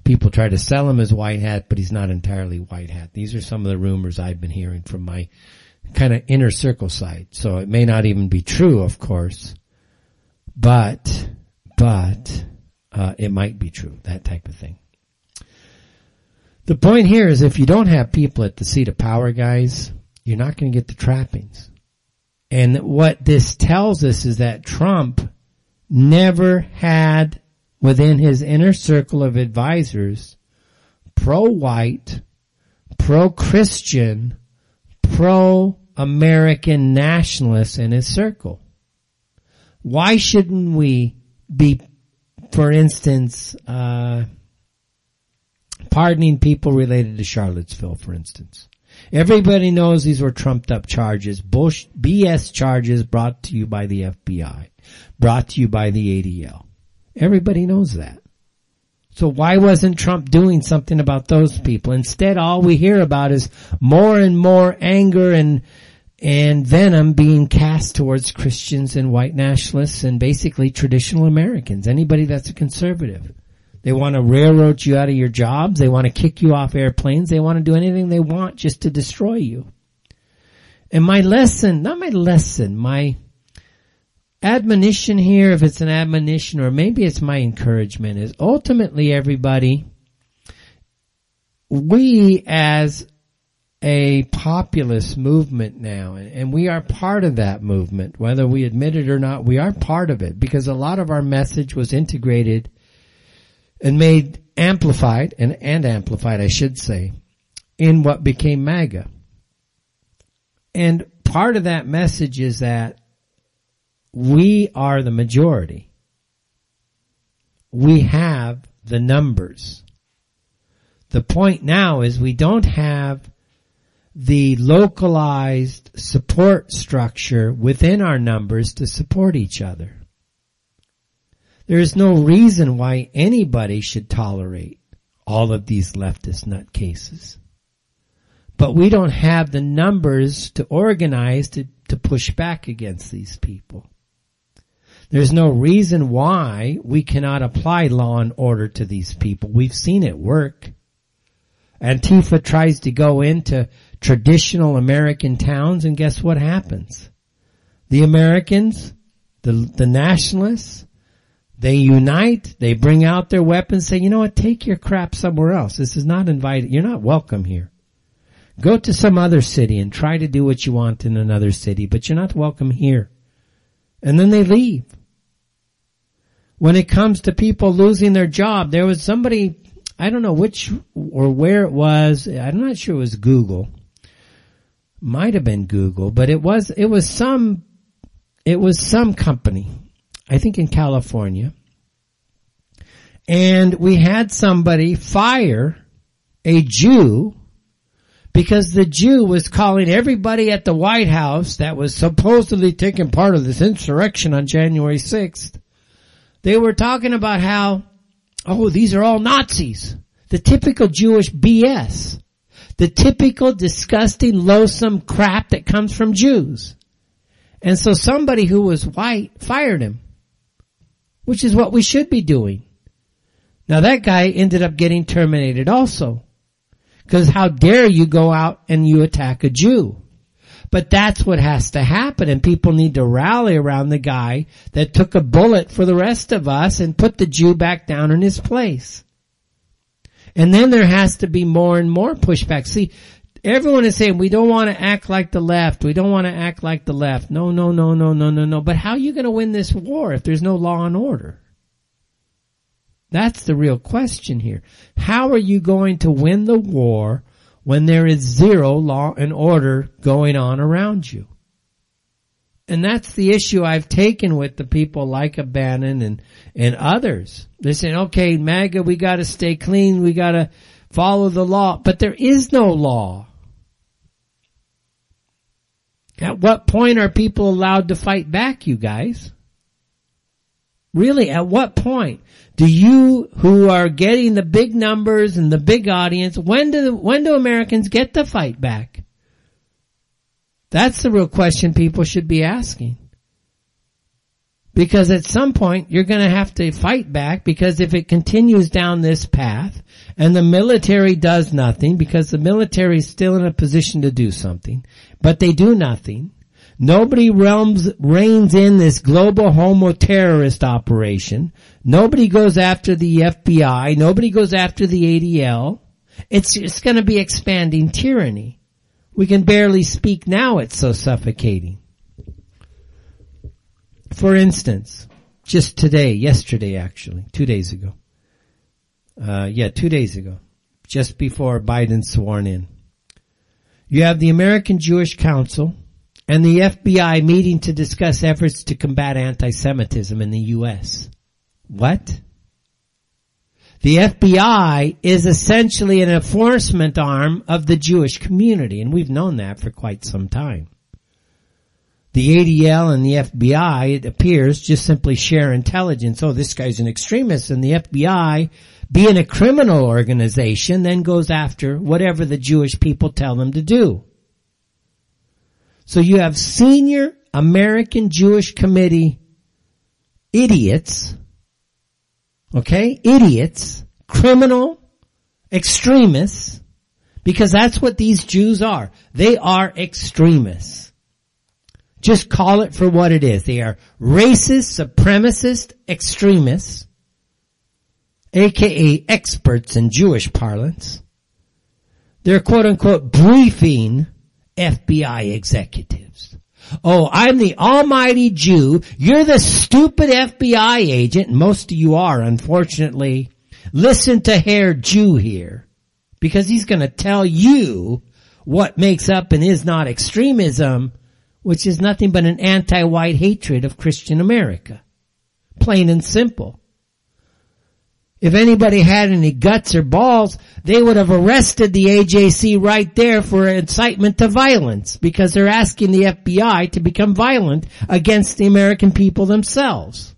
People try to sell him as white hat, but he's not entirely white hat. These are some of the rumors I've been hearing from my kind of inner circle side. So it may not even be true, of course, but, but, uh, it might be true, that type of thing. The point here is if you don't have people at the seat of power, guys, you're not going to get the trappings. And what this tells us is that Trump never had within his inner circle of advisors pro-white, pro-Christian, pro-American nationalists in his circle. Why shouldn't we be, for instance, uh pardoning people related to Charlottesville, for instance? Everybody knows these were trumped-up charges, Bush, B S charges brought to you by the F B I, brought to you by the A D L. Everybody knows that. So why wasn't Trump doing something about those people? Instead, all we hear about is more and more anger and and venom being cast towards Christians and white nationalists and basically traditional Americans, anybody that's a conservative. They want to railroad you out of your jobs. They want to kick you off airplanes. They want to do anything they want just to destroy you. And my lesson, not my lesson, my admonition here, if it's an admonition or maybe it's my encouragement, is ultimately everybody, we as a populist movement now, and we are part of that movement, whether we admit it or not, we are part of it because a lot of our message was integrated and made amplified, and, and amplified, I should say, in what became MAGA. And part of that message is that we are the majority. We have the numbers. The point now is we don't have the localized support structure within our numbers to support each other. There is no reason why anybody should tolerate all of these leftist nutcases. But we don't have the numbers to organize to, to push back against these people. There's no reason why we cannot apply law and order to these people. We've seen it work. Antifa tries to go into traditional American towns, and guess what happens? The Americans, the, the nationalists, they unite, they bring out their weapons, say, you know what, take your crap somewhere else. This is not invited. You're not welcome here. Go to some other city and try to do what you want in another city, but you're not welcome here. And then they leave. When it comes to people losing their job, there was somebody, I don't know which or where it was, I'm not sure it was Google. Might have been Google, but it was, it was some, it was some company. I think in California, and we had somebody fire a Jew because the Jew was calling everybody at the White House that was supposedly taking part of this insurrection on January sixth. They were talking about how, oh, these are all Nazis, the typical Jewish B S, the typical disgusting, loathsome crap that comes from Jews. And so somebody who was white fired him, which is what we should be doing. Now that guy ended up getting terminated also. Because how dare you go out and you attack a Jew? But that's what has to happen, and people need to rally around the guy that took a bullet for the rest of us and put the Jew back down in his place. And then there has to be more and more pushback. See, everyone is saying we don't want to act like the left. We don't want to act like the left. No, no, no, no, no, no, no. But how are you going to win this war if there's no law and order? That's the real question here. How are you going to win the war when there is zero law and order going on around you? And that's the issue I've taken with the people like Bannon and, and others. They're saying, okay, MAGA, we got to stay clean. We got to follow the law. But there is no law. At what point are people allowed to fight back, you guys? Really, at what point do you, who are getting the big numbers and the big audience, when do when do Americans get to fight back? That's the real question people should be asking. Because at some point, you're going to have to fight back, because if it continues down this path and the military does nothing, because the military is still in a position to do something, but they do nothing. Nobody realms, reins in this global homo-terrorist operation. Nobody goes after the F B I. Nobody goes after the A D L. It's just going to be expanding tyranny. We can barely speak now. It's so suffocating. For instance, just today, yesterday actually, two days ago. Uh, yeah, two days ago, just before Biden's sworn in. You have the American Jewish Council and the F B I meeting to discuss efforts to combat anti-Semitism in the U S. What? The F B I is essentially an enforcement arm of the Jewish community, and we've known that for quite some time. The A D L and the F B I, it appears, just simply share intelligence. Oh, this guy's an extremist, and the F B I, being a criminal organization, then goes after whatever the Jewish people tell them to do. So you have senior American Jewish Committee idiots, okay, idiots, criminal extremists, because that's what these Jews are. They are extremists. Just call it for what it is. They are racist, supremacist, extremists, a k a experts in Jewish parlance. They're quote-unquote briefing F B I executives. Oh, I'm the almighty Jew. You're the stupid F B I agent. Most of you are, unfortunately. Listen to Herr Jew here, because he's going to tell you what makes up and is not extremism, which is nothing but an anti-white hatred of Christian America. Plain and simple. If anybody had any guts or balls, they would have arrested the A J C right there for incitement to violence, because they're asking the F B I to become violent against the American people themselves.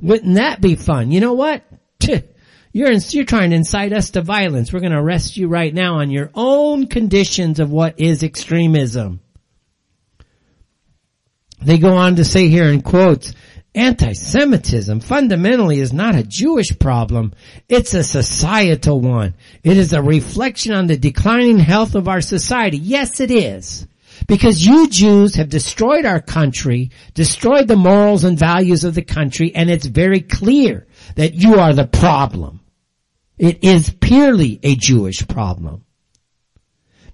Wouldn't that be fun? You know what? You're, in, you're trying to incite us to violence. We're going to arrest you right now on your own conditions of what is extremism. They go on to say here in quotes, anti-Semitism fundamentally is not a Jewish problem. It's a societal one. It is a reflection on the declining health of our society. Yes, it is. Because you Jews have destroyed our country, destroyed the morals and values of the country, and it's very clear that you are the problem. It is purely a Jewish problem.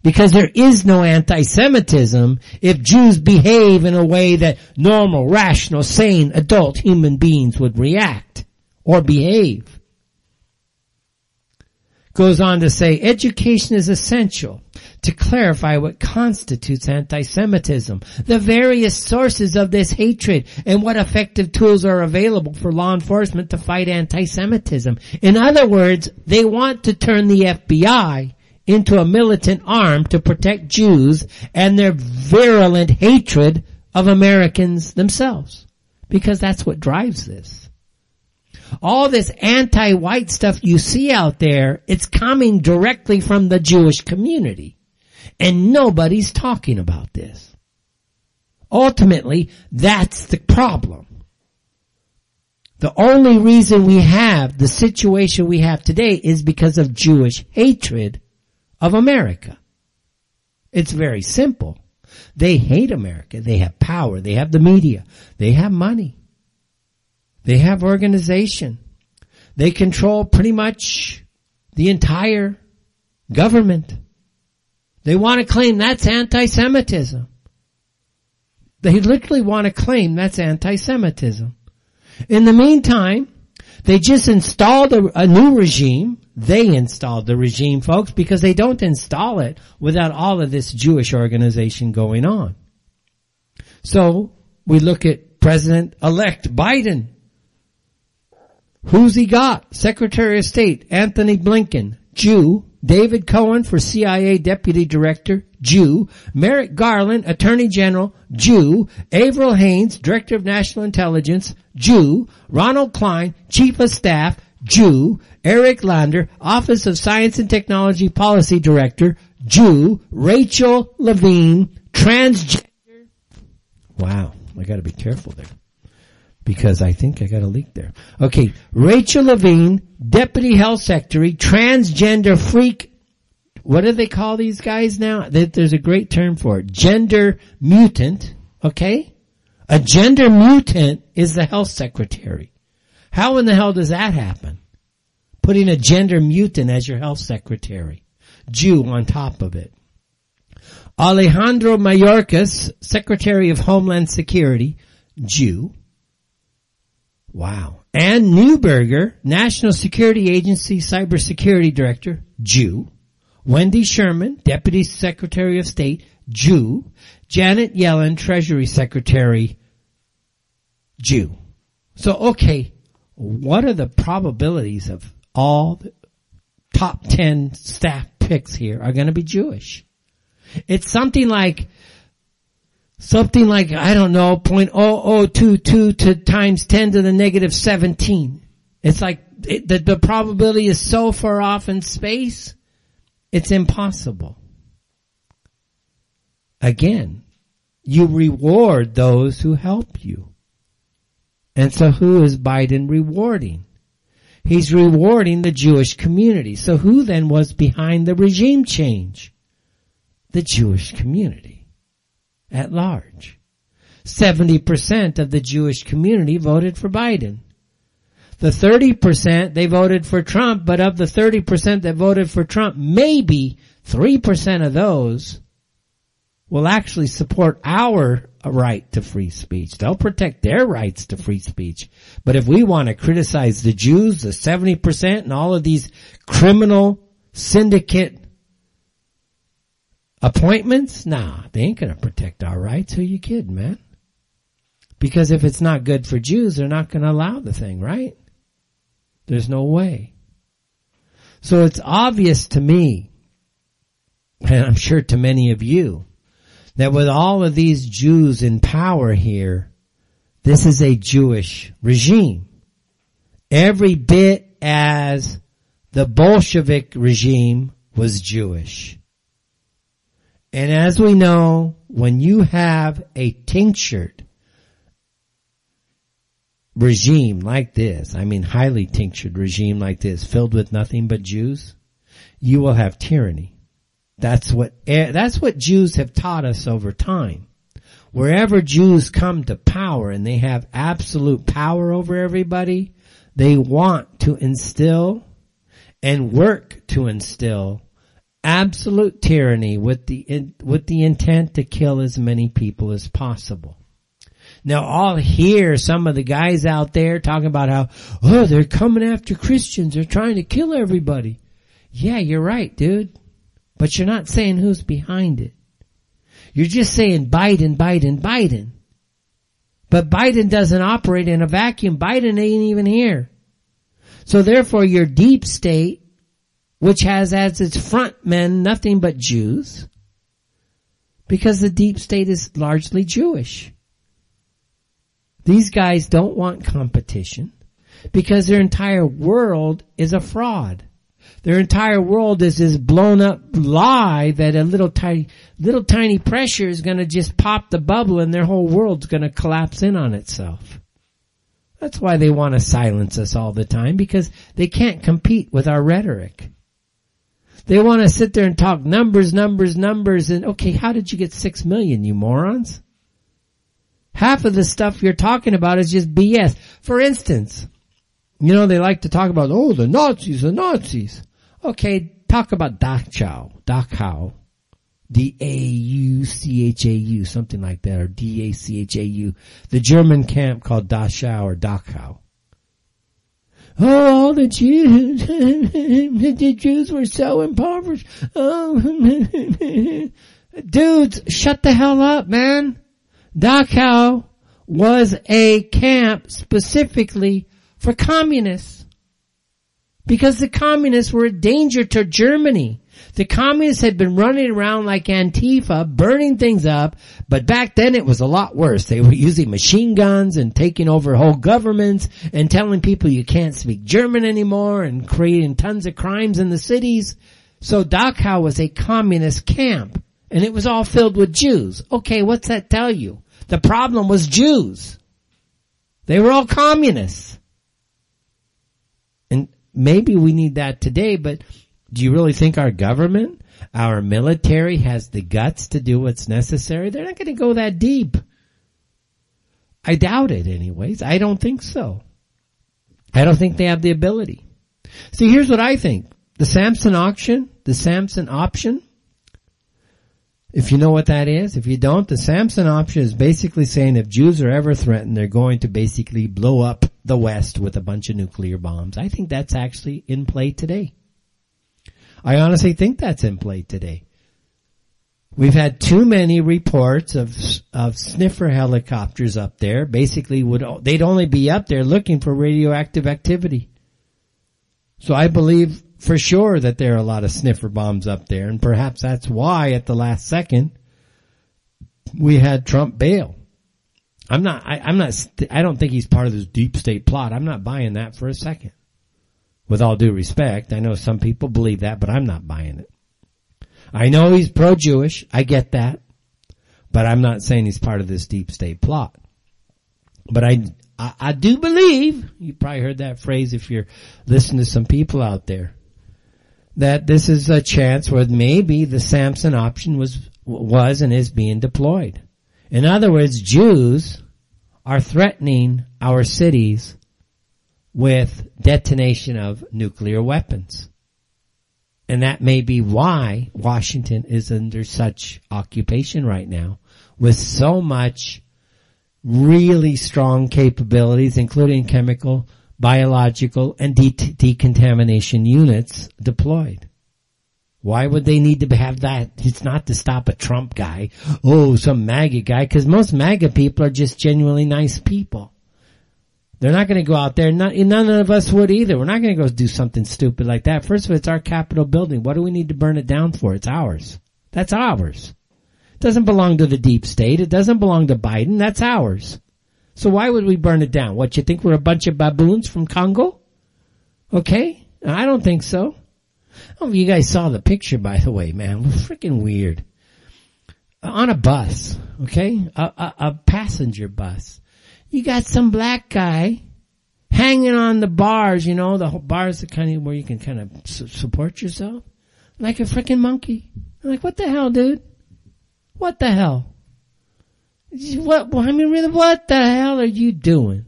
Because there is no anti-Semitism if Jews behave in a way that normal, rational, sane, adult human beings would react or behave. Goes on to say, education is essential to clarify what constitutes anti-Semitism, the various sources of this hatred, and what effective tools are available for law enforcement to fight anti-Semitism. In other words, they want to turn the F B I into a militant arm to protect Jews and their virulent hatred of Americans themselves. Because that's what drives this. All this anti-white stuff you see out there, it's coming directly from the Jewish community. And nobody's talking about this. Ultimately, that's the problem. The only reason we have the situation we have today is because of Jewish hatred of America. It's very simple. They hate America. They have power. They have the media. They have money. They have organization. They control pretty much the entire government. They want to claim that's anti-Semitism. They literally want to claim that's anti-Semitism. In the meantime, they just installed a, a new regime. They installed the regime, folks, because they don't install it without all of this Jewish organization going on. So we look at President-elect Biden. Who's he got? Secretary of State Anthony Blinken, Jew, David Cohen for C I A Deputy Director, Jew. Merrick Garland, Attorney General, Jew. Avril Haines, Director of National Intelligence, Jew. Ronald Klein, Chief of Staff, Jew. Eric Lander, Office of Science and Technology Policy Director, Jew. Rachel Levine, transgender. Wow, I got to be careful there, because I think I got a leak there. Okay, Rachel Levine, Deputy Health Secretary, transgender freak. What do they call these guys now? There's a great term for it. Gender mutant, okay? A gender mutant is the health secretary. How in the hell does that happen? Putting a gender mutant as your health secretary. Jew on top of it. Alejandro Mayorkas, Secretary of Homeland Security, Jew. Wow. Ann Neuberger, National Security Agency Cybersecurity Director, Jew. Wendy Sherman, Deputy Secretary of State, Jew. Janet Yellen, Treasury Secretary, Jew. So, okay, what are the probabilities of all the top ten staff picks here are going to be Jewish? It's something like Something like, I don't know, zero point zero zero two two to times ten to the negative seventeen. It's like it, the, the probability is so far off in space, it's impossible. Again, you reward those who help you. And so who is Biden rewarding? He's rewarding the Jewish community. So who then was behind the regime change? The Jewish community at large. seventy percent of the Jewish community voted for Biden. The thirty percent, they voted for Trump, but of the thirty percent that voted for Trump, maybe three percent of those will actually support our right to free speech. They'll protect their rights to free speech. But if we want to criticize the Jews, the seventy percent, and all of these criminal syndicate appointments? Nah, they ain't going to protect our rights. Who you kidding, man? Because if it's not good for Jews, they're not going to allow the thing, right? There's no way. So it's obvious to me, and I'm sure to many of you, that with all of these Jews in power here, this is a Jewish regime. Every bit as the Bolshevik regime was Jewish. And as we know, when you have a tinctured regime like this, I mean highly tinctured regime like this, filled with nothing but Jews, you will have tyranny. That's what, that's what Jews have taught us over time. Wherever Jews come to power and they have absolute power over everybody, they want to instill and work to instill absolute tyranny with the with the intent to kill as many people as possible. Now I'll hear some of the guys out there talking about how, oh, they're coming after Christians. They're trying to kill everybody. Yeah, you're right, dude. But you're not saying who's behind it. You're just saying Biden, Biden, Biden. But Biden doesn't operate in a vacuum. Biden ain't even here. So therefore your deep state, which has as its front men nothing but Jews, because the deep state is largely Jewish. These guys don't want competition because their entire world is a fraud. Their entire world is this blown up lie that a little tiny, little tiny pressure is going to just pop the bubble and their whole world's going to collapse in on itself. That's why they want to silence us all the time, because they can't compete with our rhetoric. They want to sit there and talk numbers, numbers, numbers, and okay, how did you get six million, you morons? Half of the stuff you're talking about is just B S. For instance, you know, they like to talk about, oh, the Nazis, the Nazis. Okay, talk about Dachau, Dachau, D A U C H A U, something like that, or D A C H A U, the German camp called Dachau or Dachau. Oh, the Jews, the Jews were so impoverished. Oh, dudes, shut the hell up, man. Dachau was a camp specifically for communists. because the communists were a danger to Germany. The communists had been running around like Antifa, burning things up, but back then it was a lot worse. They were using machine guns and taking over whole governments and telling people you can't speak German anymore and creating tons of crimes in the cities. So Dachau was a communist camp, and it was all filled with Jews. Okay, what's that tell you? The problem was Jews. They were all communists. And maybe we need that today, but do you really think our government, our military has the guts to do what's necessary? They're not going to go that deep. I doubt it anyways. I don't think so. I don't think they have the ability. See, here's what I think. The Samson auction, the Samson option, if you know what that is, if you don't, the Samson option is basically saying if Jews are ever threatened, they're going to basically blow up the West with a bunch of nuclear bombs. I think that's actually in play today. I honestly think that's in play today. We've had too many reports of of sniffer helicopters up there. Basically, would they'd only be up there looking for radioactive activity. So I believe for sure that there are a lot of sniffer bombs up there, and perhaps that's why at the last second we had Trump bail. I'm not. I, I'm not. I don't think he's part of this deep state plot. I'm not buying that for a second. With all due respect, I know some people believe that, but I'm not buying it. I know he's pro-Jewish. I get that. But I'm not saying he's part of this deep state plot. But I, I, I do believe, you probably heard that phrase if you're listening to some people out there, that this is a chance where maybe the Samson option was, was and is being deployed. In other words, Jews are threatening our cities with detonation of nuclear weapons. And that may be why Washington is under such occupation right now, with so much really strong capabilities, including chemical, biological, and de- decontamination units deployed. Why would they need to have that? It's not to stop a Trump guy, oh, some MAGA guy, because most MAGA people are just genuinely nice people. They're not going to go out there. Not, none of us would either. We're not going to go do something stupid like that. First of all, it's our Capitol building. What do we need to burn it down for? It's ours. That's ours. It doesn't belong to the deep state. It doesn't belong to Biden. That's ours. So why would we burn it down? What, you think we're a bunch of baboons from Congo? Okay? I don't think so. Oh, you guys saw the picture, by the way, man. Freaking weird. On a bus, okay? A, a, a passenger bus. You got some black guy hanging on the bars, you know, the whole bars are kind of where you can kind of su- support yourself, like a freaking monkey. I'm like, what the hell, dude? What the hell? What? I mean, really, what the hell are you doing?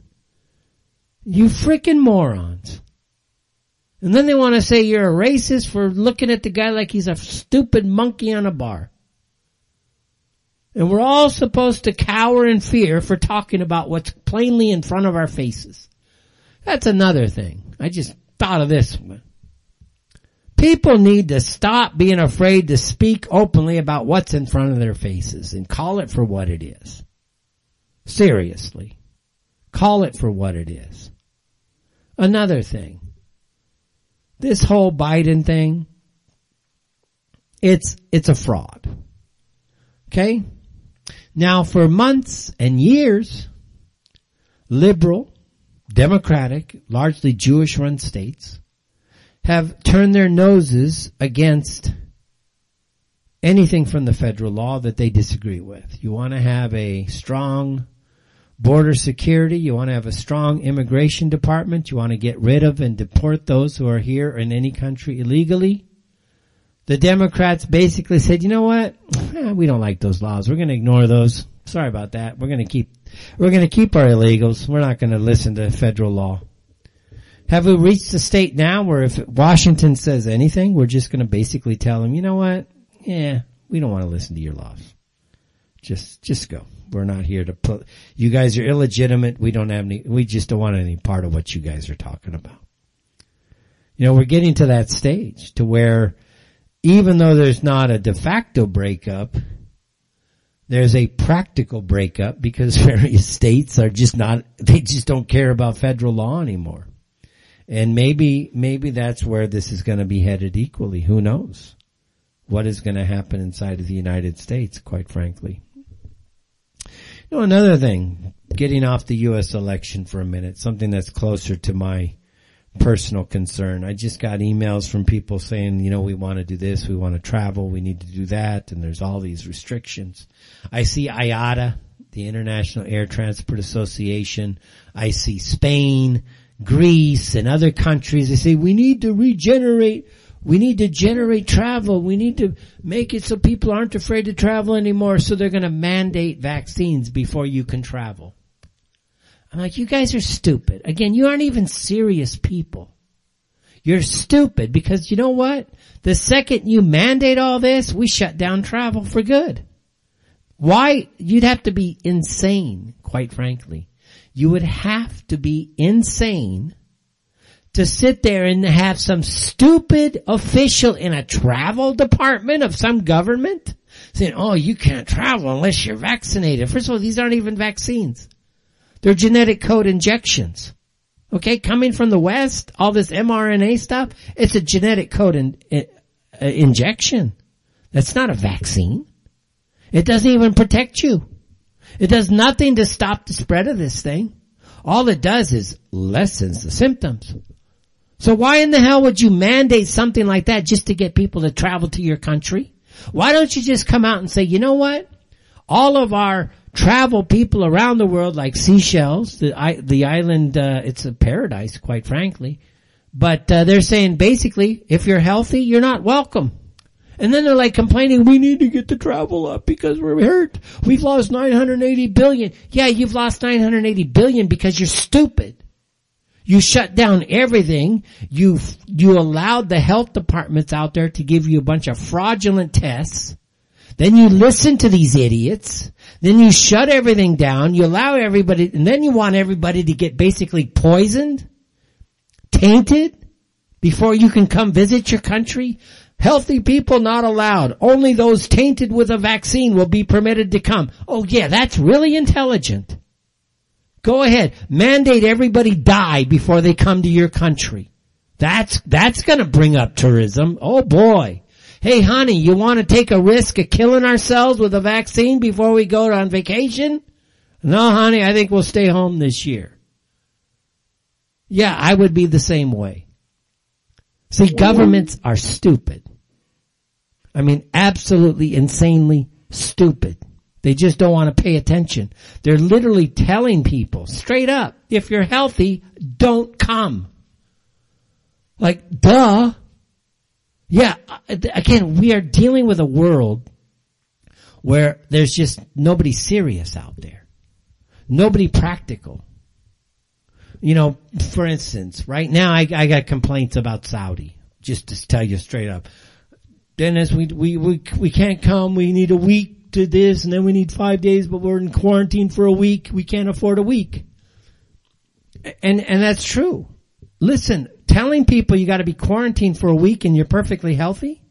You freaking morons! And then they want to say you're a racist for looking at the guy like he's a stupid monkey on a bar. And we're all supposed to cower in fear for talking about what's plainly in front of our faces. That's another thing. I just thought of this one. People need to stop being afraid to speak openly about what's in front of their faces and call it for what it is. Seriously. Call it for what it is. Another thing. This whole Biden thing, it's, it's a fraud. Okay? Now, for months and years, liberal, democratic, largely Jewish-run states have turned their noses against anything from the federal law that they disagree with. You want to have a strong border security. You want to have a strong immigration department. You want to get rid of and deport those who are here in any country illegally. The Democrats basically said, you know what? Eh, we don't like those laws. We're going to ignore those. Sorry about that. We're going to keep, we're going to keep our illegals. We're not going to listen to federal law. Have we reached the state now where if Washington says anything, we're just going to basically tell them, you know what? Yeah, we don't want to listen to your laws. Just, just go. We're not here to put, you guys are illegitimate. We don't have any, we just don't want any part of what you guys are talking about. You know, we're getting to that stage to where even though there's not a de facto breakup, there's a practical breakup because various states are just not, they just don't care about federal law anymore. And maybe, maybe that's where this is going to be headed equally. Who knows what is going to happen inside of the United States, quite frankly. You know, another thing, getting off the U S election for a minute, something that's closer to my personal concern. I just got emails from people saying, you know, we want to do this, we want to travel, we need to do that, and there's all these restrictions. I see I A T A, the International Air Transport Association. I see Spain, Greece, and other countries. They say we need to regenerate, we need to generate travel, we need to make it so people aren't afraid to travel anymore, so they're going to mandate vaccines before you can travel. I'm like, you guys are stupid. Again, you aren't even serious people. You're stupid because you know what? The second you mandate all this, we shut down travel for good. Why? You'd have to be insane, quite frankly. You would have to be insane to sit there and have some stupid official in a travel department of some government saying, oh, you can't travel unless you're vaccinated. First of all, these aren't even vaccines. They're genetic code injections. Okay, coming from the West, all this mRNA stuff, it's a genetic code in, in, uh, injection. That's not a vaccine. It doesn't even protect you. It does nothing to stop the spread of this thing. All it does is lessens the symptoms. So why in the hell would you mandate something like that just to get people to travel to your country? Why don't you just come out and say, you know what? All of our travel people around the world, like Seychelles, the, the island, uh, it's a paradise, quite frankly. But uh, they're saying basically, if you're healthy, you're not welcome. And then they're like complaining, we need to get the travel up because we're hurt. We've lost nine hundred eighty billion. Yeah, you've lost nine hundred eighty billion because you're stupid. You shut down everything. You you allowed the health departments out there to give you a bunch of fraudulent tests. Then you listen to these idiots. Then you shut everything down. You allow everybody, and then you want everybody to get basically poisoned, tainted, before you can come visit your country. Healthy people not allowed. Only those tainted with a vaccine will be permitted to come. Oh yeah, that's really intelligent. Go ahead. Mandate everybody die before they come to your country. That's, that's gonna bring up tourism. Oh boy. Hey honey, you wanna take a risk of killing ourselves with a vaccine before we go on vacation? No honey, I think we'll stay home this year. Yeah, I would be the same way. See, governments are stupid. I mean, absolutely insanely stupid. They just don't want to pay attention. They're literally telling people straight up, if you're healthy, don't come. Like, duh. Yeah, again, we are dealing with a world where there's just nobody serious out there. Nobody practical. You know, for instance, right now I, I got complaints about Saudi, just to tell you straight up. Dennis, we, we, we, we can't come. We need a week to this and then we need five days, but we're in quarantine for a week. We can't afford a week. And, and that's true. Listen, telling people you got to be quarantined for a week and you're perfectly healthy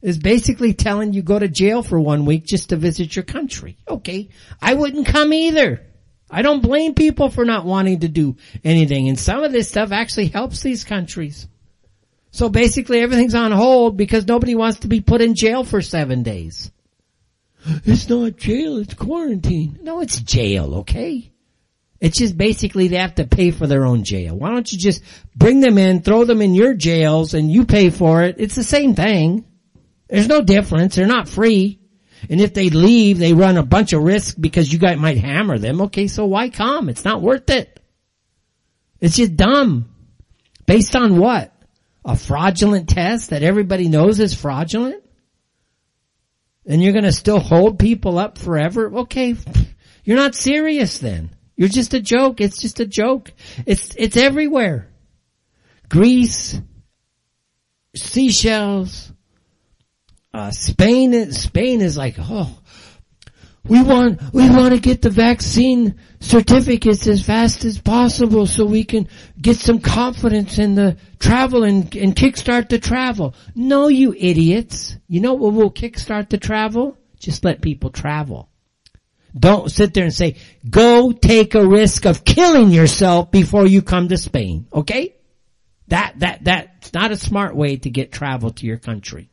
is basically telling you go to jail for one week just to visit your country. Okay. I wouldn't come either. I don't blame people for not wanting to do anything. And some of this stuff actually helps these countries. So basically everything's on hold because nobody wants to be put in jail for seven days. It's not jail, it's quarantine. No, it's jail, okay? It's just basically they have to pay for their own jail. Why don't you just bring them in, throw them in your jails, and you pay for it? It's the same thing. There's no difference. They're not free. And if they leave, they run a bunch of risk because you guys might hammer them. Okay, so why come? It's not worth it. It's just dumb. Based on what? A fraudulent test that everybody knows is fraudulent? And you're going to still hold people up forever? Okay, you're not serious then. You're just a joke. It's just a joke. It's it's everywhere. Greece, Seychelles, Uh, Spain, Spain is like, oh, we want, we want to get the vaccine certificates as fast as possible so we can get some confidence in the travel and, and kickstart the travel. No, you idiots. You know what will kickstart the travel? Just let people travel. Don't sit there and say, go take a risk of killing yourself before you come to Spain. Okay? That, that, that's not a smart way to get travel to your country.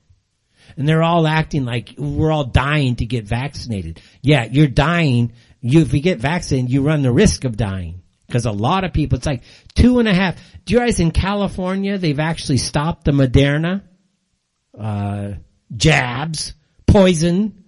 And they're all acting like we're all dying to get vaccinated. Yeah, you're dying. You, if you get vaccinated, you run the risk of dying. Because a lot of people, it's like two and a half. Do you realize in California, they've actually stopped the Moderna, uh, jabs, poison,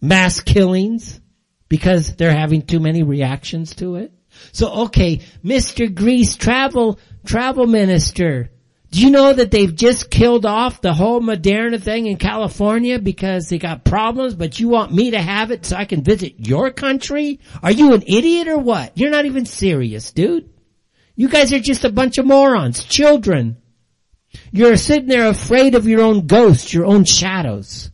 mass killings, because they're having too many reactions to it. So, okay, Mister Greece, travel, travel minister, do you know that they've just killed off the whole Moderna thing in California because they got problems, but you want me to have it so I can visit your country? Are you an idiot or what? You're not even serious, dude. You guys are just a bunch of morons, children. You're sitting there afraid of your own ghosts, your own shadows.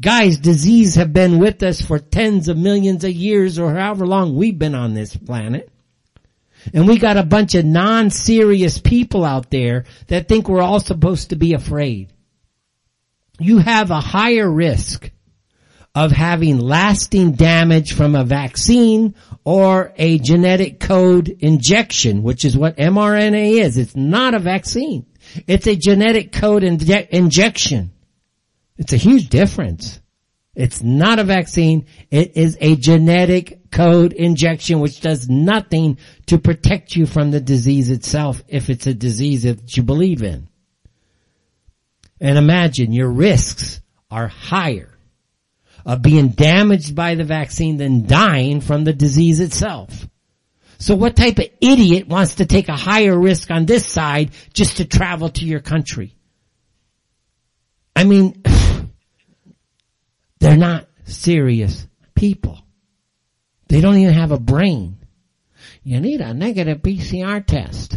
Guys, disease have been with us for tens of millions of years or however long we've been on this planet. And we got a bunch of non-serious people out there that think we're all supposed to be afraid. You have a higher risk of having lasting damage from a vaccine or a genetic code injection, which is what M R N A is. It's not a vaccine. It's a genetic code inje- injection. It's a huge difference. It's not a vaccine. It is a genetic code injection, which does nothing to protect you from the disease itself if it's a disease that you believe in. And imagine your risks are higher of being damaged by the vaccine than dying from the disease itself. So what type of idiot wants to take a higher risk on this side just to travel to your country? I mean, they're not serious people. They don't even have a brain. You need a negative P C R test.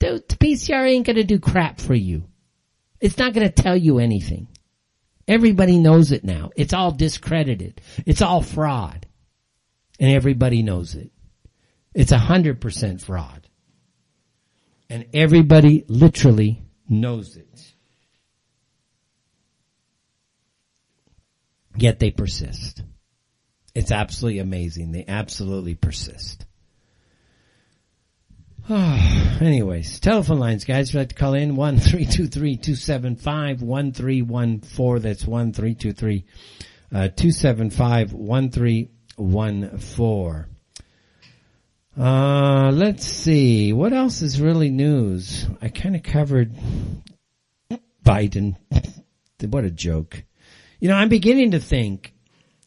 Dude, the P C R ain't going to do crap for you. It's not going to tell you anything. Everybody knows it now. It's all discredited. It's all fraud. And everybody knows it. It's one hundred percent fraud. And everybody literally knows it. Yet they persist. It's absolutely amazing. They absolutely persist. Oh, anyways, telephone lines, guys. If you'd like to call in, one three two three, two seven five, one three one four. That's one three two three, two seven five, one three one four. Uh, let's see. What else is really news? I kind of covered Biden. What a joke. You know, I'm beginning to think,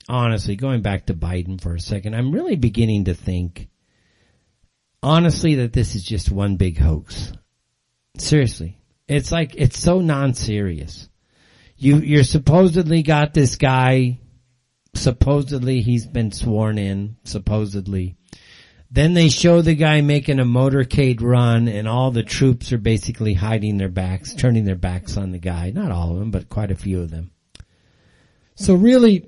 honestly, going back to Biden for a second, I'm really beginning to think, honestly, that this is just one big hoax. Seriously. It's like, it's so non-serious. You, you're supposedly got this guy, supposedly he's been sworn in, supposedly. Then they show the guy making a motorcade run and all the troops are basically hiding their backs, turning their backs on the guy. Not all of them, but quite a few of them. So really,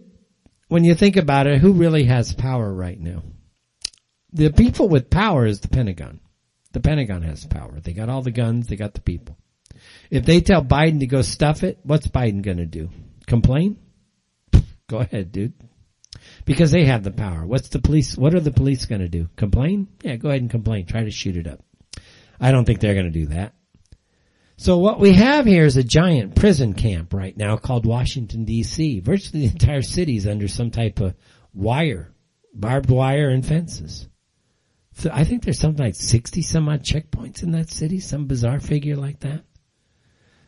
when you think about it, who really has power right now? The people with power is the Pentagon. The Pentagon has power. They got all the guns. They got the people. If they tell Biden to go stuff it, what's Biden going to do? Complain? Go ahead, dude. Because they have the power. What's the police? What are the police going to do? Complain? Yeah, go ahead and complain. Try to shoot it up. I don't think they're going to do that. So what we have here is a giant prison camp right now called Washington, D C. Virtually the entire city is under some type of wire, barbed wire and fences. So I think there's something like sixty some odd checkpoints in that city, some bizarre figure like that.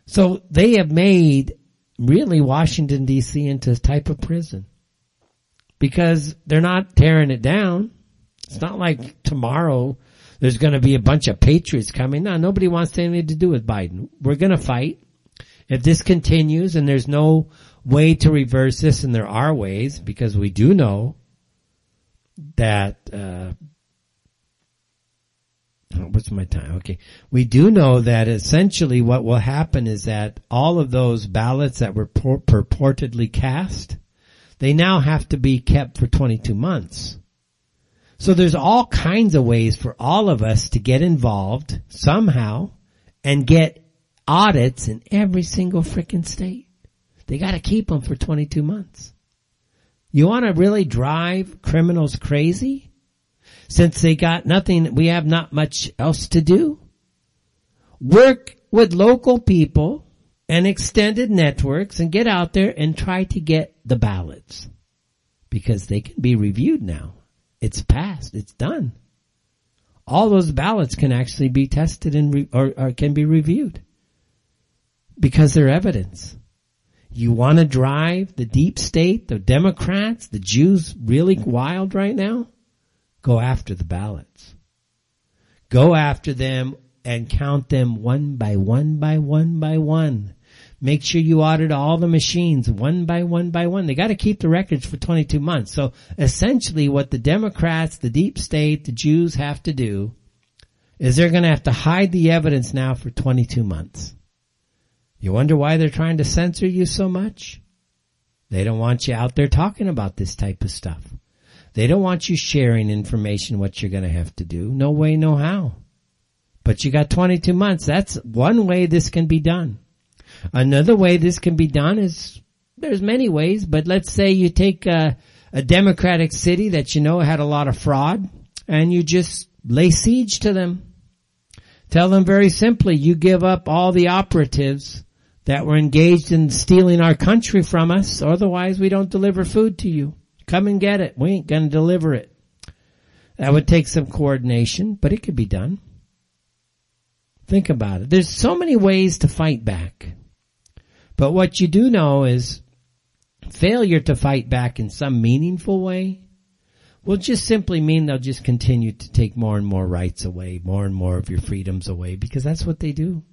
So they have made really Washington, D C into a type of prison because they're not tearing it down. It's not like tomorrow there's going to be a bunch of patriots coming. No, nobody wants anything to do with Biden. We're going to fight. If this continues and there's no way to reverse this, and there are ways, because we do know that, uh, what's my time? Okay. We do know that essentially what will happen is that all of those ballots that were pur- purportedly cast, they now have to be kept for twenty-two months. So there's all kinds of ways for all of us to get involved somehow and get audits in every single freaking state. They got to keep them for twenty-two months. You want to really drive criminals crazy? Since they got nothing, we have not much else to do. Work with local people and extended networks and get out there and try to get the ballots, because they can be reviewed now. It's passed. It's done. All those ballots can actually be tested and re- or, or can be reviewed because they're evidence. You want to drive the deep state, the Democrats, the Jews really wild right now? Go after the ballots. Go after them and count them one by one by one by one. Make sure you audit all the machines one by one by one. They got to keep the records for twenty-two months. So essentially what the Democrats, the deep state, the Jews have to do is they're going to have to hide the evidence now for twenty-two months. You wonder why they're trying to censor you so much? They don't want you out there talking about this type of stuff. They don't want you sharing information, what you're going to have to do. No way, no how. But you got twenty-two months. That's one way this can be done. Another way this can be done is, there's many ways, but let's say you take a, a democratic city that you know had a lot of fraud, and you just lay siege to them. Tell them very simply, you give up all the operatives that were engaged in stealing our country from us, otherwise we don't deliver food to you. Come and get it. We ain't going to deliver it. That would take some coordination, but it could be done. Think about it. There's so many ways to fight back. But what you do know is failure to fight back in some meaningful way will just simply mean they'll just continue to take more and more rights away, more and more of your freedoms away, because that's what they do.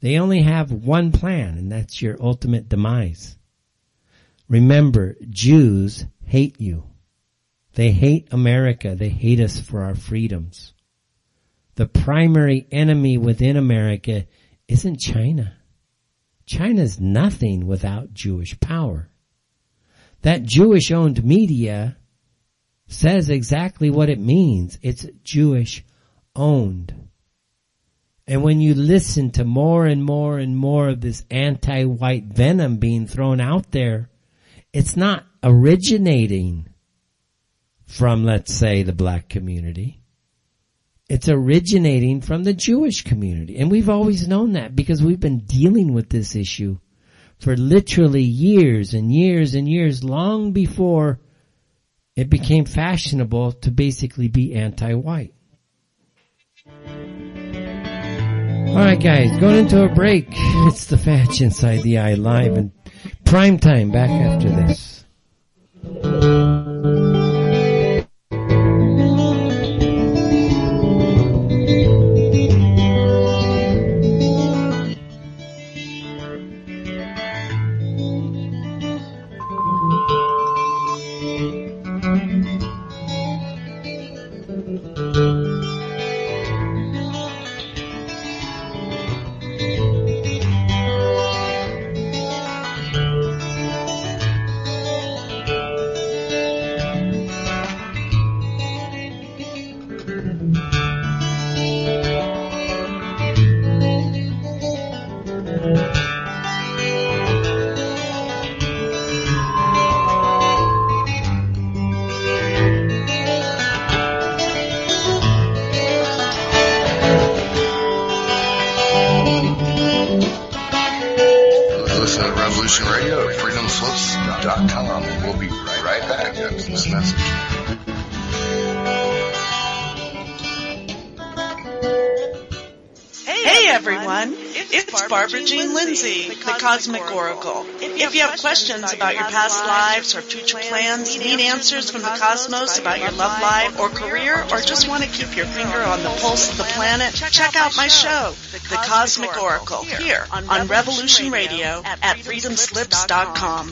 They only have one plan, and that's your ultimate demise. Remember, Jews hate you. They hate America. They hate us for our freedoms. The primary enemy within America isn't China. China's nothing without Jewish power. That Jewish-owned media says exactly what it means. It's Jewish-owned. And when you listen to more and more and more of this anti-white venom being thrown out there, it's not originating from, let's say, the black community. It's originating from the Jewish community. And we've always known that because we've been dealing with this issue for literally years and years and years, long before it became fashionable to basically be anti-white. All right, guys, going into a break. It's the Fatch Inside the Eye Live and Prime Time, back after this. Cosmic Oracle. If you have questions about your past lives or future plans, need answers from the cosmos about your love life or career, or just want to keep your finger on the pulse of the planet, check out my show, The Cosmic Oracle, here on Revolution Radio at freedom slips dot com.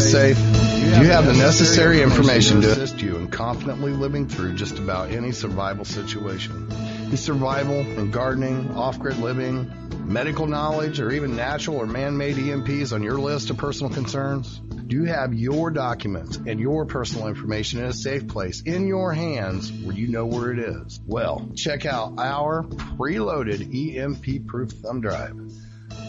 Safe. You have the necessary information to assist you in confidently living through just about any survival situation. In survival and gardening, off-grid living, medical knowledge, or even natural or man-made E M Ps on your list of personal concerns. You have your documents and your personal information in a safe place in your hands where you know where it is. Well, check out our preloaded E M P-proof thumb drive.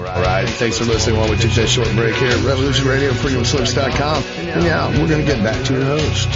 Alright, thanks for listening while we take that short break here at Revolution Radio, freedom slips dot com. And now we're going to get back to your host.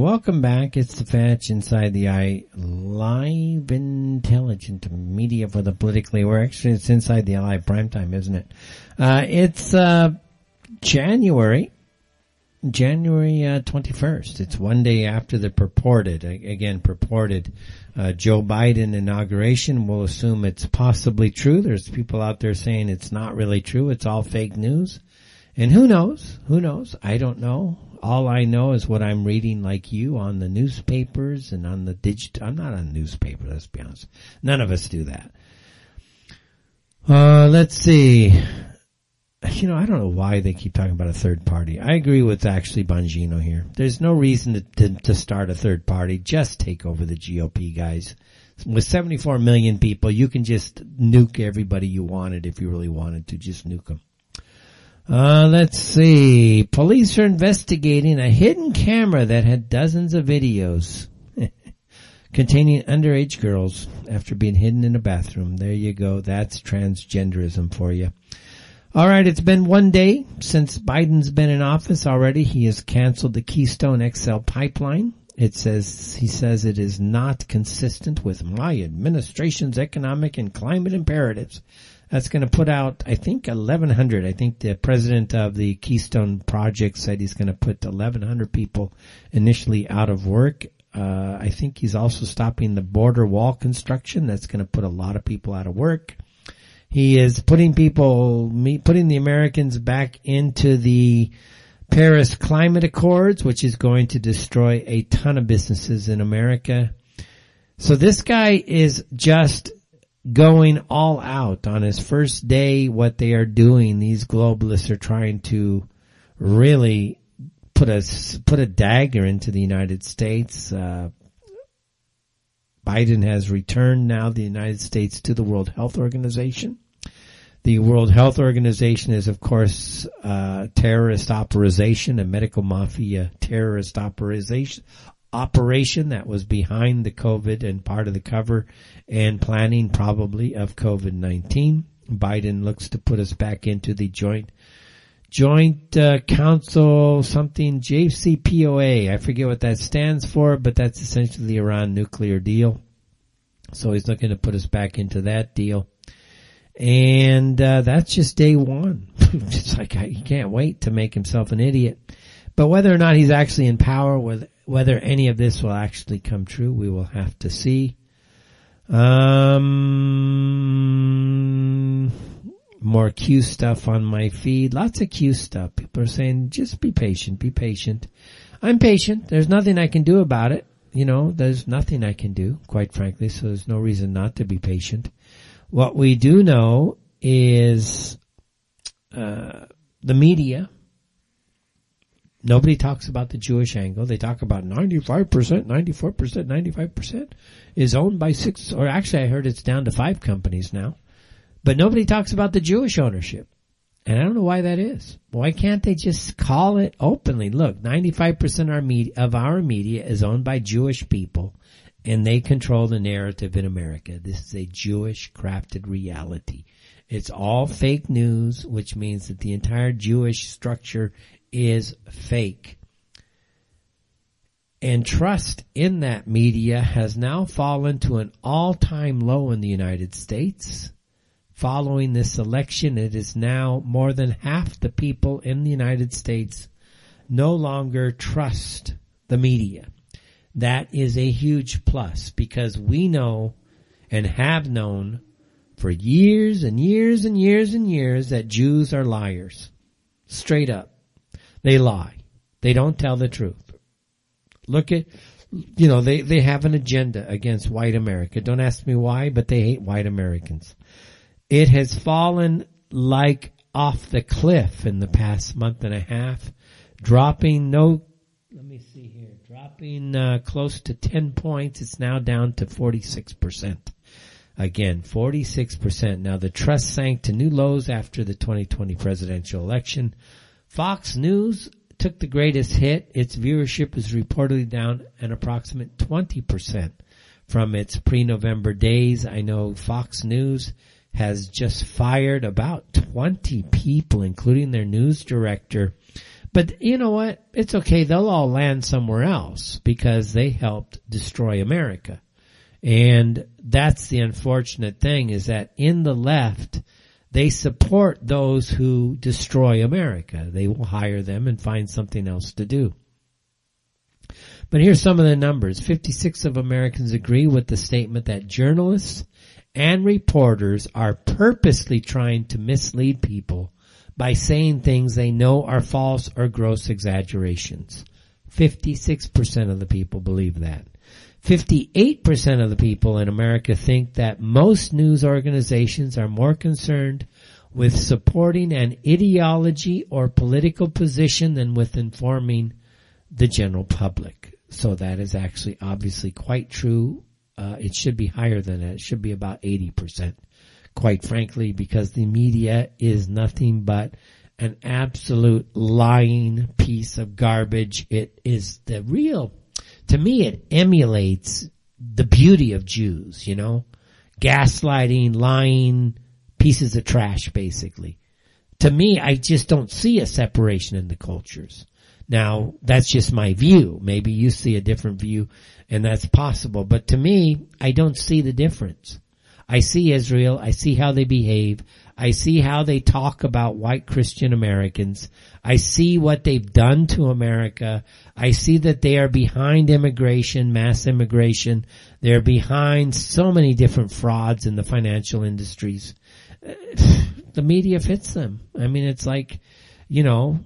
Welcome back. It's the Fatch Inside the Eye, live intelligent media for the politically. We're actually, it's Inside the Eye Live Prime Time, isn't it? Uh, it's uh, January, January uh, twenty-first. It's one day after the purported, again, purported uh, Joe Biden inauguration. We'll assume it's possibly true. There's people out there saying it's not really true. It's all fake news. And who knows? Who knows? I don't know. All I know is what I'm reading, like you, on the newspapers and on the digital. I'm not on newspaper, let's be honest. None of us do that. Uh, let's see. You know, I don't know why they keep talking about a third party. I agree with actually Bongino here. There's no reason to, to, to start a third party. Just take over the G O P, guys. With seventy-four million people, you can just nuke everybody you wanted if you really wanted to. Just nuke them. Uh, let's see. Police are investigating a hidden camera that had dozens of videos containing underage girls after being hidden in a bathroom. There you go. That's transgenderism for you. All right. It's been one day since Biden's been in office already. He has canceled the Keystone X L pipeline. It says, he says it is not consistent with my administration's economic and climate imperatives. That's going to put out, I think, eleven hundred. I think the president of the Keystone Project said he's going to put eleven hundred people initially out of work. Uh, I think he's also stopping the border wall construction. That's going to put a lot of people out of work. He is putting people, putting the Americans back into the Paris Climate Accords, which is going to destroy a ton of businesses in America. So this guy is just going all out on his first day. What they are doing, these globalists are trying to really put a, put a dagger into the United States. Uh, Biden has returned now the United States to the World Health Organization. The World Health Organization is, of course, uh, terrorist operation, a medical mafia terrorist operation. Operation that was behind the COVID and part of the cover and planning probably of COVID nineteen. Biden looks to put us back into the joint, joint, uh, council, something, J C P O A. I forget what that stands for, but that's essentially the Iran nuclear deal. So he's looking to put us back into that deal. And, uh, that's just day one. It's like, he can't wait to make himself an idiot. But whether or not he's actually in power, whether any of this will actually come true, we will have to see. Um, more Q stuff on my feed. Lots of Q stuff. People are saying, just be patient, be patient. I'm patient. There's nothing I can do about it. You know, there's nothing I can do, quite frankly, so there's no reason not to be patient. What we do know is uh the media. Nobody talks about the Jewish angle. They talk about ninety-five percent, ninety-four percent, ninety-five percent is owned by six, or actually I heard it's down to five companies now. But nobody talks about the Jewish ownership. And I don't know why that is. Why can't they just call it openly? Look, ninety-five percent of our media is owned by Jewish people, and they control the narrative in America. This is a Jewish crafted reality. It's all fake news, which means that the entire Jewish structure is fake. And trust in that media has now fallen to an all-time low in the United States. Following this election, it is now more than half the people in the United States no longer trust the media. That is a huge plus, because we know and have known for years and years and years and years that Jews are liars. Straight up. They lie. They don't tell the truth. Look at, you know, they, they have an agenda against white America. Don't ask me why, but they hate white Americans. It has fallen like off the cliff in the past month and a half, dropping no, let me see here, dropping uh, close to ten points. It's now down to forty-six percent. Again, forty-six percent. Now the trust sank to new lows after the twenty twenty presidential election. Fox News took the greatest hit. Its viewership is reportedly down an approximate twenty percent from its pre-November days. I know Fox News has just fired about twenty people, including their news director. But you know what? It's okay. They'll all land somewhere else because they helped destroy America. And that's the unfortunate thing, is that in the left, they support those who destroy America. They will hire them and find something else to do. But here's some of the numbers. fifty-six percent of Americans agree with the statement that journalists and reporters are purposely trying to mislead people by saying things they know are false or gross exaggerations. fifty-six percent of the people believe that. fifty-eight percent of the people in America think that most news organizations are more concerned with supporting an ideology or political position than with informing the general public. So that is actually obviously quite true. Uh, it should be higher than that. It should be about eighty percent, quite frankly, because the media is nothing but an absolute lying piece of garbage. It is the real, to me, it emulates the beauty of Jews, you know, gaslighting, lying, pieces of trash, basically. To me, I just don't see a separation in the cultures. Now, that's just my view. Maybe you see a different view, and that's possible. But to me, I don't see the difference. I see Israel. I see how they behave. I see how they talk about white Christian Americans. I see what they've done to America. I see that they are behind immigration, mass immigration. They're behind so many different frauds in the financial industries. The media fits them. I mean, it's like, you know...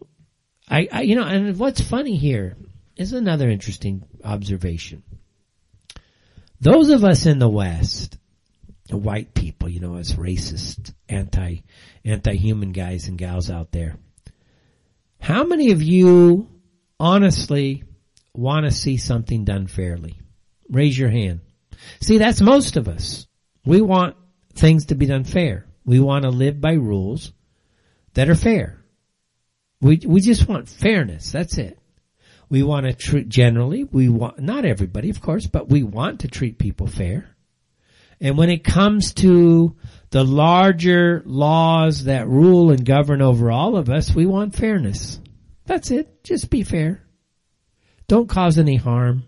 I, I, you know, and what's funny here is another interesting observation. Those of us in the West, the white people, you know, as racist, anti, anti-human guys and gals out there, how many of you honestly want to see something done fairly? Raise your hand. See, that's most of us. We want things to be done fair. We want to live by rules that are fair. We we just want fairness. That's it. We want to treat, generally, we want, not everybody, of course, but we want to treat people fair. And when it comes to the larger laws that rule and govern over all of us, we want fairness. That's it. Just be fair. Don't cause any harm.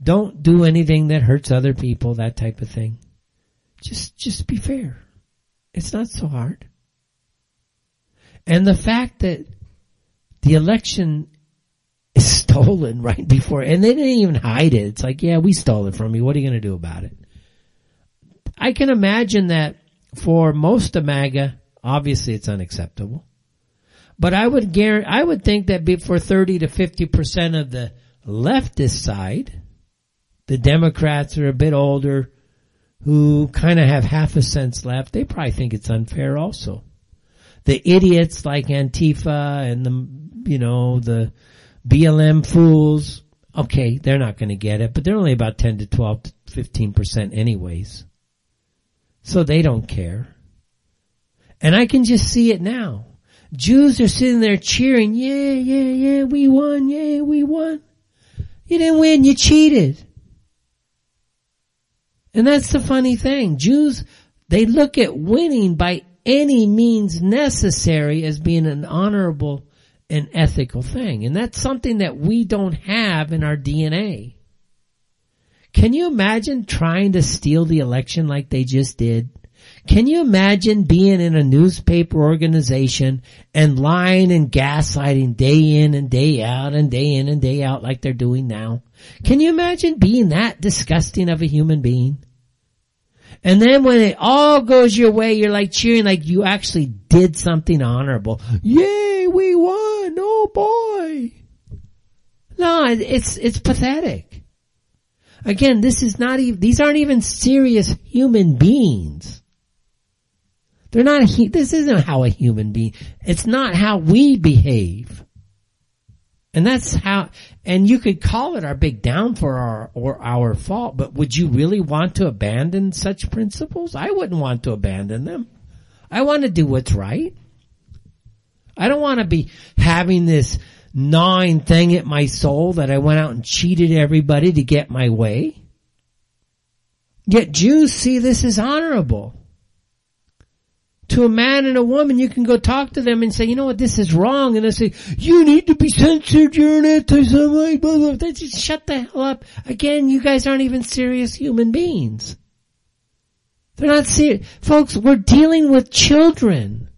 Don't do anything that hurts other people, that type of thing. Just, just be fair. It's not so hard. And the fact that the election stolen right before, and they didn't even hide it. It's like, yeah, we stole it from you. What are you going to do about it? I can imagine that for most of MAGA, obviously it's unacceptable. But I would guarantee, I would think that for thirty to fifty percent of the leftist side, the Democrats are a bit older, who kind of have half a sense left, they probably think it's unfair also. The idiots like Antifa and the, you know, the B L M fools, okay, they're not going to get it, but they're only about ten to twelve to fifteen percent anyways. So they don't care. And I can just see it now. Jews are sitting there cheering, yeah, yeah, yeah, we won, yeah, we won. You didn't win, you cheated. And that's the funny thing. Jews, they look at winning by any means necessary as being an honorable and ethical thing. And that's something that we don't have in our D N A. Can you imagine trying to steal the election like they just did? Can you imagine being in a newspaper organization and lying and gaslighting day in and day out and day in and day out like they're doing now? Can you imagine being that disgusting of a human being? And then when it all goes your way, you're like cheering like you actually did something honorable. Yay, we won. Oh boy. No, it's, it's pathetic. Again, this is not even, these aren't even serious human beings. They're not, this isn't how a human being, it's not how we behave. And that's how, and you could call it our big downfall or, or our fault, but would you really want to abandon such principles? I wouldn't want to abandon them. I want to do what's right. I don't want to be having this gnawing thing at my soul that I went out and cheated everybody to get my way. Yet Jews see this as honorable. To a man and a woman, you can go talk to them and say, you know what, this is wrong. And they say, you need to be censored, you're an anti-Semite, blah, blah, blah. Just shut the hell up. Again, you guys aren't even serious human beings. They're not serious. Folks, we're dealing with children.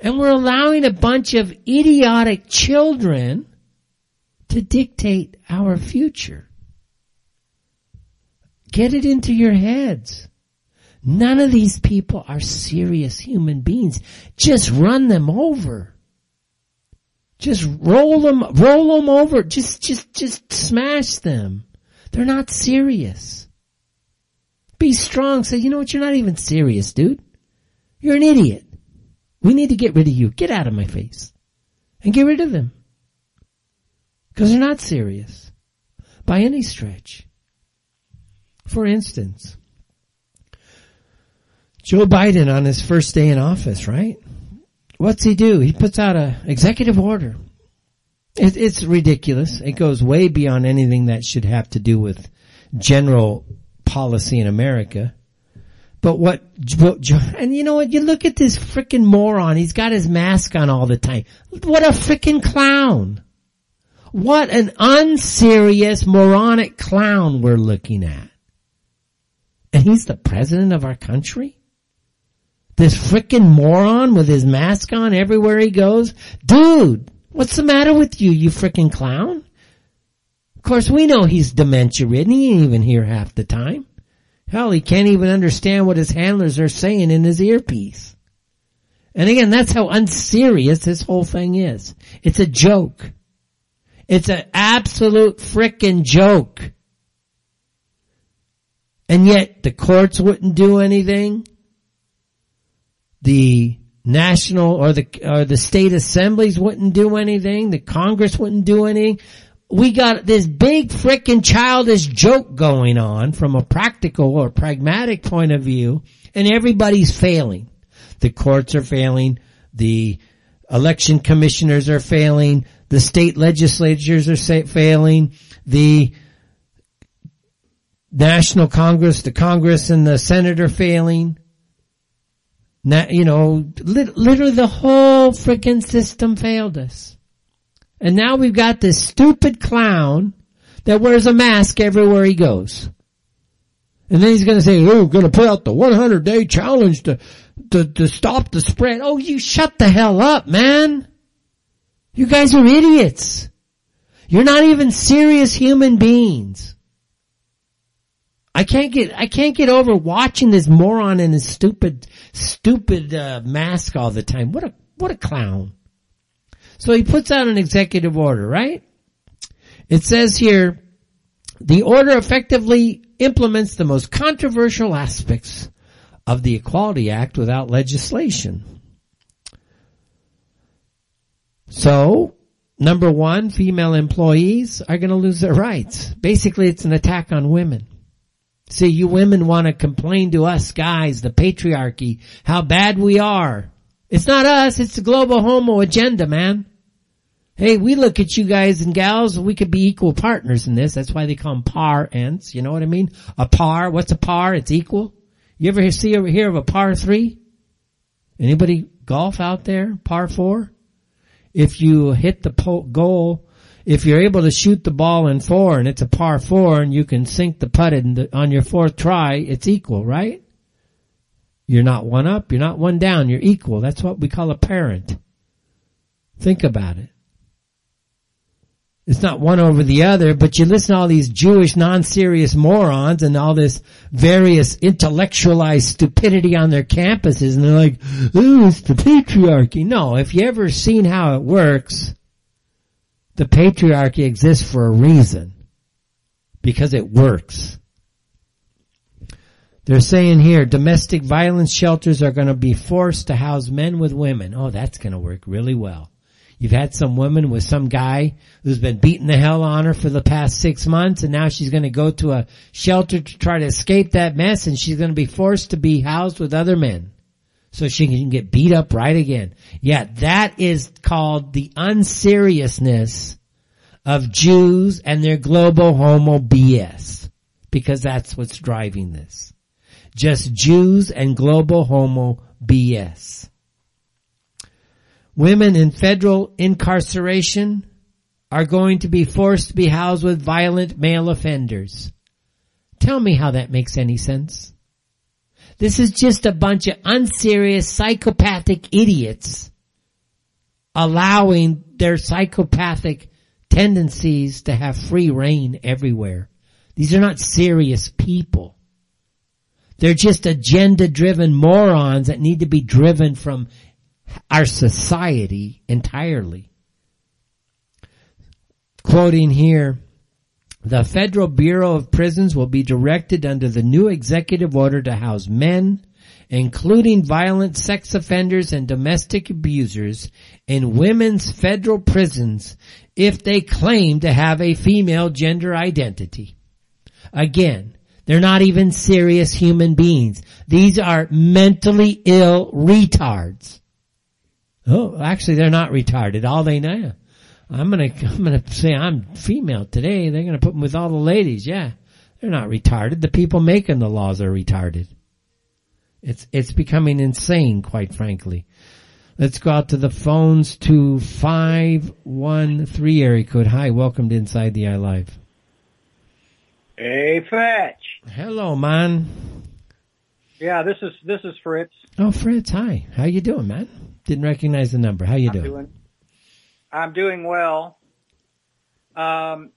And we're allowing a bunch of idiotic children to dictate our future. Get it into your heads. None of these people are serious human beings. Just run them over. Just roll them, roll them over. Just, just, just smash them. They're not serious. Be strong. Say, you know what? You're not even serious, dude. You're an idiot. We need to get rid of you. Get out of my face. And get rid of them. Because they're not serious. By any stretch. For instance, Joe Biden on his first day in office, right? What's he do? He puts out a executive order. It, it's ridiculous. It goes way beyond anything that should have to do with general policy in America. But what, and you know what? You look at this frickin' moron. He's got his mask on all the time. What a frickin' clown. What an unserious, moronic clown we're looking at. And he's the president of our country? This frickin' moron with his mask on everywhere he goes? Dude, what's the matter with you, you frickin' clown? Of course, we know he's dementia-ridden. He ain't even here half the time. Hell, he can't even understand what his handlers are saying in his earpiece. And again, that's how unserious this whole thing is. It's a joke. It's an absolute frickin' joke. And yet the courts wouldn't do anything. The national or the or the state assemblies wouldn't do anything. The Congress wouldn't do anything. We got this big frickin' childish joke going on from a practical or pragmatic point of view, and everybody's failing. The courts are failing. The election commissioners are failing. The state legislatures are failing. The National Congress, the Congress and the Senate are failing. Now, you know, lit- literally the whole frickin' system failed us. And now we've got this stupid clown that wears a mask everywhere he goes. And then he's gonna say, oh, we're gonna put out the one hundred day challenge to, to, to stop the spread. Oh, you shut the hell up, man. You guys are idiots. You're not even serious human beings. I can't get, I can't get over watching this moron in his stupid, stupid, uh, mask all the time. What a, what a clown. So he puts out an executive order, right? It says here, the order effectively implements the most controversial aspects of the Equality Act without legislation. So, number one, female employees are going to lose their rights. Basically, it's an attack on women. See, you women want to complain to us guys, the patriarchy, how bad we are. It's not us, it's the global homo agenda, man. Hey, we look at you guys and gals, we could be equal partners in this. That's why they call them par ends, you know what I mean? A par, what's a par? It's equal. You ever see over here of a par three? Anybody golf out there? Par four? If you hit the po- goal, if you're able to shoot the ball in four and it's a par four and you can sink the putt in the, on your fourth try, it's equal, right? You're not one up, you're not one down, you're equal. That's what we call a parent. Think about it. It's not one over the other, but you listen to all these Jewish non-serious morons and all this various intellectualized stupidity on their campuses, and they're like, ooh, it's the patriarchy. No, if you ever seen how it works, the patriarchy exists for a reason, because it works. They're saying here, domestic violence shelters are going to be forced to house men with women. Oh, that's going to work really well. You've had some woman with some guy who's been beating the hell on her for the past six months, and now she's going to go to a shelter to try to escape that mess, and she's going to be forced to be housed with other men so she can get beat up right again. Yeah, that is called the unseriousness of Jews and their global homo B S, because that's what's driving this. Just Jews and global homo B S. Women in federal incarceration are going to be forced to be housed with violent male offenders. Tell me how that makes any sense. This is just a bunch of unserious psychopathic idiots allowing their psychopathic tendencies to have free reign everywhere. These are not serious people. They're just agenda-driven morons that need to be driven from our society entirely. Quoting here, the Federal Bureau of Prisons will be directed under the new executive order to house men, including violent sex offenders and domestic abusers, in women's federal prisons if they claim to have a female gender identity. Again, they're not even serious human beings. These are mentally ill retards. Oh, actually, they're not retarded. All they know. I'm gonna, I'm gonna say I'm female today. They're gonna put me with all the ladies. Yeah. They're not retarded. The people making the laws are retarded. It's, it's becoming insane, quite frankly. Let's go out to the phones to five one three area code. Hi, welcome to Inside the Eye Live. Hey, Fritz. Hello, man. Yeah, this is, this is Fritz. Oh, Fritz, hi. How you doing, man? Didn't recognize the number. How you doing? I'm doing, I'm doing well. Um,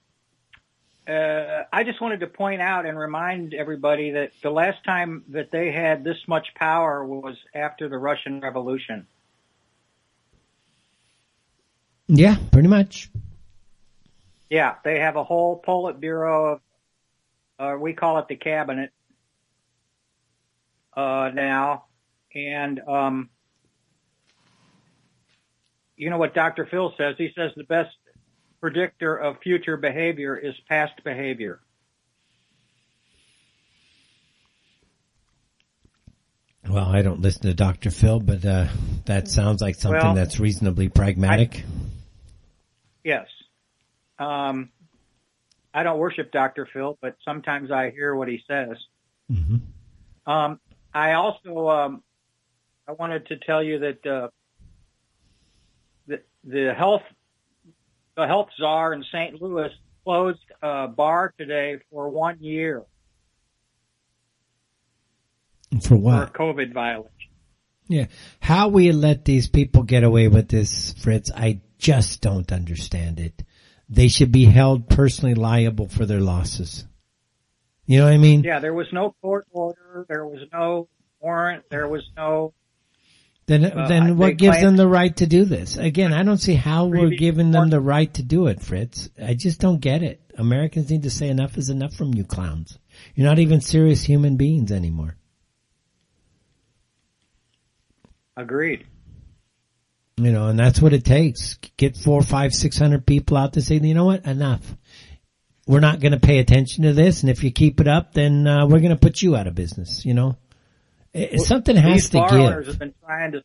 uh, I just wanted to point out and remind everybody that the last time that they had this much power was after the Russian Revolution. Yeah, pretty much. Yeah, they have a whole Politburo of, uh, we call it the cabinet, uh, now, and, um, you know what Doctor Phil says? He says the best predictor of future behavior is past behavior. Well, I don't listen to Doctor Phil, but uh, that sounds like something well, that's reasonably pragmatic. I, yes. Um, I don't worship Doctor Phil, but sometimes I hear what he says. Mm-hmm. Um, I also um, I wanted to tell you that uh, The health, the health czar in Saint Louis closed a bar today for one year. For what? For COVID violation. Yeah. How we let these people get away with this, Fritz, I just don't understand it. they should be held personally liable for their losses. You know what I mean? Yeah, there was no court order. There was no warrant. There was no... Then uh, then what gives them the right to do this? Again, I don't see how we're giving them the right to do it, Fritz. I just don't get it. Americans need to say enough is enough from you clowns. You're not even serious human beings anymore. Agreed. You know, and that's what it takes. Get four, five, six hundred people out to say, you know what, enough. We're not going to pay attention to this, and if you keep it up, then uh, we're going to put you out of business, you know. Well, something has to give. These bar owners have been trying to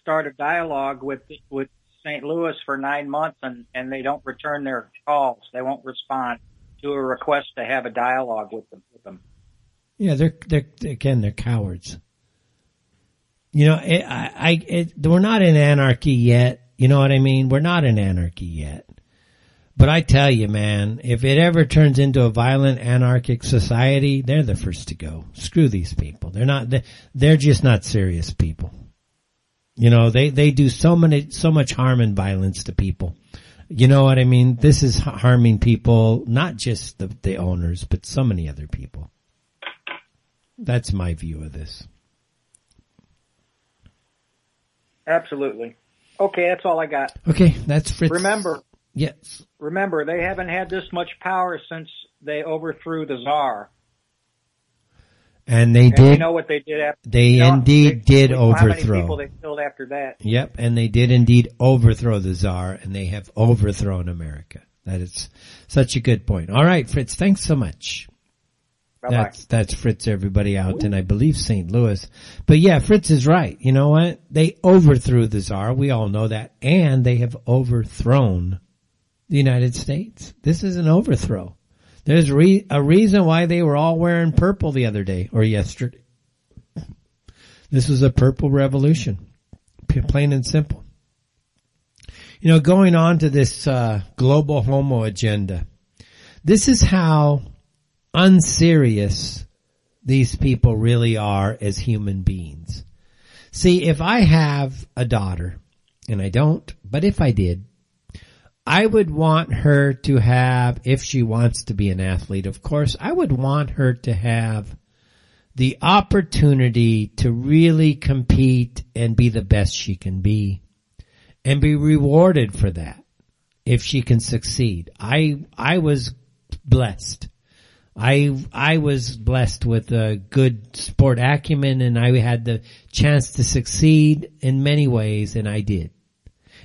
start a dialogue with with Saint Louis for nine months, and, and they don't return their calls. They won't respond to a request to have a dialogue with them. With them. Yeah, they're they're again they're cowards. You know, it, I, I it, we're not in anarchy yet. You know what I mean? We're not in anarchy yet. But I tell you, man, if it ever turns into a violent, anarchic society, they're the first to go. Screw these people. They're not, they're just not serious people. You know, they, they do so many, so much harm and violence to people. You know what I mean? This is harming people, not just the, the owners, but so many other people. That's my view of this. Absolutely. Okay, that's all I got. Okay, that's Fritz. Remember. Yes. Remember, they haven't had this much power since they overthrew the Tsar. And they and did. We know what they did after. They no, indeed they, did we overthrow. How many people they killed after that. Yep, and they did indeed overthrow the Tsar, and they have overthrown America. That is such a good point. All right, Fritz, thanks so much. Bye-bye. That's, that's Fritz, everybody out, and I believe Saint Louis. But yeah, Fritz is right. You know what? They overthrew the Tsar. We all know that. And they have overthrown the United States. This is an overthrow. There's re- a reason why they were all wearing purple the other day or yesterday. This was a purple revolution, plain and simple. You know, going on to this uh, global homo agenda, this is how unserious these people really are as human beings. See, if I have a daughter, and I don't, but if I did, I would want her to have, if she wants to be an athlete, of course, I would want her to have the opportunity to really compete and be the best she can be and be rewarded for that if she can succeed. I, I was blessed. I, I was blessed with a good sport acumen, and I had the chance to succeed in many ways, and I did.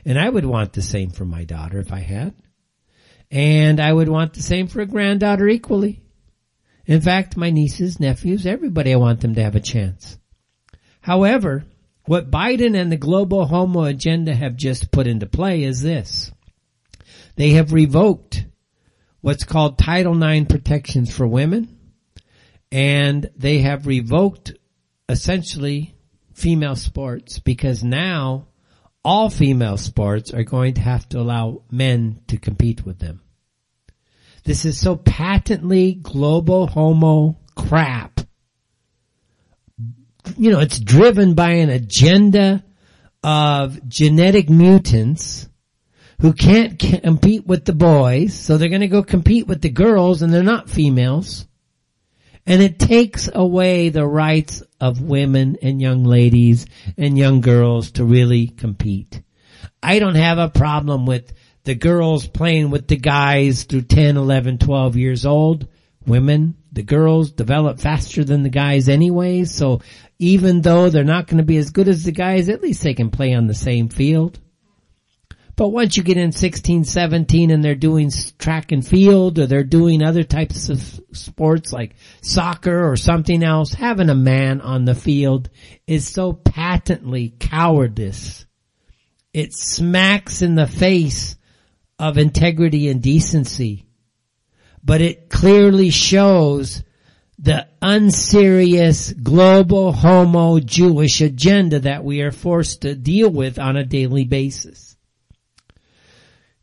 And I would want the same for my daughter if I had. And I would want the same for a granddaughter equally. In fact, my nieces, nephews, everybody, I want them to have a chance. However, what Biden and the global homo agenda have just put into play is this. They have revoked what's called Title nine protections for women. And they have revoked, essentially, female sports, because now all female sports are going to have to allow men to compete with them. This is so patently global homo crap. You know, it's driven by an agenda of genetic mutants who can't compete with the boys, so they're going to go compete with the girls, and they're not females. And it takes away the rights of women and young ladies and young girls to really compete. I don't have a problem with the girls playing with the guys through ten, eleven, twelve years old. Women, the girls develop faster than the guys anyways, so even though they're not going to be as good as the guys, at least they can play on the same field. But once you get in sixteen, seventeen and they're doing track and field, or they're doing other types of sports like soccer or something else, having a man on the field is so patently cowardice. It smacks in the face of integrity and decency. But it clearly shows the unserious global homo Jewish agenda that we are forced to deal with on a daily basis.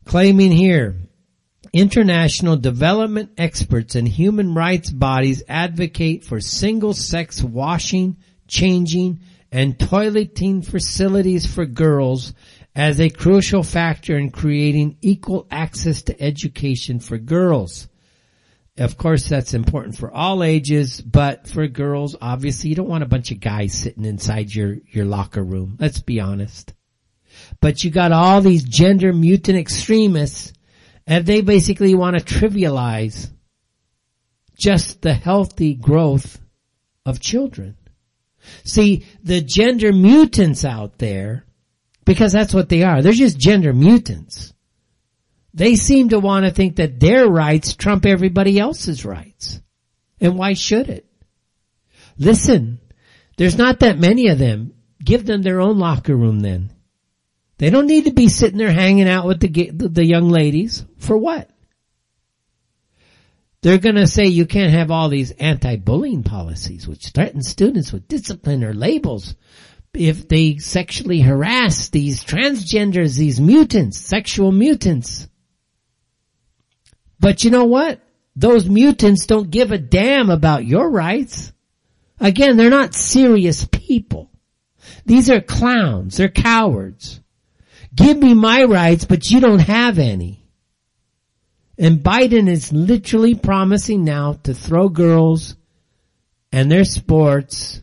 Claiming here, international development experts and human rights bodies advocate for single-sex washing, changing, and toileting facilities for girls as a crucial factor in creating equal access to education for girls. Of course, that's important for all ages, but for girls, obviously, you don't want a bunch of guys sitting inside your, your locker room. Let's be honest. But you got all these gender mutant extremists, and they basically want to trivialize just the healthy growth of children. See, the gender mutants out there, because that's what they are, they're just gender mutants. They seem to want to think that their rights trump everybody else's rights. And why should it? Listen, there's not that many of them. Give them their own locker room then. They don't need to be sitting there hanging out with the the young ladies. For what? They're going to say you can't have all these anti-bullying policies, which threaten students with discipline or labels if they sexually harass these transgenders, these mutants, sexual mutants. But you know what? Those mutants don't give a damn about your rights. Again, they're not serious people. These are clowns. They're cowards. Give me my rights, but you don't have any. And Biden is literally promising now to throw girls and their sports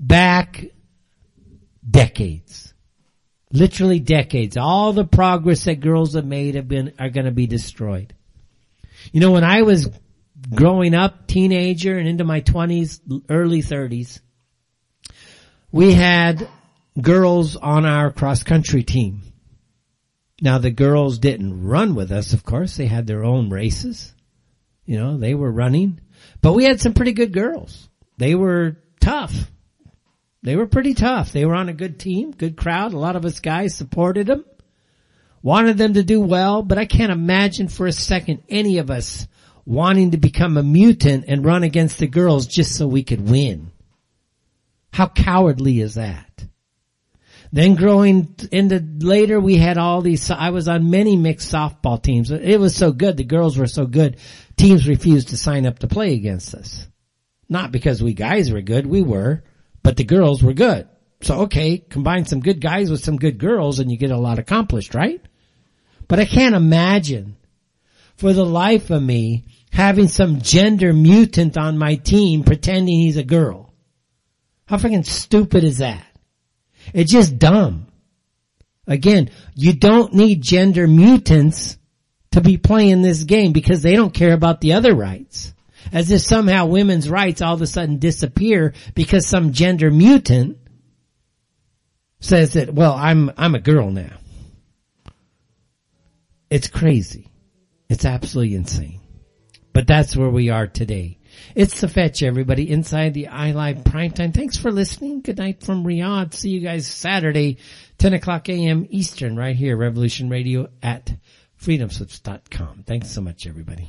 back decades. Literally decades. All the progress that girls have made have been, are going to be destroyed. You know, when I was growing up, teenager and into my twenties, early thirties, we had girls on our cross-country team. Now, the girls didn't run with us, of course. They had their own races. You know, they were running. But we had some pretty good girls. They were tough. They were pretty tough. They were on a good team, good crowd. A lot of us guys supported them, wanted them to do well. But I can't imagine for a second any of us wanting to become a mutant and run against the girls just so we could win. How cowardly is that? Then growing into later, we had all these, I was on many mixed softball teams. It was so good. The girls were so good. Teams refused to sign up to play against us. Not because we guys were good. We were, but the girls were good. So, okay, combine some good guys with some good girls and you get a lot accomplished, right? But I can't imagine for the life of me having some gender mutant on my team pretending he's a girl. How freaking stupid is that? It's just dumb. Again, you don't need gender mutants to be playing this game because they don't care about the other rights. As if somehow women's rights all of a sudden disappear because some gender mutant says that, well, I'm I'm a girl now. It's crazy. It's absolutely insane. But that's where we are today. It's the Fetch, everybody, inside the iLive Primetime. Thanks for listening. Good night from Riyadh. See you guys Saturday, ten o'clock a.m. Eastern, right here, Revolution Radio at freedom slips dot com. Thanks so much, everybody.